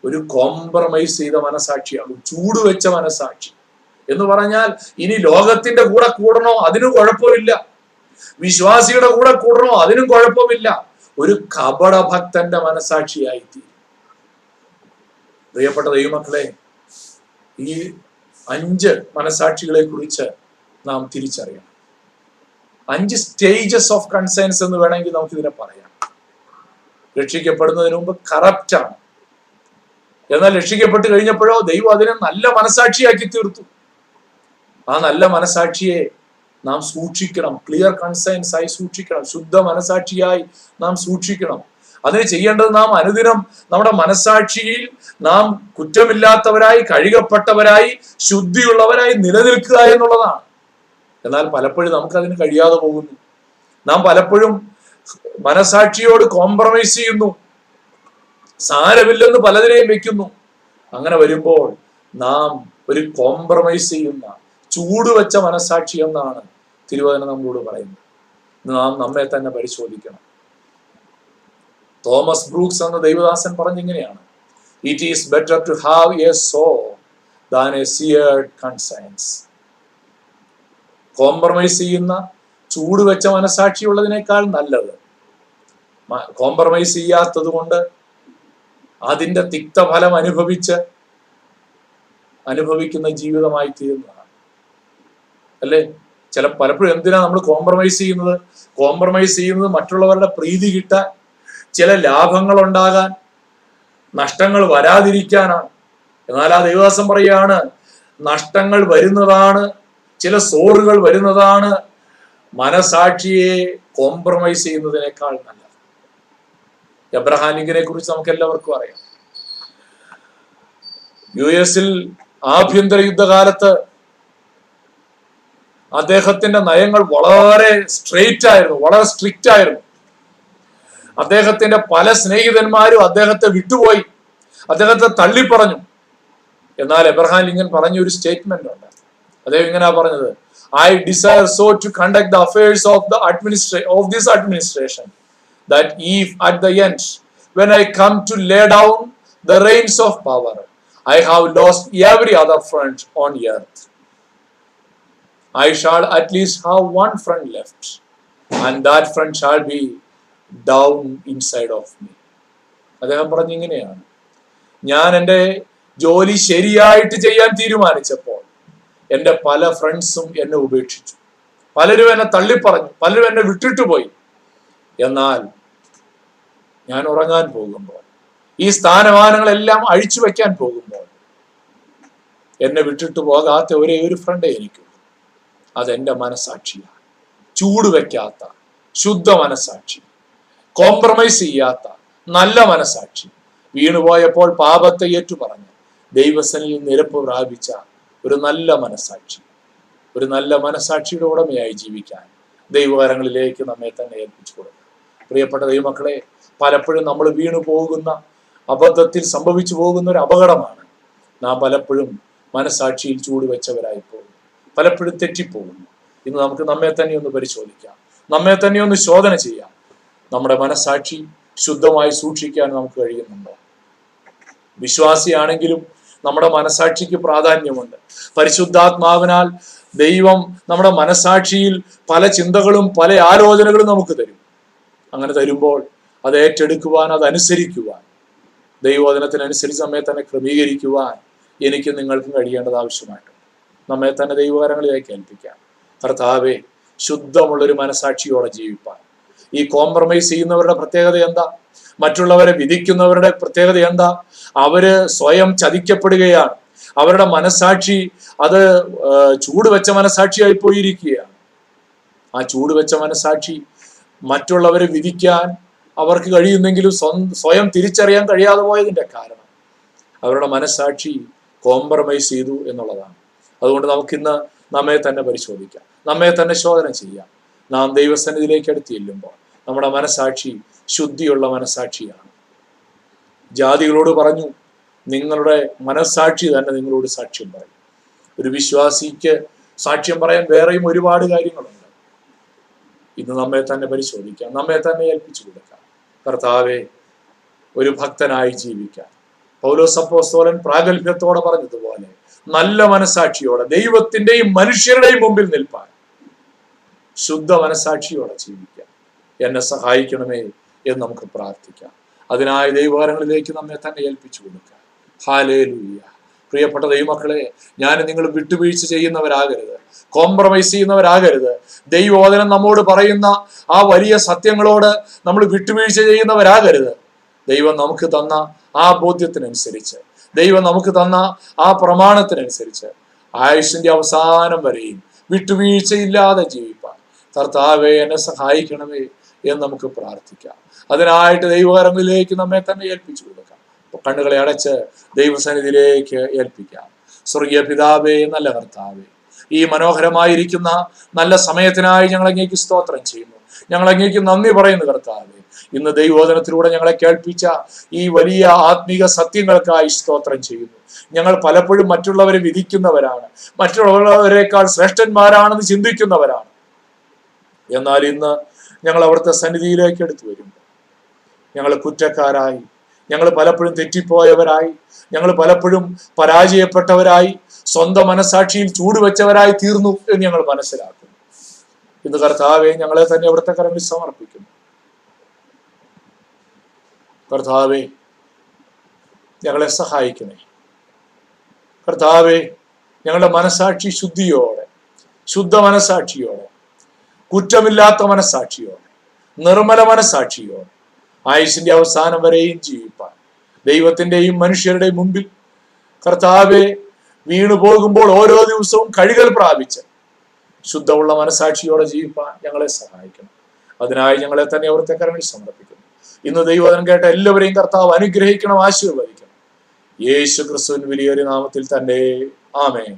ഒരു കോംപ്രമൈസ് ചെയ്ത മനസാക്ഷിയാകും, ചൂടുവെച്ച മനസാക്ഷി. എന്ന് പറഞ്ഞാൽ ഇനി ലോകത്തിന്റെ കൂടെ കൂടണോ? അതിനും കുഴപ്പമില്ല. വിശ്വാസിയുടെ കൂടെ കൂടണോ? അതിനും കുഴപ്പമില്ല. ഒരു കപടഭക്തന്റെ മനസാക്ഷിയായിത്തീരും. പ്രിയപ്പെട്ട ദൈവമക്കളെ, ഈ 5 മനസാക്ഷികളെ കുറിച്ച് നാം തിരിച്ചറിയണം. 5 സ്റ്റേജസ് ഓഫ് കൺസേൺസ് എന്ന് വേണമെങ്കിൽ നമുക്കിതിനെ പറയാം. രക്ഷിക്കപ്പെടുന്നതിന് മുമ്പ് കറപ്റ്റാണ്, എന്നാൽ രക്ഷിക്കപ്പെട്ട് കഴിഞ്ഞപ്പോഴോ ദൈവം അതിനെ നല്ല മനസാക്ഷിയാക്കി തീർത്തു. ആ നല്ല മനസാക്ഷിയെ നാം സൂക്ഷിക്കണം, ക്ലിയർ കൺസൈൻസ് ആയി സൂക്ഷിക്കണം, ശുദ്ധ മനസാക്ഷിയായി നാം സൂക്ഷിക്കണം. അതിന് ചെയ്യേണ്ടത്, നാം അനുദിനം നമ്മുടെ മനസാക്ഷിയിൽ നാം കുറ്റമില്ലാത്തവരായി കഴുകപ്പെട്ടവരായി ശുദ്ധിയുള്ളവരായി നിലനിൽക്കുക എന്നുള്ളതാണ്. എന്നാൽ പലപ്പോഴും നമുക്കതിന് കഴിയാതെ പോകുന്നു. നാം പലപ്പോഴും മനസാക്ഷിയോട് കോംപ്രമൈസ് ചെയ്യുന്നു, സാരമില്ലെന്ന് പലതിനെയും വെക്കുന്നു. അങ്ങനെ വരുമ്പോൾ നാം ഒരു കോംപ്രമൈസ് ചെയ്യുന്ന ചൂടുവെച്ച മനസാക്ഷി എന്നാണ് തിരുവചനം നമ്മളോട് പറയുന്നത്. നാം നമ്മെ തന്നെ പരിശോധിക്കണം. തോമസ് ബ്രൂക്സ് എന്ന ദൈവദാസൻ പറഞ്ഞിങ്ങനെയാണ്: It is better to have a sore than a seared conscience. Compromise ചെയ്യുന്ന ചൂടുവെച്ച മനസാക്ഷിയുള്ളതിനേക്കാൾ നല്ലത് കോംപ്രമൈസ് ചെയ്യാത്തത് കൊണ്ട് അതിൻ്റെ തിക്തഫലം അനുഭവിക്കുന്ന ജീവിതമായി തീരുന്നതാണ്, അല്ലേ? പലപ്പോഴും എന്തിനാ നമ്മൾ കോംപ്രമൈസ് ചെയ്യുന്നത്? കോംപ്രമൈസ് ചെയ്യുന്നത് മറ്റുള്ളവരുടെ പ്രീതി കിട്ടാൻ, ചില ലാഭങ്ങൾ ഉണ്ടാകാൻ, നഷ്ടങ്ങൾ വരാതിരിക്കാനാണ്. എന്നാൽ ആ ദൈവദാസൻ പറയുകയാണ്, നഷ്ടങ്ങൾ വരുന്നതാണ്, ചില സോറുകൾ വരുന്നതാണ് മനസാക്ഷിയെ കോംപ്രമൈസ് ചെയ്യുന്നതിനേക്കാൾ നല്ലത്. എബ്രഹാമിനെ കുറിച്ച് നമുക്ക് എല്ലാവർക്കും അറിയാം. US ആഭ്യന്തര യുദ്ധകാലത്ത് അദ്ദേഹത്തിന്റെ നയങ്ങൾ വളരെ സ്ട്രെയിറ്റ് ആയിരുന്നു, വളരെ സ്ട്രിക്റ്റ് ആയിരുന്നു. അദ്ദേഹത്തിന്റെ പല സ്നേഹിതന്മാരും അദ്ദേഹത്തെ വിട്ടുപോയി, അദ്ദേഹത്തെ തള്ളിപ്പറഞ്ഞു. എന്നാൽ എബ്രഹാം ലിങ്കൻ പറഞ്ഞൊരു സ്റ്റേറ്റ്മെന്റ് ഉണ്ട്. അദ്ദേഹം ഇങ്ങനെ പറഞ്ഞത്: I desire so to conduct the affairs of the administration that if at the end when I come to lay down the reins of power, I have lost every other friend on earth. I shall at least have one friend left, and that friend shall be down inside of me. അദ്ദേഹം പറഞ്ഞിങ്ങനെയാണ്, ഞാൻ എൻ്റെ ജോലി ശരിയായിട്ട് ചെയ്യാൻ തീരുമാനിച്ചപ്പോൾ എൻ്റെ പല ഫ്രണ്ട്സും എന്നെ ഉപേക്ഷിച്ചു, പലരും എന്നെ തള്ളിപ്പറഞ്ഞു, പലരും എന്നെ വിട്ടിട്ട് പോയി. എന്നാൽ ഞാൻ ഉറങ്ങാൻ പോകുമ്പോൾ, ഈ സ്ഥാനമാനങ്ങളെല്ലാം അഴിച്ചു വയ്ക്കാൻ പോകുമ്പോൾ, എന്നെ വിട്ടിട്ട് പോകാത്ത ഒരേ ഒരു ഫ്രണ്ടേ എനിക്കുള്ളൂ. അതെൻ്റെ മനസാക്ഷിയാണ്. ചൂടുവെക്കാത്ത ശുദ്ധ മനസാക്ഷി, കോംപ്രമൈസ് ചെയ്യാത്ത നല്ല മനസാക്ഷി, വീണുപോയപ്പോൾ പാപത്തെ ഏറ്റുപറഞ്ഞ് ദൈവസനിൽ നിരപ്പ് പ്രാപിച്ച ഒരു നല്ല മനസാക്ഷി. ഒരു നല്ല മനസാക്ഷിയുടെ ഉടമയായി ജീവിക്കാൻ ദൈവകരങ്ങളിലേക്ക് നമ്മെ തന്നെ ഏൽപ്പിച്ചു കൊടുക്കുക. പ്രിയപ്പെട്ട ദൈവമക്കളെ, പലപ്പോഴും നമ്മൾ വീണു പോകുന്ന, അബദ്ധത്തിൽ സംഭവിച്ചു പോകുന്ന ഒരു അപകടമാണ് നാം പലപ്പോഴും മനസാക്ഷിയിൽ ചൂടുവെച്ചവരായി പോകുന്നു, പലപ്പോഴും തെറ്റിപ്പോകുന്നു. ഇന്ന് നമുക്ക് നമ്മെ തന്നെ ഒന്ന് പരിശോധിക്കാം, നമ്മെ തന്നെ ഒന്ന് ശോധന ചെയ്യാം. നമ്മുടെ മനസാക്ഷി ശുദ്ധമായി സൂക്ഷിക്കാൻ നമുക്ക് കഴിയുന്നുണ്ടോ? വിശ്വാസിയാണെങ്കിലും നമ്മുടെ മനസാക്ഷിക്ക് പ്രാധാന്യമുണ്ട്. പരിശുദ്ധാത്മാവിനാൽ ദൈവം നമ്മുടെ മനസാക്ഷിയിൽ പല ചിന്തകളും പല ആലോചനകളും നമുക്ക് തരും. അങ്ങനെ തരുമ്പോൾ അത് ഏറ്റെടുക്കുവാൻ, അതനുസരിക്കുവാൻ, ദൈവവചനത്തിനനുസരിച്ച് നമ്മെ തന്നെ ക്രമീകരിക്കുവാൻ എനിക്കും നിങ്ങൾക്കും കഴിയേണ്ടത് ആവശ്യമായിട്ടുണ്ട്. നമ്മെ തന്നെ ദൈവകരങ്ങളിലേക്ക് ഏൽപ്പിക്കാം. കർത്താവേ, ശുദ്ധമുള്ളൊരു മനസാക്ഷിയോടെ ജീവിപ്പാൻ. ഈ കോംപ്രമൈസ് ചെയ്യുന്നവരുടെ പ്രത്യേകത എന്താ? മറ്റുള്ളവരെ വിധിക്കുന്നവരുടെ പ്രത്യേകത എന്താ? അവര് സ്വയം ചതിക്കപ്പെടുകയാണ്. അവരുടെ മനസാക്ഷി അത് ചൂടുവെച്ച മനസാക്ഷിയായി പോയിരിക്കുകയാണ്. ആ ചൂടുവെച്ച മനസാക്ഷി മറ്റുള്ളവരെ വിധിക്കാൻ അവർക്ക് കഴിയുന്നെങ്കിലും സ്വയം തിരിച്ചറിയാൻ കഴിയാതെ പോയതിൻ്റെ കാരണം അവരുടെ മനസാക്ഷി കോംപ്രമൈസ് ചെയ്തു എന്നുള്ളതാണ്. അതുകൊണ്ട് നമുക്കിന്ന് നമ്മെ തന്നെ പരിശോധിക്കാം, നമ്മെ തന്നെ ശോധന ചെയ്യാം. നാം ദൈവസന്നിധിയിലേക്ക് അടുത്ത് ചെല്ലുമ്പോൾ നമ്മുടെ മനസാക്ഷി ശുദ്ധിയുള്ള മനസാക്ഷിയാണ്. ജാതികളോട് പറഞ്ഞു, നിങ്ങളുടെ മനസാക്ഷി തന്നെ നിങ്ങളോട് സാക്ഷ്യം പറയും. ഒരു വിശ്വാസിക്ക് സാക്ഷ്യം പറയാൻ വേറെയും ഒരുപാട് കാര്യങ്ങളുണ്ട്. ഇന്ന് നമ്മെ തന്നെ പരിശോധിക്കാം, നമ്മെ തന്നെ ഏൽപ്പിച്ചു കൊടുക്കാം. കർത്താവെ, ഒരു ഭക്തനായി ജീവിക്കാൻ പൗലോസ് അപ്പോസ്തലൻ പ്രാഗൽഭ്യത്തോടെ പറഞ്ഞതുപോലെ നല്ല മനസാക്ഷിയോടെ ദൈവത്തിൻ്റെയും മനുഷ്യരുടെയും മുമ്പിൽ നിൽപ്പാൻ, ശുദ്ധ മനസാക്ഷിയോടെ ജീവിക്കാം. എന്നെ സഹായിക്കണമേ എന്ന് നമുക്ക് പ്രാർത്ഥിക്കാം. അതിനായി ദൈവകാരങ്ങളിലേക്ക് നമ്മെ തന്നെ ഏൽപ്പിച്ചു കൊടുക്കാം. ഹല്ലേലൂയ. പ്രിയപ്പെട്ട ദൈവമക്കളെ, ഞാൻ നിങ്ങൾ വിട്ടുവീഴ്ച ചെയ്യുന്നവരാകരുത്, കോംപ്രമൈസ് ചെയ്യുന്നവരാകരുത്. ദൈവവചനം നമ്മോട് പറയുന്ന ആ വലിയ സത്യങ്ങളോട് നമ്മൾ വിട്ടുവീഴ്ച ചെയ്യുന്നവരാകരുത്. ദൈവം നമുക്ക് തന്ന ആ ബോധ്യത്തിനനുസരിച്ച്, ദൈവം നമുക്ക് തന്ന ആ പ്രമാണത്തിനനുസരിച്ച് ആയുഷിൻ്റെ അവസാനം വരെയും വിട്ടുവീഴ്ചയില്ലാതെ ജീവിപ്പാൻ കർത്താവേ എന്നെ സഹായിക്കണമേ എന്ന് നമുക്ക് പ്രാർത്ഥിക്കാം. അതിനായിട്ട് ദൈവകരങ്ങളിലേക്ക് നമ്മെ തന്നെ ഏൽപ്പിച്ചു കൊടുക്കാം. കണ്ണുകളെ അടച്ച് ദൈവസന്നിധിയിലേക്ക് ഏൽപ്പിക്കാം. സ്വർഗീയ പിതാവേ, നല്ല കർത്താവേ, ഈ മനോഹരമായിരിക്കുന്ന നല്ല സമയത്തിനായി ഞങ്ങൾ അങ്ങേക്ക് സ്തോത്രം ചെയ്യുന്നു, ഞങ്ങൾ അങ്ങേക്ക് നന്ദി പറയുന്നു. കർത്താവേ, ഇന്ന് ദൈവവചനത്തിലൂടെ ഞങ്ങളെ കേൾപ്പിച്ച ഈ വലിയ ആത്മീക സത്യങ്ങൾക്കായി സ്തോത്രം ചെയ്യുന്നു. ഞങ്ങൾ പലപ്പോഴും മറ്റുള്ളവരെ വിധിക്കുന്നവരാണ്, മറ്റുള്ളവരെക്കാൾ ശ്രേഷ്ഠന്മാരാണെന്ന് ചിന്തിക്കുന്നവരാണ്. എന്നാൽ ഇന്ന് ഞങ്ങൾ അവിടുത്തെ സന്നിധിയിലേക്ക് എടുത്തു വരുമ്പോൾ ഞങ്ങൾ കുറ്റക്കാരായി, ഞങ്ങൾ പലപ്പോഴും തെറ്റിപ്പോയവരായി, ഞങ്ങൾ പലപ്പോഴും പരാജയപ്പെട്ടവരായി, സ്വന്തം മനസാക്ഷിയിൽ ചൂടുവെച്ചവരായി തീർന്നു എന്ന് ഞങ്ങൾ മനസ്സിലാക്കുന്നു. ഇന്ന് കർത്താവെ, ഞങ്ങളെ തന്നെ അവിടുത്തെ കരങ്ങളിൽ സമർപ്പിക്കുന്നു. കർത്താവെ, ഞങ്ങളെ സഹായിക്കണേ. കർത്താവെ, ഞങ്ങളുടെ മനസാക്ഷി ശുദ്ധിയോടെ, ശുദ്ധ മനസാക്ഷിയോടെ, കുറ്റമില്ലാത്ത മനസാക്ഷിയോടെ, നിർമ്മല മനസാക്ഷിയോടെ ആയുസിന്റെ അവസാനം വരെയും ജീവിപ്പാൻ ദൈവത്തിൻ്റെയും മനുഷ്യരുടെയും മുമ്പിൽ കർത്താവെ വീണു പോകുമ്പോൾ ഓരോ ദിവസവും കഴുകൽ പ്രാപിച്ച് ശുദ്ധമുള്ള മനസാക്ഷിയോടെ ജീവിപ്പാൻ ഞങ്ങളെ സഹായിക്കണം. അതിനായി ഞങ്ങളെ തന്നെ അവിടുത്തെ കരങ്ങളിൽ സമർപ്പിക്കുന്നു. ഇന്ന് ദൈവവചനം കേട്ട എല്ലാവരെയും കർത്താവ് അനുഗ്രഹിക്കണം, ആശീർവദിക്കണം. യേശു ക്രിസ്തുവിൻ വലിയൊരു നാമത്തിൽ തന്നെ ആമേൻ.